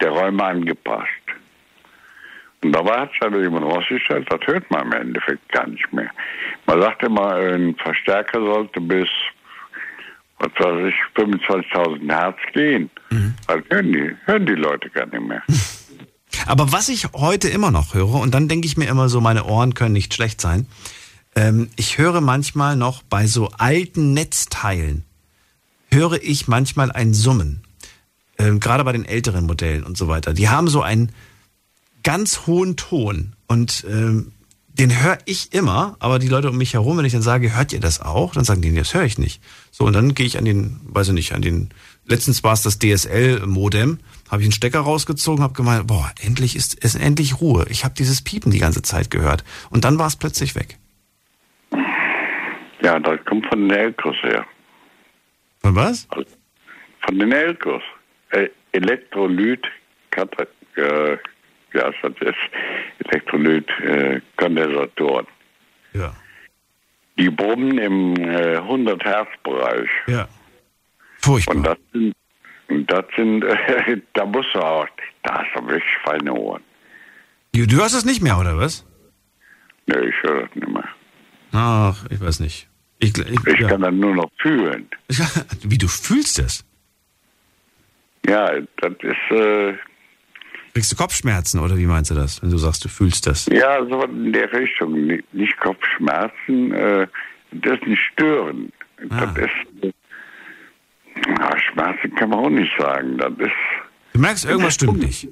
der Räume angepasst. Und dabei hat es halt jemand rausgestellt, das hört man im Endeffekt gar nicht mehr. Man sagte immer, ein Verstärker sollte bis was weiß ich, fünfundzwanzigtausend Hertz gehen. Mhm. Das hören die, hören die Leute gar nicht mehr. Aber was ich heute immer noch höre, und dann denke ich mir immer so, meine Ohren können nicht schlecht sein, ähm, ich höre manchmal noch bei so alten Netzteilen, höre ich manchmal ein Summen. Ähm, gerade bei den älteren Modellen und so weiter. Die haben so einen ganz hohen Ton und ähm, den höre ich immer, aber die Leute um mich herum, wenn ich dann sage, hört ihr das auch? Dann sagen die, das höre ich nicht. So, und dann gehe ich an den, weiß ich nicht, an den, letztens war es das D S L-Modem, habe ich einen Stecker rausgezogen, habe gemeint, boah, endlich ist, ist endlich Ruhe. Ich habe dieses Piepen die ganze Zeit gehört. Und dann war es plötzlich weg. Ja, das kommt von den Elkos her. Von was? Von den Elkos. Elektrolyt-Katalog. Äh Ja, das ist Elektrolyt-Kondensatoren. Ja. Die brummen im äh, hundert-Hertz-Bereich. Ja. Furchtbar. Und das sind, und das sind äh, da musst du auch, da hast du wirklich feine Ohren. Du, du hörst es nicht mehr, oder was? Nö, nee, ich höre das nicht mehr. Ach, ich weiß nicht. Ich, ich, ich ja. kann das nur noch fühlen. Wie, du fühlst das? Ja, das ist... Äh, Kriegst du Kopfschmerzen oder wie meinst du das, wenn du sagst, du fühlst das? Ja, so in der Richtung. Nicht Kopfschmerzen, äh, das nicht stören. Ah. Das ist, äh, ich Schnarchen kann man auch nicht sagen. Das ist du merkst, irgendwas stimmt nicht.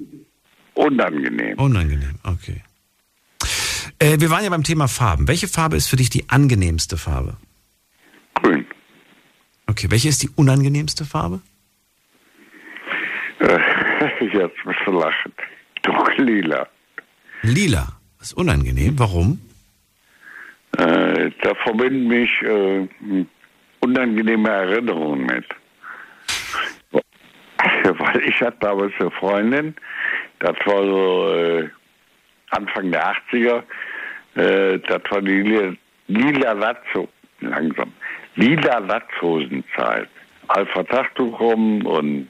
Unangenehm. Unangenehm, okay. Äh, wir waren ja beim Thema Farben. Welche Farbe ist für dich die angenehmste Farbe? Grün. Okay, welche ist die unangenehmste Farbe? Äh, jetzt musst du lachen. Doch lila. Lila? Das ist unangenehm. Warum? Äh, da verbinden mich äh, unangenehme Erinnerungen mit. Weil ich hatte damals eine Freundin, das war so äh, Anfang der achtziger, äh, das war die lila Latzhosen, langsam, lila Latzhosenzeit. Alpha Tachtuch rum und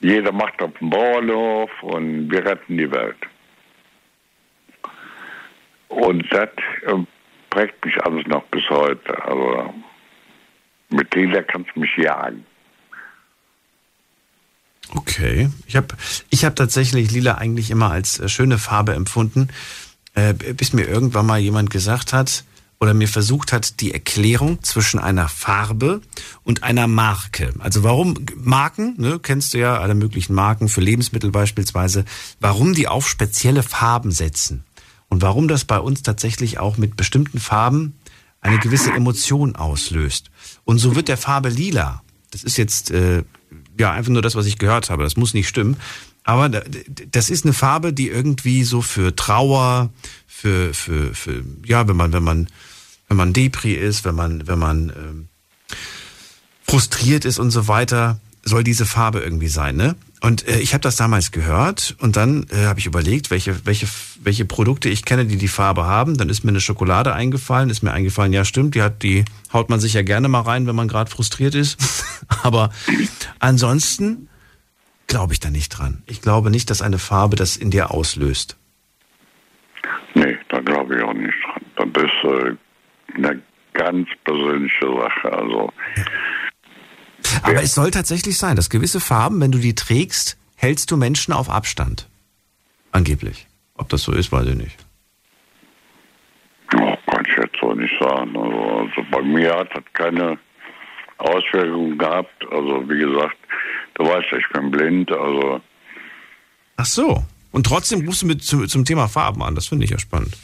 jeder macht auf dem Bauernhof und wir retten die Welt. Und das äh, prägt mich alles noch bis heute. Also mit lila kannst du mich jagen. Okay, ich habe ich hab tatsächlich lila eigentlich immer als äh, schöne Farbe empfunden, äh, bis mir irgendwann mal jemand gesagt hat oder mir versucht hat, die Erklärung zwischen einer Farbe und einer Marke. Also warum Marken, ne, kennst du ja alle möglichen Marken für Lebensmittel beispielsweise, warum die auf spezielle Farben setzen und warum das bei uns tatsächlich auch mit bestimmten Farben eine gewisse Emotion auslöst. Und so wird der Farbe lila, das ist jetzt... Äh, Ja, einfach nur das, was ich gehört habe. Das muss nicht stimmen. Aber das ist eine Farbe, die irgendwie so für Trauer, für, für, für, ja, wenn man, wenn man, wenn man Depri ist, wenn man, wenn man, ähm, frustriert ist und so weiter, soll diese Farbe irgendwie sein, ne? Und äh, ich habe das damals gehört und dann äh, habe ich überlegt, welche, welche, welche Produkte ich kenne, die die Farbe haben. Dann ist mir eine Schokolade eingefallen, ist mir eingefallen, ja stimmt, die hat, die haut man sich ja gerne mal rein, wenn man gerade frustriert ist. Aber ansonsten glaube ich da nicht dran. Ich glaube nicht, dass eine Farbe das in dir auslöst. Nee, da glaube ich auch nicht dran. Das ist äh, eine ganz persönliche Sache, also... Ja. Aber ja. Es soll tatsächlich sein, dass gewisse Farben, wenn du die trägst, hältst du Menschen auf Abstand. Angeblich. Ob das so ist, weiß ich nicht. Oh, kann ich jetzt so nicht sagen. Also, also bei mir hat das keine Auswirkungen gehabt. Also wie gesagt, du weißt ja, ich bin blind. Also. Ach so. Und trotzdem rufst du mit zu, zum Thema Farben an. Das finde ich ja spannend.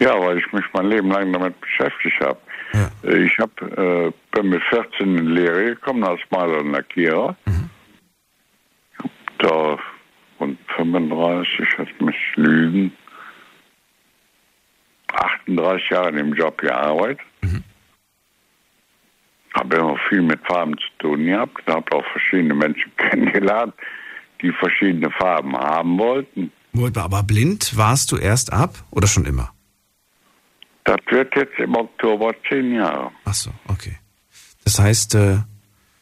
Ja, weil ich mich mein Leben lang damit beschäftigt habe. Ja. Ich hab, äh, bin mit vierzehn in Lehre gekommen als Maler und Lackierer. Mhm. Da rund fünfunddreißig, ich muss lügen, achtunddreißig Jahre in dem Job gearbeitet. Mhm. Habe immer viel mit Farben zu tun gehabt. Da habe auch verschiedene Menschen kennengelernt, die verschiedene Farben haben wollten. Aber blind warst du erst ab oder schon immer? Das wird jetzt im Oktober zehn Jahre. Ach so, okay. Das heißt... Äh,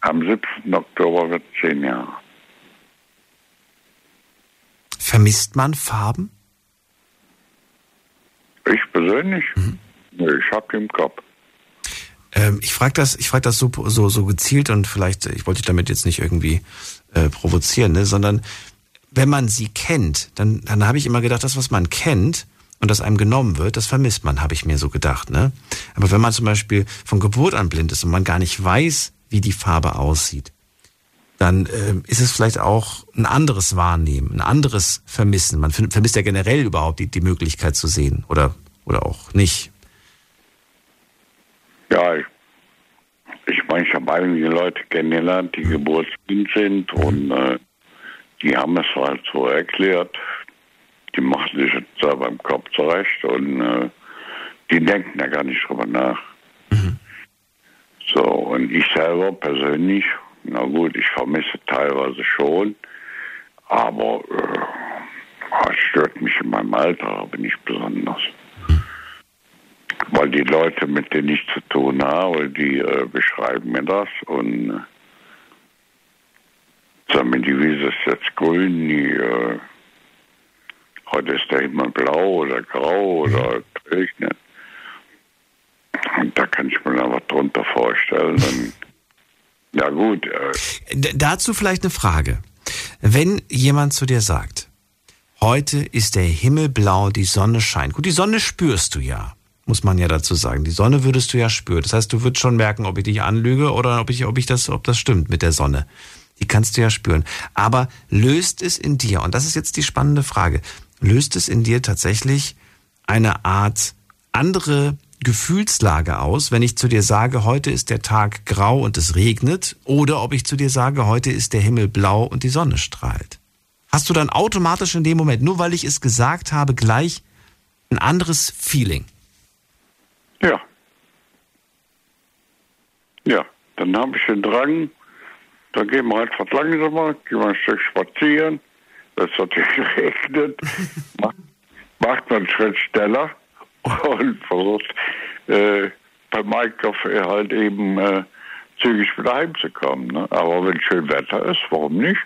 am siebten Oktober wird es zehn Jahre. Vermisst man Farben? Ich persönlich? Mhm. Nee, ich hab die im Kopf. Ähm, ich frage das, ich frag das so, so, so gezielt und vielleicht, ich wollte dich damit jetzt nicht irgendwie äh, provozieren, ne? Sondern wenn man sie kennt, dann, dann habe ich immer gedacht, das, was man kennt... und das einem genommen wird, das vermisst man, habe ich mir so gedacht, ne? Aber wenn man zum Beispiel von Geburt an blind ist und man gar nicht weiß, wie die Farbe aussieht, dann äh, ist es vielleicht auch ein anderes Wahrnehmen, ein anderes Vermissen. Man vermisst ja generell überhaupt die, die Möglichkeit zu sehen oder, oder auch nicht. Ja, ich, ich meine, ich habe einige Leute kennengelernt, die mhm. geburtsblind sind und äh, die haben es halt so erklärt. Die machen sich jetzt selber im Kopf zurecht und äh, die denken da gar nicht drüber nach. Mhm. So, und ich selber persönlich, na gut, ich vermisse teilweise schon, aber es äh, stört mich in meinem Alter, aber nicht besonders. Mhm. Weil die Leute, mit denen ich zu tun habe, die äh, beschreiben mir das und äh, sagen mir, die Wiese ist jetzt grün, die... Äh, Heute ist der Himmel blau oder grau oder regnet. Und da kann ich mir da was drunter vorstellen. Und, ja gut. Äh. D- dazu vielleicht eine Frage. Wenn jemand zu dir sagt, heute ist der Himmel blau, die Sonne scheint. Gut, die Sonne spürst du ja. muss man ja dazu sagen. Die Sonne würdest du ja spüren. Das heißt, du würdest schon merken, ob ich dich anlüge oder ob ich, ob ich das, ob das stimmt mit der Sonne. Die kannst du ja spüren. Aber löst es in dir, und das ist jetzt die spannende Frage, löst es in dir tatsächlich eine Art andere Gefühlslage aus, wenn ich zu dir sage, heute ist der Tag grau und es regnet, oder ob ich zu dir sage, heute ist der Himmel blau und die Sonne strahlt? Hast du dann automatisch in dem Moment, nur weil ich es gesagt habe, gleich ein anderes Feeling? Ja. Ja, dann habe ich den Drang, dann gehen wir einfach langsamer, gehen wir ein Stück spazieren, das hat geregnet, macht, macht man einen Schritt schneller und versucht, äh, bei Mike halt eben äh, zügig wieder heimzukommen. Ne? Aber wenn schön Wetter ist, warum nicht?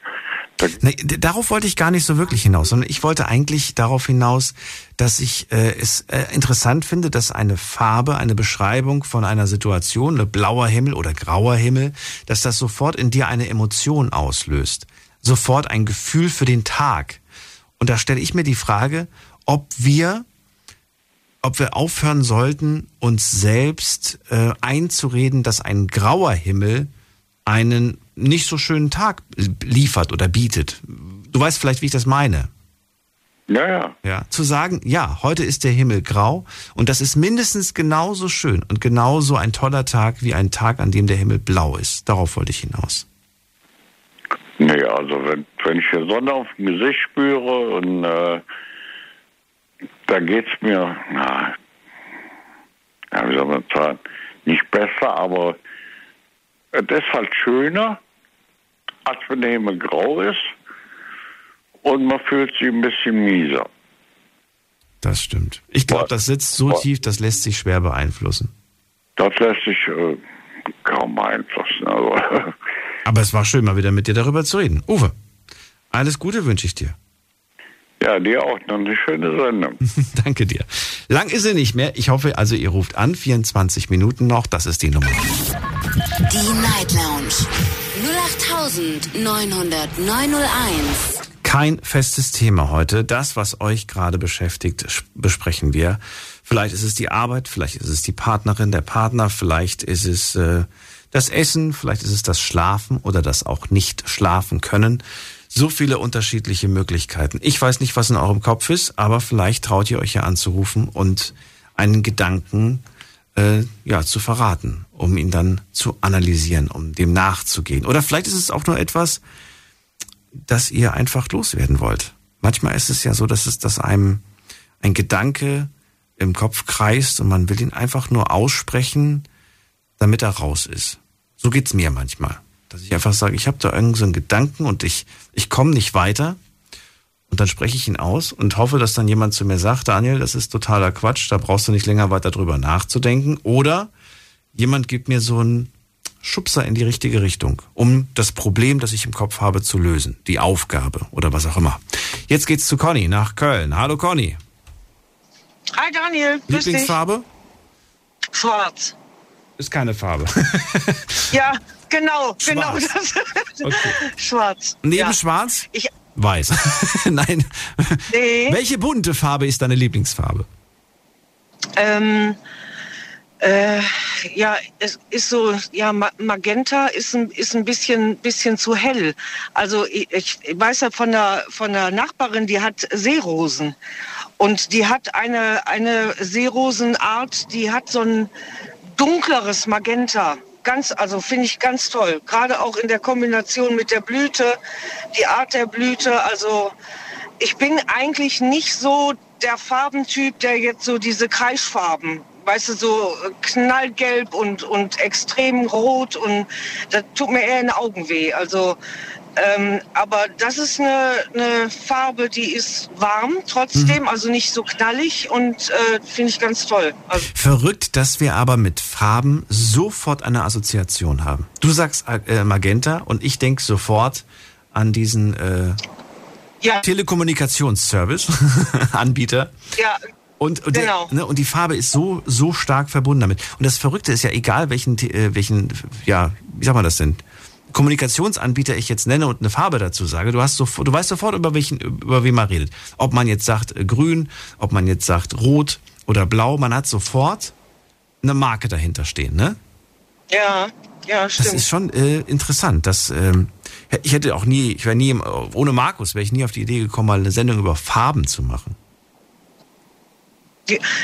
Nee, darauf wollte ich gar nicht so wirklich hinaus, sondern ich wollte eigentlich darauf hinaus, dass ich äh, es äh, interessant finde, dass eine Farbe, eine Beschreibung von einer Situation, ein blauer Himmel oder grauer Himmel, dass das sofort in dir eine Emotion auslöst. Sofort ein Gefühl für den Tag. Und da stelle ich mir die Frage, ob wir ob wir aufhören sollten, uns selbst äh, einzureden, dass ein grauer Himmel einen nicht so schönen Tag liefert oder bietet. Du weißt vielleicht, wie ich das meine. Ja, ja. Ja, zu sagen, ja, heute ist der Himmel grau und das ist mindestens genauso schön und genauso ein toller Tag wie ein Tag, an dem der Himmel blau ist. Darauf wollte ich hinaus. Nee, also wenn, wenn ich die Sonne auf dem Gesicht spüre und äh da geht's mir, na, ja, wie soll man sagen, nicht besser, aber es ist halt schöner, als wenn der Himmel grau ist und man fühlt sich ein bisschen mieser. Das stimmt. Ich glaube, das sitzt so was? tief, das lässt sich schwer beeinflussen. Das lässt sich äh, kaum beeinflussen. Also. Aber es war schön, mal wieder mit dir darüber zu reden. Uwe, alles Gute wünsche ich dir. Ja, dir auch noch eine schöne Sendung. Danke dir. Lang ist sie nicht mehr. Ich hoffe, also ihr ruft an. vierundzwanzig Minuten noch. Das ist die Nummer. Die Night Lounge. null acht neun null neun null eins. Kein festes Thema heute. Das, was euch gerade beschäftigt, besprechen wir. Vielleicht ist es die Arbeit, vielleicht ist es die Partnerin, der Partner, vielleicht ist es äh, das Essen, vielleicht ist es das Schlafen oder das auch nicht schlafen können. So viele unterschiedliche Möglichkeiten. Ich weiß nicht, was in eurem Kopf ist, aber vielleicht traut ihr euch ja anzurufen und einen Gedanken äh, ja zu verraten, um ihn dann zu analysieren, um dem nachzugehen. Oder vielleicht ist es auch nur etwas, das ihr einfach loswerden wollt. Manchmal ist es ja so, dass es dass einem ein Gedanke im Kopf kreist und man will ihn einfach nur aussprechen, damit er raus ist. So geht's mir manchmal. Dass ich einfach sage, ich habe da irgend so einen Gedanken und ich ich komme nicht weiter und dann spreche ich ihn aus und hoffe, dass dann jemand zu mir sagt, Daniel, das ist totaler Quatsch, da brauchst du nicht länger weiter drüber nachzudenken, oder jemand gibt mir so einen Schubser in die richtige Richtung, um das Problem, das ich im Kopf habe, zu lösen, die Aufgabe oder was auch immer. Jetzt geht's zu Conny nach Köln. Hallo Conny. Hi Daniel, grüß dich. Lieblingsfarbe? Schwarz. Ist keine Farbe. Ja. Genau, schwarz. Genau das. Okay. Schwarz. Neben ja. Schwarz? Ich weiß. Nein. Nee. Welche bunte Farbe ist deine Lieblingsfarbe? Ähm, äh, ja, es ist so, ja, Magenta ist ein, ist ein bisschen, bisschen zu hell. Also ich, ich weiß ja von der, von der Nachbarin, die hat Seerosen. Und die hat eine, eine Seerosenart, die hat so ein dunkleres Magenta. Ganz, also finde ich ganz toll. Gerade auch in der Kombination mit der Blüte, die Art der Blüte. Also ich bin eigentlich nicht so der Farbentyp, der jetzt so diese Kreischfarben, weißt du, so knallgelb und, und extrem rot, und das tut mir eher in den Augen weh. Also, ähm, aber das ist eine, eine Farbe, die ist warm trotzdem, mhm. also nicht so knallig, und äh, finde ich ganz toll. Also verrückt, dass wir aber mit Farben sofort eine Assoziation haben. Du sagst äh, Magenta und ich denke sofort an diesen äh, ja. Telekommunikationsservice-Anbieter. Ja, Und, und, genau. der, ne, und die Farbe ist so so stark verbunden damit. Und das Verrückte ist ja, egal welchen, äh, welchen ja, wie sagt man das denn, Kommunikationsanbieter ich jetzt nenne und eine Farbe dazu sage, du hast so, du weißt sofort, über welchen über wen man redet. Ob man jetzt sagt grün, ob man jetzt sagt rot, oder blau, man hat sofort eine Marke dahinter stehen, ne? Ja, ja, stimmt. Das ist schon äh, interessant. Dass, ähm, ich hätte auch nie, ich wäre nie, ohne Markus wäre ich nie auf die Idee gekommen, mal eine Sendung über Farben zu machen.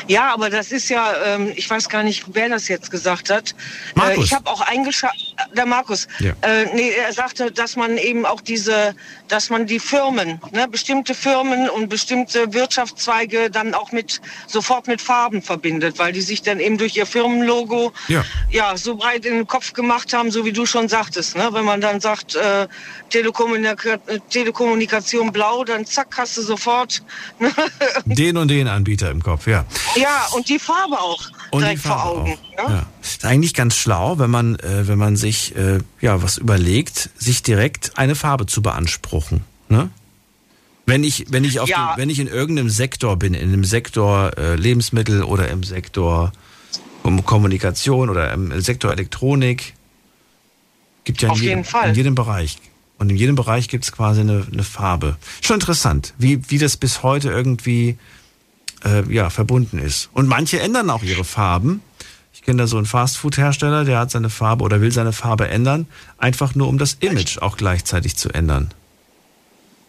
Ja, aber das ist ja, ähm, ich weiß gar nicht, wer das jetzt gesagt hat. Markus. Äh, ich habe auch eingeschaltet, der Markus. Ja. Äh, nee, er sagte, dass man eben auch diese, dass man die Firmen, ne, bestimmte Firmen und bestimmte Wirtschaftszweige dann auch mit sofort mit Farben verbindet, weil die sich dann eben durch ihr Firmenlogo ja, ja so breit in den Kopf gemacht haben, so wie du schon sagtest. Ne? Wenn man dann sagt, äh, Telekommunika- Telekommunikation blau, dann zack, hast du sofort ne? den und den Anbieter im Kopf, ja. Ja. ja, und die Farbe auch und direkt Farbe vor Augen. Ja? Ja. Ist eigentlich ganz schlau, wenn man, äh, wenn man sich äh, ja, was überlegt, sich direkt eine Farbe zu beanspruchen. Ne? Wenn ich, wenn ich auf ja. den, wenn ich in irgendeinem Sektor bin, in dem Sektor äh, Lebensmittel oder im Sektor um Kommunikation oder im Sektor Elektronik, gibt ja in, je, in jedem Bereich. Und in jedem Bereich gibt es quasi eine, eine Farbe. Schon interessant, wie, wie das bis heute irgendwie ja, verbunden ist. Und manche ändern auch ihre Farben. Ich kenne da so einen Fastfood-Hersteller, der hat seine Farbe oder will seine Farbe ändern, einfach nur um das Image auch gleichzeitig zu ändern.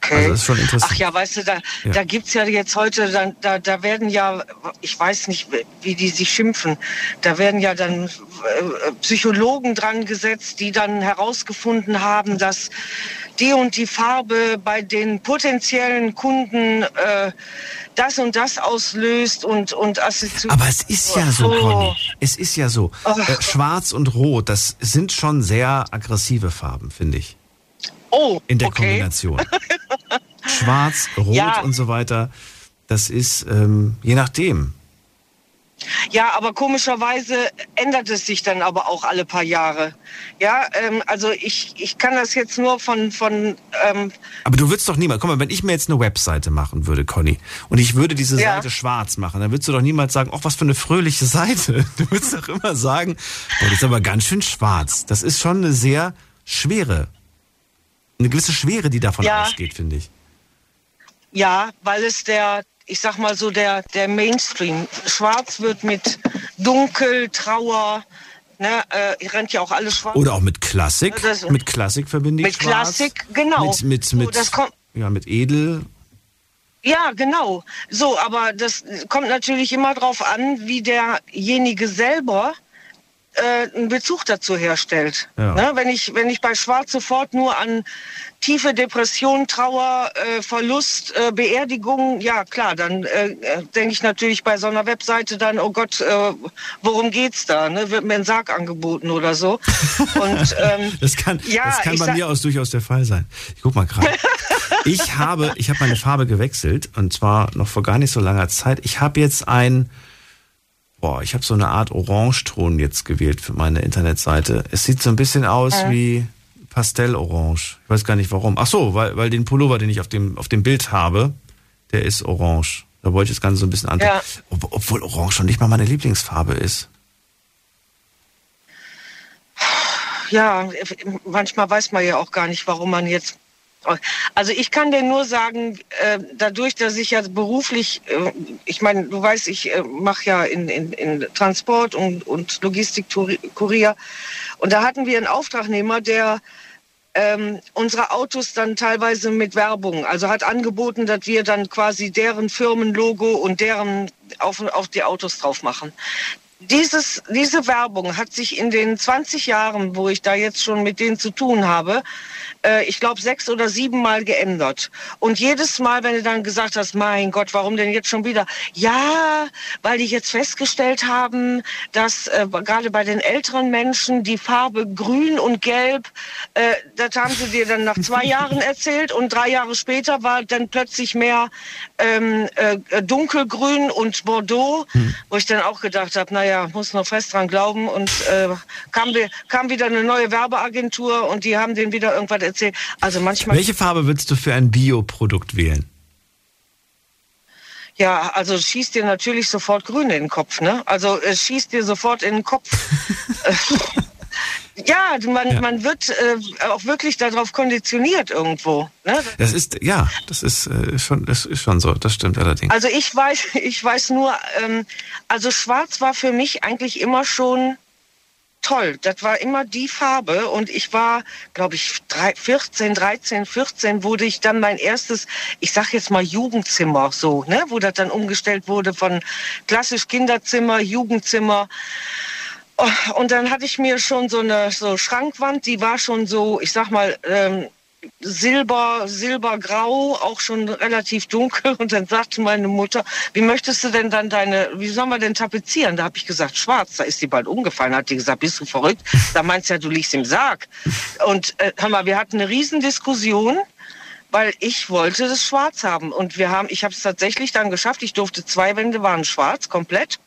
Okay. Also das ist schon interessant. Ach ja, weißt du, da, ja. da gibt's ja jetzt heute, da, da, da werden ja, ich weiß nicht, wie die sich schimpfen, da werden ja dann äh, Psychologen dran gesetzt, die dann herausgefunden haben, dass die und die Farbe bei den potenziellen Kunden äh, das und das auslöst und und assoziiert. Aber es ist ja so, oh. Conny, es ist ja so. Oh. Äh, Schwarz und Rot, das sind schon sehr aggressive Farben, finde ich. Oh, in der okay. Kombination. Schwarz, Rot ja. und so weiter. Das ist ähm, je nachdem. Ja, aber komischerweise ändert es sich dann aber auch alle paar Jahre. Ja, ähm, also ich, ich kann das jetzt nur von... von ähm aber du würdest doch niemals... Guck mal, wenn ich mir jetzt eine Webseite machen würde, Conny, und ich würde diese ja. Seite schwarz machen, dann würdest du doch niemals sagen, ach, was für eine fröhliche Seite. Du würdest doch immer sagen, boah, das ist aber ganz schön schwarz. Das ist schon eine sehr schwere... Eine gewisse Schwere, die davon ja. ausgeht, finde ich. Ja, weil es der, ich sag mal so, der, der Mainstream. Schwarz wird mit Dunkel, Trauer, ne, äh, rennt ja auch alles schwarz. Oder auch mit Klassik. Das, mit Klassik verbinde ich mit schwarz. Mit Klassik, genau. Mit, mit, mit, so, das kommt, ja, mit Edel. Ja, genau. So, aber das kommt natürlich immer drauf an, wie derjenige selber einen Bezug dazu herstellt. Ja. Ne, wenn ich, wenn ich bei Schwarz sofort nur an tiefe Depression, Trauer, äh, Verlust, äh, Beerdigung, ja klar, dann äh, denke ich natürlich bei so einer Webseite dann, oh Gott, äh, worum geht's da? Ne? Wird mir ein Sarg angeboten oder so? Und, ähm, das kann, ja, das kann bei sag- mir aus durchaus der Fall sein. Ich guck mal gerade. ich habe, ich habe meine Farbe gewechselt und zwar noch vor gar nicht so langer Zeit. Ich habe jetzt ein Boah, ich habe so eine Art Orangeton jetzt gewählt für meine Internetseite. Es sieht so ein bisschen aus äh. wie Pastellorange. Ich weiß gar nicht warum. Ach so, weil, weil den Pullover, den ich auf dem, auf dem Bild habe, der ist orange. Da wollte ich das Ganze so ein bisschen anpassen. Ja. Ob, obwohl Orange schon nicht mal meine Lieblingsfarbe ist. Ja, manchmal weiß man ja auch gar nicht, warum man jetzt... Also ich kann dir nur sagen, dadurch, dass ich ja beruflich, ich meine, du weißt, ich mache ja in, in, in Transport und, und Logistik, Kurier. Und da hatten wir einen Auftragnehmer, der ähm, unsere Autos dann teilweise mit Werbung, also hat angeboten, dass wir dann quasi deren Firmenlogo und deren auf, auf die Autos drauf machen. Dieses, diese Werbung hat sich in den zwanzig Jahren, wo ich da jetzt schon mit denen zu tun habe, äh, ich glaube sechs oder sieben Mal geändert. Und jedes Mal, wenn du dann gesagt hast, mein Gott, warum denn jetzt schon wieder? Ja, weil die jetzt festgestellt haben, dass äh, gerade bei den älteren Menschen die Farbe grün und gelb, äh, das haben sie dir dann nach zwei Jahren erzählt und drei Jahre später war dann plötzlich mehr ähm, äh, dunkelgrün und Bordeaux, hm. wo ich dann auch gedacht habe, naja, ja, muss noch fest dran glauben und äh, kam, kam wieder eine neue Werbeagentur und die haben denen wieder irgendwas erzählt. Also manchmal. Welche Farbe würdest du für ein Bioprodukt wählen? Ja, also schießt dir natürlich sofort Grün in den Kopf, ne? Also äh, schießt dir sofort in den Kopf. Ja, man, ja. man wird äh, auch wirklich darauf konditioniert irgendwo. Ne? Das ist, ja, das ist, äh, schon, das ist schon so, das stimmt allerdings. Also ich weiß, ich weiß nur, ähm, also schwarz war für mich eigentlich immer schon toll. Das war immer die Farbe und ich war, glaube ich, dreizehn, vierzehn wurde ich dann mein erstes, ich sag jetzt mal Jugendzimmer so, ne, wo das dann umgestellt wurde von klassisch Kinderzimmer, Jugendzimmer. Und dann hatte ich mir schon so eine so Schrankwand, die war schon so, ich sag mal, ähm, silber, silbergrau, auch schon relativ dunkel. Und dann sagte meine Mutter, wie möchtest du denn dann deine, wie sollen wir denn tapezieren? Da habe ich gesagt, schwarz, da ist die bald umgefallen. Hat die gesagt, bist du verrückt? Da meinst du ja, du liegst im Sarg. Und äh, hör mal, wir hatten eine Riesendiskussion, weil ich wollte das schwarz haben. Und wir haben, ich habe es tatsächlich dann geschafft, ich durfte, zwei Wände waren schwarz, komplett.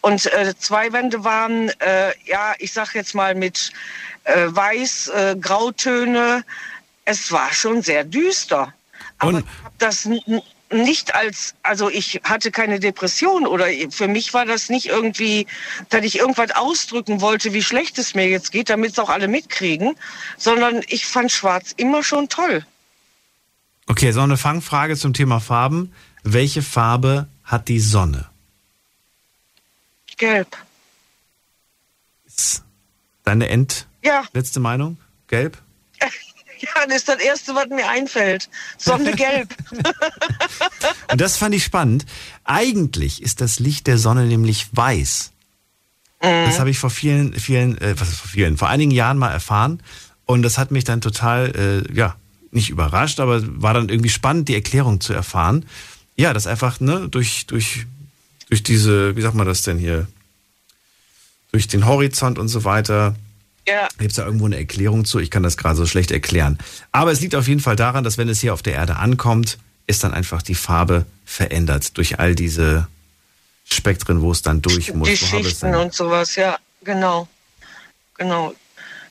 Und äh, zwei Wände waren, äh, ja, ich sag jetzt mal mit äh, Weiß, äh, Grautöne. Es war schon sehr düster. Aber und? Ich habe das n- nicht als, also ich hatte keine Depression oder für mich war das nicht irgendwie, dass ich irgendwas ausdrücken wollte, wie schlecht es mir jetzt geht, damit es auch alle mitkriegen, sondern ich fand schwarz immer schon toll. Okay, so eine Fangfrage zum Thema Farben. Welche Farbe hat die Sonne? Gelb. Ist deine End- ja. letzte Meinung? Gelb? Ja, das ist das Erste, was mir einfällt. Sonne gelb. Und das fand ich spannend. Eigentlich ist das Licht der Sonne nämlich weiß. Mhm. Das habe ich vor vielen, vielen, äh, was ist vor vielen, vor einigen Jahren mal erfahren. Und das hat mich dann total, äh, ja, nicht überrascht, aber war dann irgendwie spannend, die Erklärung zu erfahren. Ja, das einfach, ne, durch, durch, durch diese, wie sagt man das denn hier, durch den Horizont und so weiter. Ja. Gibt es da irgendwo eine Erklärung zu? Ich kann das gerade so schlecht erklären. Aber es liegt auf jeden Fall daran, dass wenn es hier auf der Erde ankommt, ist dann einfach die Farbe verändert durch all diese Spektren, wo es dann durch muss. Die Schichten und sowas, ja, genau. genau.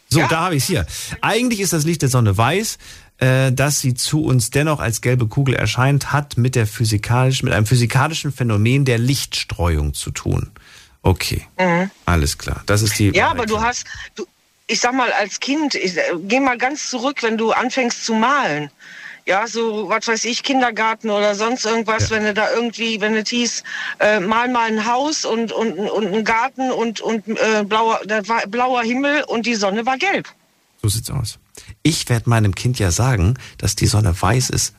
So, ja. Da habe ich es hier. Eigentlich ist das Licht der Sonne weiß. Dass sie zu uns dennoch als gelbe Kugel erscheint, hat mit, der physikalisch, mit einem physikalischen Phänomen der Lichtstreuung zu tun. Okay, mhm. Alles klar. Das ist die. Ja, Wahrheit. Aber du hast... Du Ich sag mal, als Kind, ich, geh mal ganz zurück, wenn du anfängst zu malen. Ja, so, was weiß ich, Kindergarten oder sonst irgendwas, ja. Wenn du da irgendwie, wenn es hieß, äh, mal mal ein Haus und, und, und einen Garten und, und äh, blauer, das war blauer Himmel und die Sonne war gelb. So sieht's aus. Ich werde meinem Kind ja sagen, dass die Sonne weiß ist.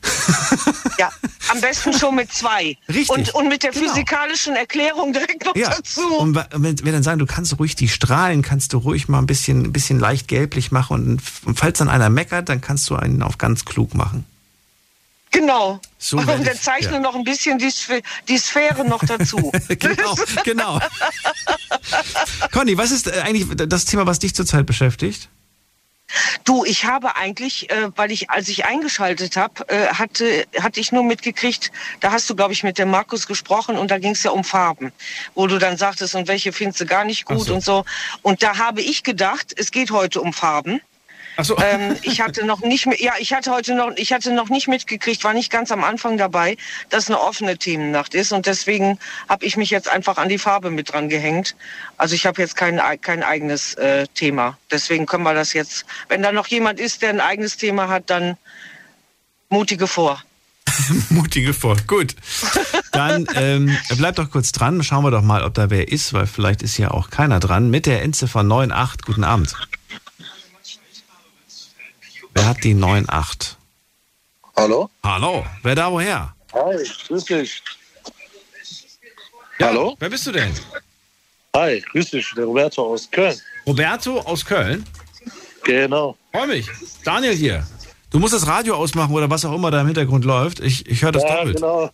Ja, am besten schon mit zwei. Richtig. Und, und mit der genau. physikalischen Erklärung direkt noch ja. dazu. Und wir dann sagen, du kannst ruhig die Strahlen, kannst du ruhig mal ein bisschen, ein bisschen leicht gelblich machen. Und falls dann einer meckert, dann kannst du einen auf ganz klug machen. Genau. So und dann ich, zeichne ja. noch ein bisschen die, die Sphäre noch dazu. genau, genau. Conny, was ist eigentlich das Thema, was dich zurzeit beschäftigt? Du, ich habe eigentlich, äh, weil ich, als ich eingeschaltet habe, äh, hatte, hatte ich nur mitgekriegt, da hast du, glaube ich, mit dem Markus gesprochen und da ging es ja um Farben, wo du dann sagtest, und welche findest du gar nicht gut so. Und so. Und da habe ich gedacht, es geht heute um Farben. Ach so. ähm, ich hatte noch nicht, ja, ich hatte heute noch, ich hatte noch nicht mitgekriegt, war nicht ganz am Anfang dabei, dass eine offene Themennacht ist und deswegen habe ich mich jetzt einfach an die Farbe mit dran gehängt. Also ich habe jetzt kein kein eigenes äh, Thema. Deswegen können wir das jetzt, wenn da noch jemand ist, der ein eigenes Thema hat, dann mutige vor. Mutige vor. Gut. Dann ähm, bleib doch kurz dran. Schauen wir doch mal, ob da wer ist, weil vielleicht ist ja auch keiner dran. Mit der Endziffer neun acht. Guten Abend. Wer hat die neun acht? Hallo? Hallo, wer da woher? Hi, grüß dich. Ja, hallo? Wer bist du denn? Hi, grüß dich, der Roberto aus Köln. Roberto aus Köln? Genau. Freu mich. Daniel hier. Du musst das Radio ausmachen oder was auch immer da im Hintergrund läuft. Ich, ich höre das ja, doppelt. Genau.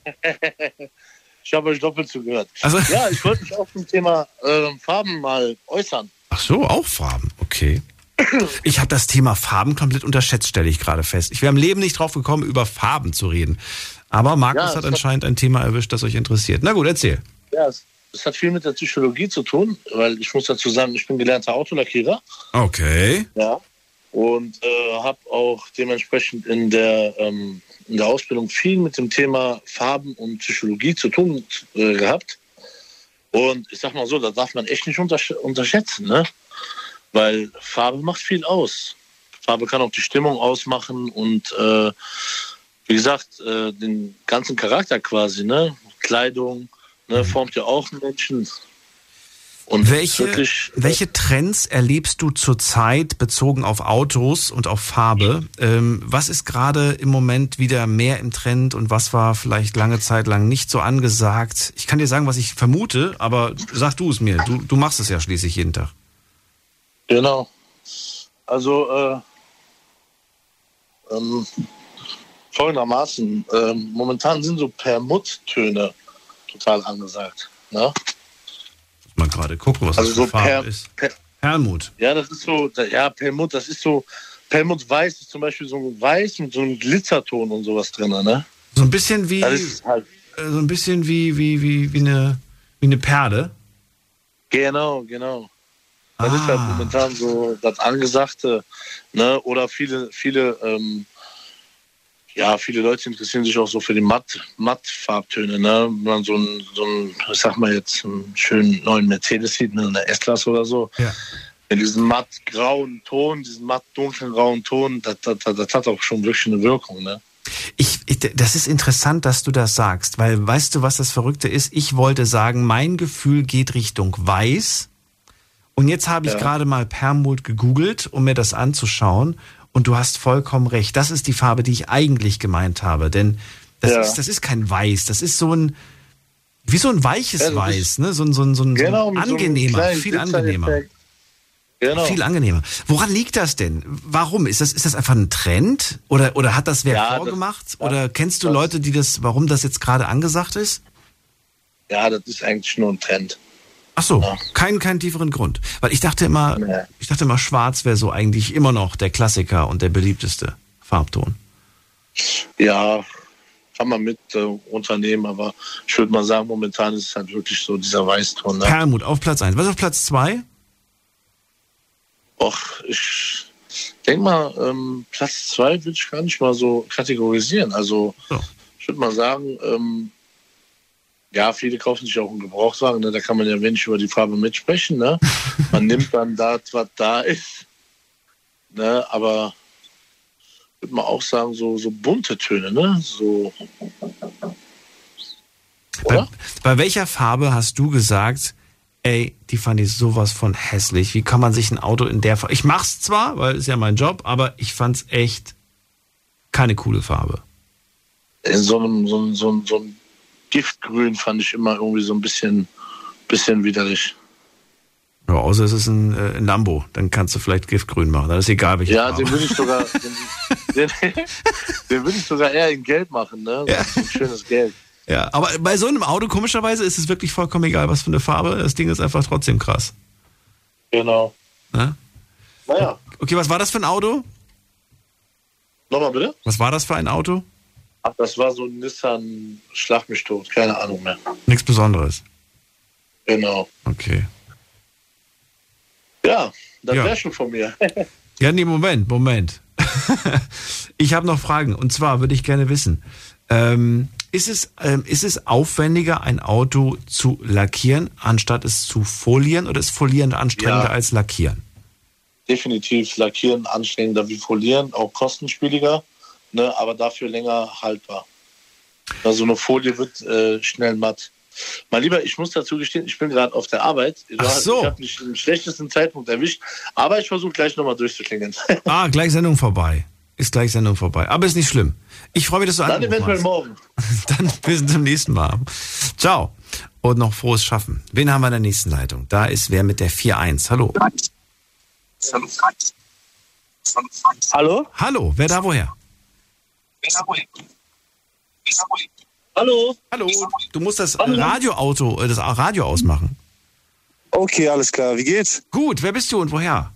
Ich habe euch doppelt zugehört. Also ja, ich wollte mich auch zum Thema äh, Farben mal äußern. Ach so, auch Farben, okay. Ich habe das Thema Farben komplett unterschätzt, stelle ich gerade fest. Ich wäre im Leben nicht drauf gekommen, über Farben zu reden. Aber Markus ja, hat anscheinend ein Thema erwischt, das euch interessiert. Na gut, erzähl. Ja, es, es hat viel mit der Psychologie zu tun, weil ich muss dazu sagen, ich bin gelernter Autolackierer. Okay. Ja. Und äh, habe auch dementsprechend in der, ähm, in der Ausbildung viel mit dem Thema Farben und Psychologie zu tun äh, gehabt. Und ich sag mal so, das darf man echt nicht untersch- unterschätzen, ne? weil Farbe macht viel aus. Farbe kann auch die Stimmung ausmachen und äh, wie gesagt, äh, den ganzen Charakter quasi, ne? Kleidung, ne, formt ja auch einen Menschen. Und welche, wirklich, welche Trends erlebst du zurzeit bezogen auf Autos und auf Farbe? Ähm, was ist gerade im Moment wieder mehr im Trend und was war vielleicht lange Zeit lang nicht so angesagt? Ich kann dir sagen, was ich vermute, aber sag du es mir. Du, du machst es ja schließlich jeden Tag. Genau. Also äh, ähm, folgendermaßen, äh, momentan sind so Permuttöne total angesagt, ne? Mal gerade gucken, was also das so Farbe per, ist. Per, Perlmut. Ja, das ist so, ja, Perlmut, das ist so, Perlmut Weiß ist zum Beispiel so ein Weiß mit so einem Glitzerton und sowas drin, ne? So ein bisschen wie, halt so ein bisschen wie, wie, wie, wie, eine, wie eine Perle. Genau, genau. Das ah. ist halt momentan so das Angesagte, ne? Oder viele, viele, ähm, ja, viele Leute interessieren sich auch so für die Matt, Matt-Farbtöne, ne? Wenn man so einen, so einen, ich sag mal jetzt, einen schönen neuen Mercedes sieht, eine S-Klasse oder so, ja. Mit diesem matt-grauen Ton, diesen matt-dunklen grauen Ton, das, das, das, das hat auch schon wirklich eine Wirkung, ne? Ich, ich, das ist interessant, dass du das sagst, weil weißt du, was das Verrückte ist? Ich wollte sagen, mein Gefühl geht Richtung Weiß und jetzt habe ich ja. gerade mal Permut gegoogelt, um mir das anzuschauen. Und du hast vollkommen recht. Das ist die Farbe, die ich eigentlich gemeint habe. Denn das, ja. ist, das ist kein Weiß. Das ist so ein, wie so ein weiches ja, Weiß. Ne? So ein, so ein, so ein genau, angenehmer, so ein viel angenehmer. Genau. Viel angenehmer. Woran liegt das denn? Warum? Ist das, ist das einfach ein Trend? Oder, oder hat das wer ja, vorgemacht? Das, oder kennst du das, Leute, die das, warum das jetzt gerade angesagt ist? Ja, das ist eigentlich nur ein Trend. Ach so, ja. keinen keinen tieferen Grund, weil ich dachte immer, nee. ich dachte immer, Schwarz wäre so eigentlich immer noch der Klassiker und der beliebteste Farbton. Ja, kann man mit äh, unternehmen, aber ich würde mal sagen, momentan ist es halt wirklich so dieser Weißton. Ne? Perlmut auf Platz eins. Was ist auf Platz zwei? Och, ich denke mal, ähm, Platz zwei würde ich gar nicht mal so kategorisieren. Also so. ich würde mal sagen. Ähm, Ja, viele kaufen sich auch einen Gebrauchtwagen, ne? Da kann man ja wenig über die Farbe mitsprechen, ne? Man nimmt dann das, was da ist, ne? Aber würde man auch sagen, so, so bunte Töne, ne? So. Oder? Bei, bei welcher Farbe hast du gesagt, ey, die fand ich sowas von hässlich? Wie kann man sich ein Auto in der Farbe... Ich mach's zwar, weil es ja mein Job, aber ich fand's echt keine coole Farbe. In so einem... So einem, so einem, so einem Giftgrün fand ich immer irgendwie so ein bisschen, bisschen widerlich. Ja, außer es ist ein, äh, ein Lambo, dann kannst du vielleicht Giftgrün machen. Das ist egal, welche Ja, Farbe. Den würde ich sogar, den, den, den würde ich sogar eher in Gelb machen, ne? Ja. So ein schönes Gelb. Ja, aber bei so einem Auto komischerweise ist es wirklich vollkommen egal, was für eine Farbe. Das Ding ist einfach trotzdem krass. Genau. Na? Naja. Okay, was war das für ein Auto? Nochmal bitte. Was war das für ein Auto? Ach, das war so ein Nissan, schlag mich tot, keine Ahnung mehr. Nichts Besonderes. Genau. Okay. Ja, das ja. wäre schon von mir. Ja, nee, Moment, Moment. Ich habe noch Fragen und zwar würde ich gerne wissen, ähm, ist es, ähm, ist es aufwendiger, ein Auto zu lackieren, anstatt es zu folieren oder ist Folieren anstrengender ja. als Lackieren? Definitiv Lackieren anstrengender wie Folieren, auch kostenspieliger. Ne, aber dafür länger haltbar. Also eine Folie wird äh, schnell matt. Mein Lieber, ich muss dazu gestehen, ich bin gerade auf der Arbeit. Ach so. Ich habe mich im schlechtesten Zeitpunkt erwischt, aber ich versuche gleich nochmal durchzuklingen. Ah, gleich Sendung vorbei. Ist gleich Sendung vorbei. Aber ist nicht schlimm. Ich freue mich, dass du angerufen hast. Dann eventuell morgen. Dann bis zum nächsten Mal. Ciao. Und noch frohes Schaffen. Wen haben wir in der nächsten Leitung? Da ist wer mit der vier eins. Hallo. Hallo? Hallo, wer da woher? Hallo. Hallo. Du musst das Radioauto, das Radio ausmachen. Okay, alles klar. Wie geht's? Gut. Wer bist du und woher?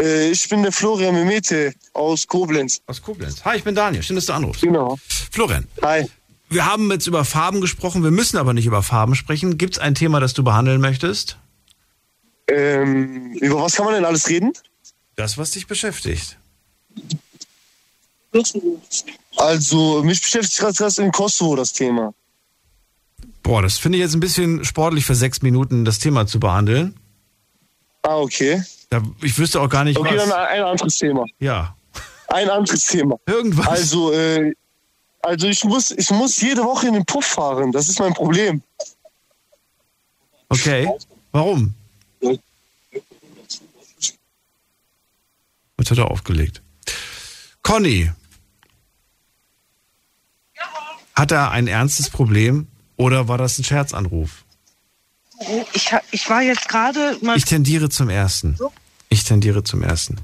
Äh, ich bin der Florian Memete aus Koblenz. Aus Koblenz. Hi, ich bin Daniel. Schön, dass du anrufst. Genau. Florian. Hi. Wir haben jetzt über Farben gesprochen. Wir müssen aber nicht über Farben sprechen. Gibt's ein Thema, das du behandeln möchtest? Ähm, über was kann man denn alles reden? Das, was dich beschäftigt. Also, mich beschäftigt gerade das in Kosovo, das Thema. Boah, das finde ich jetzt ein bisschen sportlich für sechs Minuten, das Thema zu behandeln. Ah, okay. Da, ich wüsste auch gar nicht, okay, was. Okay, dann ein anderes Thema. Ja. Ein anderes Thema. Irgendwas. Also, äh, also ich muss, ich muss jede Woche in den Puff fahren. Das ist mein Problem. Okay. Warum? Jetzt hat er aufgelegt. Conny. Hat er ein ernstes Problem oder war das ein Scherzanruf? Ich, ich war jetzt gerade mal. Ich tendiere zum ersten. Ich tendiere zum ersten.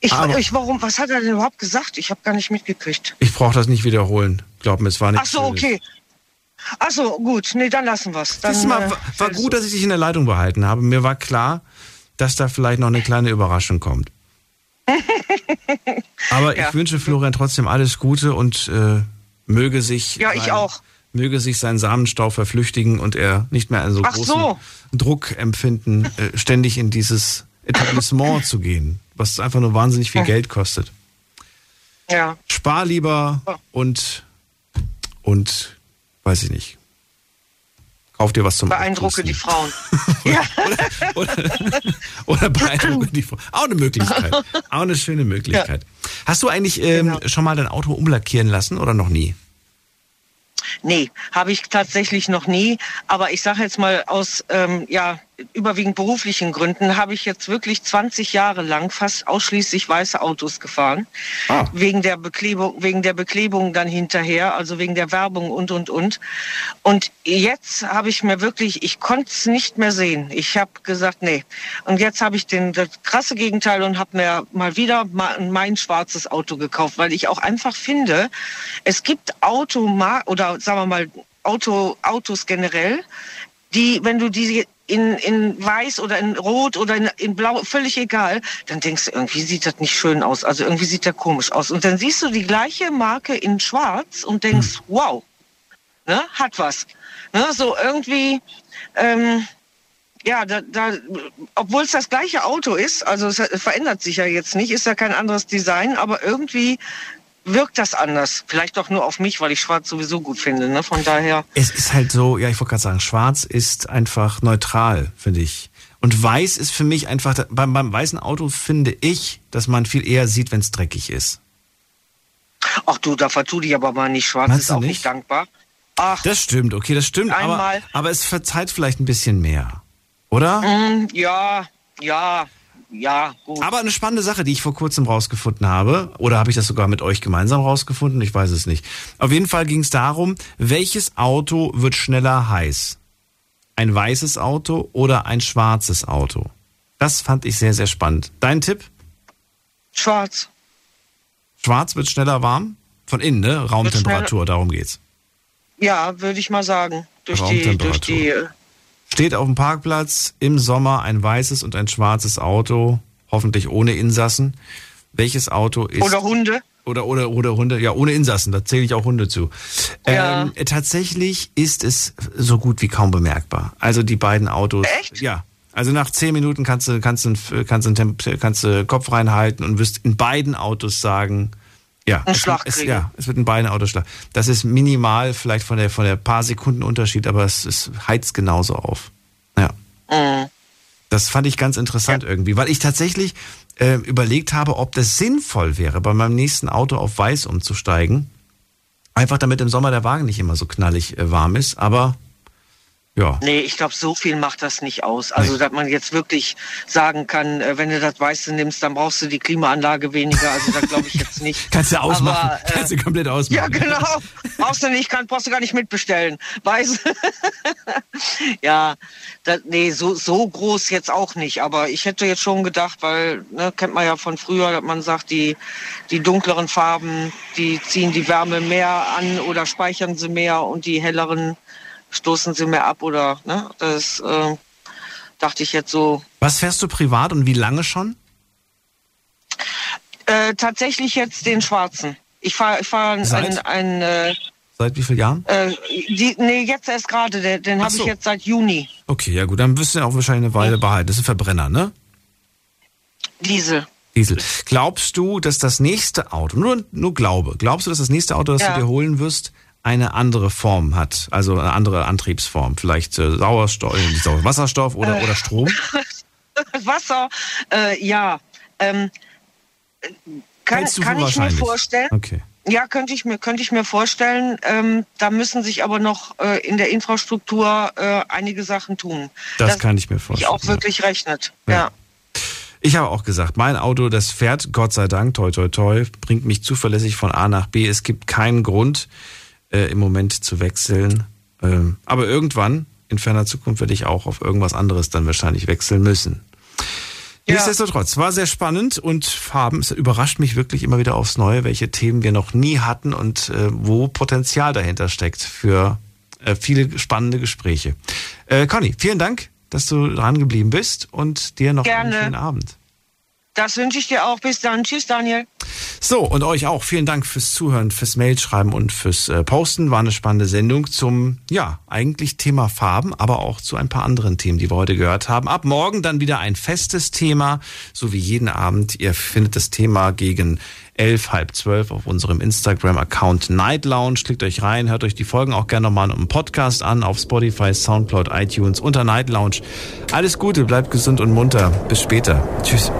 Ich, ich, warum? Was hat er denn überhaupt gesagt? Ich habe gar nicht mitgekriegt. Ich brauche das nicht wiederholen. Glaub mir, es war nicht. Ach so, okay. Ach so, gut. Nee, dann lassen wir es. Äh, war gut, dass ich dich in der Leitung behalten habe. Mir war klar, dass da vielleicht noch eine kleine Überraschung kommt. Aber ja. Ich wünsche Florian trotzdem alles Gute und. Äh, Möge sich, ja, ich sein, auch. möge sich sein Samenstau verflüchtigen und er nicht mehr einen so Ach großen so. Druck empfinden, äh, ständig in dieses Etablissement zu gehen, was einfach nur wahnsinnig viel Geld kostet. Ja. Spar lieber und, und weiß ich nicht, kauf dir was zum Beeindrucke Aufrusten. Die Frauen. oder, oder, oder beeindrucke die Frauen. Auch eine Möglichkeit. Auch eine schöne Möglichkeit. Ja. Hast du eigentlich ähm, genau. schon mal dein Auto umlackieren lassen oder noch nie? Nee, habe ich tatsächlich noch nie. Aber ich sage jetzt mal, aus ähm, ja, überwiegend beruflichen Gründen habe ich jetzt wirklich zwanzig Jahre lang fast ausschließlich weiße Autos gefahren. Ah. Wegen der Beklebung, wegen der Beklebung dann hinterher, also wegen der Werbung und, und, und. Und jetzt habe ich mir wirklich, ich konnte es nicht mehr sehen. Ich habe gesagt, nee. Und jetzt habe ich den, das krasse Gegenteil und habe mir mal wieder mein schwarzes Auto gekauft, weil ich auch einfach finde, es gibt Automarken oder sagen wir mal Auto, Autos generell, die, wenn du die in, in weiß oder in rot oder in, in blau, völlig egal, dann denkst du, irgendwie sieht das nicht schön aus, also irgendwie sieht der komisch aus. Und dann siehst du die gleiche Marke in schwarz und denkst, wow, ne, hat was. Ne, so irgendwie, ähm, ja, da, da, obwohl es das gleiche Auto ist, also es verändert sich ja jetzt nicht, ist ja kein anderes Design, aber irgendwie wirkt das anders. Vielleicht auch nur auf mich, weil ich schwarz sowieso gut finde, ne? Von daher. Es ist halt so, ja, ich wollte gerade sagen, schwarz ist einfach neutral, finde ich. Und weiß ist für mich einfach, beim, beim weißen Auto finde ich, dass man viel eher sieht, wenn es dreckig ist. Ach du, da vertu dich aber mal nicht. Schwarz Meinst ist auch nicht? nicht dankbar. Ach. Das stimmt, okay, das stimmt. Einmal. Aber, aber es verzeiht vielleicht ein bisschen mehr. Oder? Mm, ja, ja. Ja, gut. Aber eine spannende Sache, die ich vor kurzem rausgefunden habe, oder habe ich das sogar mit euch gemeinsam rausgefunden? Ich weiß es nicht. Auf jeden Fall ging es darum, welches Auto wird schneller heiß? Ein weißes Auto oder ein schwarzes Auto? Das fand ich sehr, sehr spannend. Dein Tipp? Schwarz. Schwarz wird schneller warm? Von innen, ne? Raumtemperatur, darum geht's. Ja, würde ich mal sagen. Durch die, durch die... Steht auf dem Parkplatz im Sommer ein weißes und ein schwarzes Auto, hoffentlich ohne Insassen. Welches Auto ist... Oder Hunde. Oder, oder, oder Hunde, ja, ohne Insassen, da zähle ich auch Hunde zu. Ja. Ähm, tatsächlich ist es so gut wie kaum bemerkbar. Also die beiden Autos... Echt? Ja, also nach zehn Minuten kannst du kannst du, kannst du, kannst du Kopf reinhalten und wirst in beiden Autos sagen... Ja, ein Schlag es, es, ja, es wird ein Beine-Autoschlag. Das ist minimal, vielleicht von der, von der paar Sekunden Unterschied, aber es, es heizt genauso auf. Ja. Mhm. Das fand ich ganz interessant ja. irgendwie, weil ich tatsächlich äh, überlegt habe, ob das sinnvoll wäre, bei meinem nächsten Auto auf weiß umzusteigen. Einfach damit im Sommer der Wagen nicht immer so knallig äh, warm ist, aber ja. Nee, ich glaube, so viel macht das nicht aus. Also, nee. dass man jetzt wirklich sagen kann, wenn du das Weiße nimmst, dann brauchst du die Klimaanlage weniger. Also, da glaube ich jetzt nicht. Kannst du ausmachen. Aber, äh, Kannst du komplett ausmachen. Ja, genau. Brauchst du nicht, kann, brauchst du gar nicht mitbestellen. Weiß. ja, das, nee, so, so groß jetzt auch nicht. Aber ich hätte jetzt schon gedacht, weil, ne, kennt man ja von früher, dass man sagt, die, die dunkleren Farben, die ziehen die Wärme mehr an oder speichern sie mehr und die helleren stoßen sie mir ab oder, ne, das äh, dachte ich jetzt so. Was fährst du privat und wie lange schon? Äh, tatsächlich jetzt den schwarzen. Ich fahre ich fahr ein... ein äh, seit wie vielen Jahren? Äh, die, nee, jetzt erst gerade, den, den habe so. ich jetzt seit Juni. Okay, ja gut, dann wirst du ja auch wahrscheinlich eine Weile behalten. Das ist ein Verbrenner, ne? Diesel. Diesel. Glaubst du, dass das nächste Auto, nur, nur glaube, glaubst du, dass das nächste Auto, das ja. du dir holen wirst, eine andere Form hat, also eine andere Antriebsform, vielleicht äh, Sauerstoff, Wasserstoff oder, oder Strom? Wasser. Äh, ja, ähm, kann, kann ich mir vorstellen. Okay. Ja, könnte ich mir, könnte ich mir vorstellen. Ähm, da müssen sich aber noch äh, in der Infrastruktur äh, einige Sachen tun. Das, das kann ich mir vorstellen. Dass sich auch wirklich ja. rechnet. Ja. ja. Ich habe auch gesagt, mein Auto, das fährt, Gott sei Dank, toi toi toi, bringt mich zuverlässig von A nach B. Es gibt keinen Grund, äh, im Moment zu wechseln. Ähm, aber irgendwann, in ferner Zukunft, werde ich auch auf irgendwas anderes dann wahrscheinlich wechseln müssen. Ja. Nichtsdestotrotz, war sehr spannend und Farben, es überrascht mich wirklich immer wieder aufs Neue, welche Themen wir noch nie hatten und äh, wo Potenzial dahinter steckt für äh, viele spannende Gespräche. Äh, Conny, vielen Dank, dass du dran geblieben bist und dir noch Gerne. einen schönen Abend. Das wünsche ich dir auch. Bis dann. Tschüss, Daniel. So, und euch auch. Vielen Dank fürs Zuhören, fürs Mailschreiben und fürs äh, Posten. War eine spannende Sendung zum, ja, eigentlich Thema Farben, aber auch zu ein paar anderen Themen, die wir heute gehört haben. Ab morgen dann wieder ein festes Thema, so wie jeden Abend. Ihr findet das Thema gegen elf, halb zwölf auf unserem Instagram-Account Night Lounge. Klickt euch rein, hört euch die Folgen auch gerne nochmal im Podcast an, auf Spotify, Soundcloud, iTunes, unter Night Lounge. Alles Gute, bleibt gesund und munter. Bis später. Tschüss.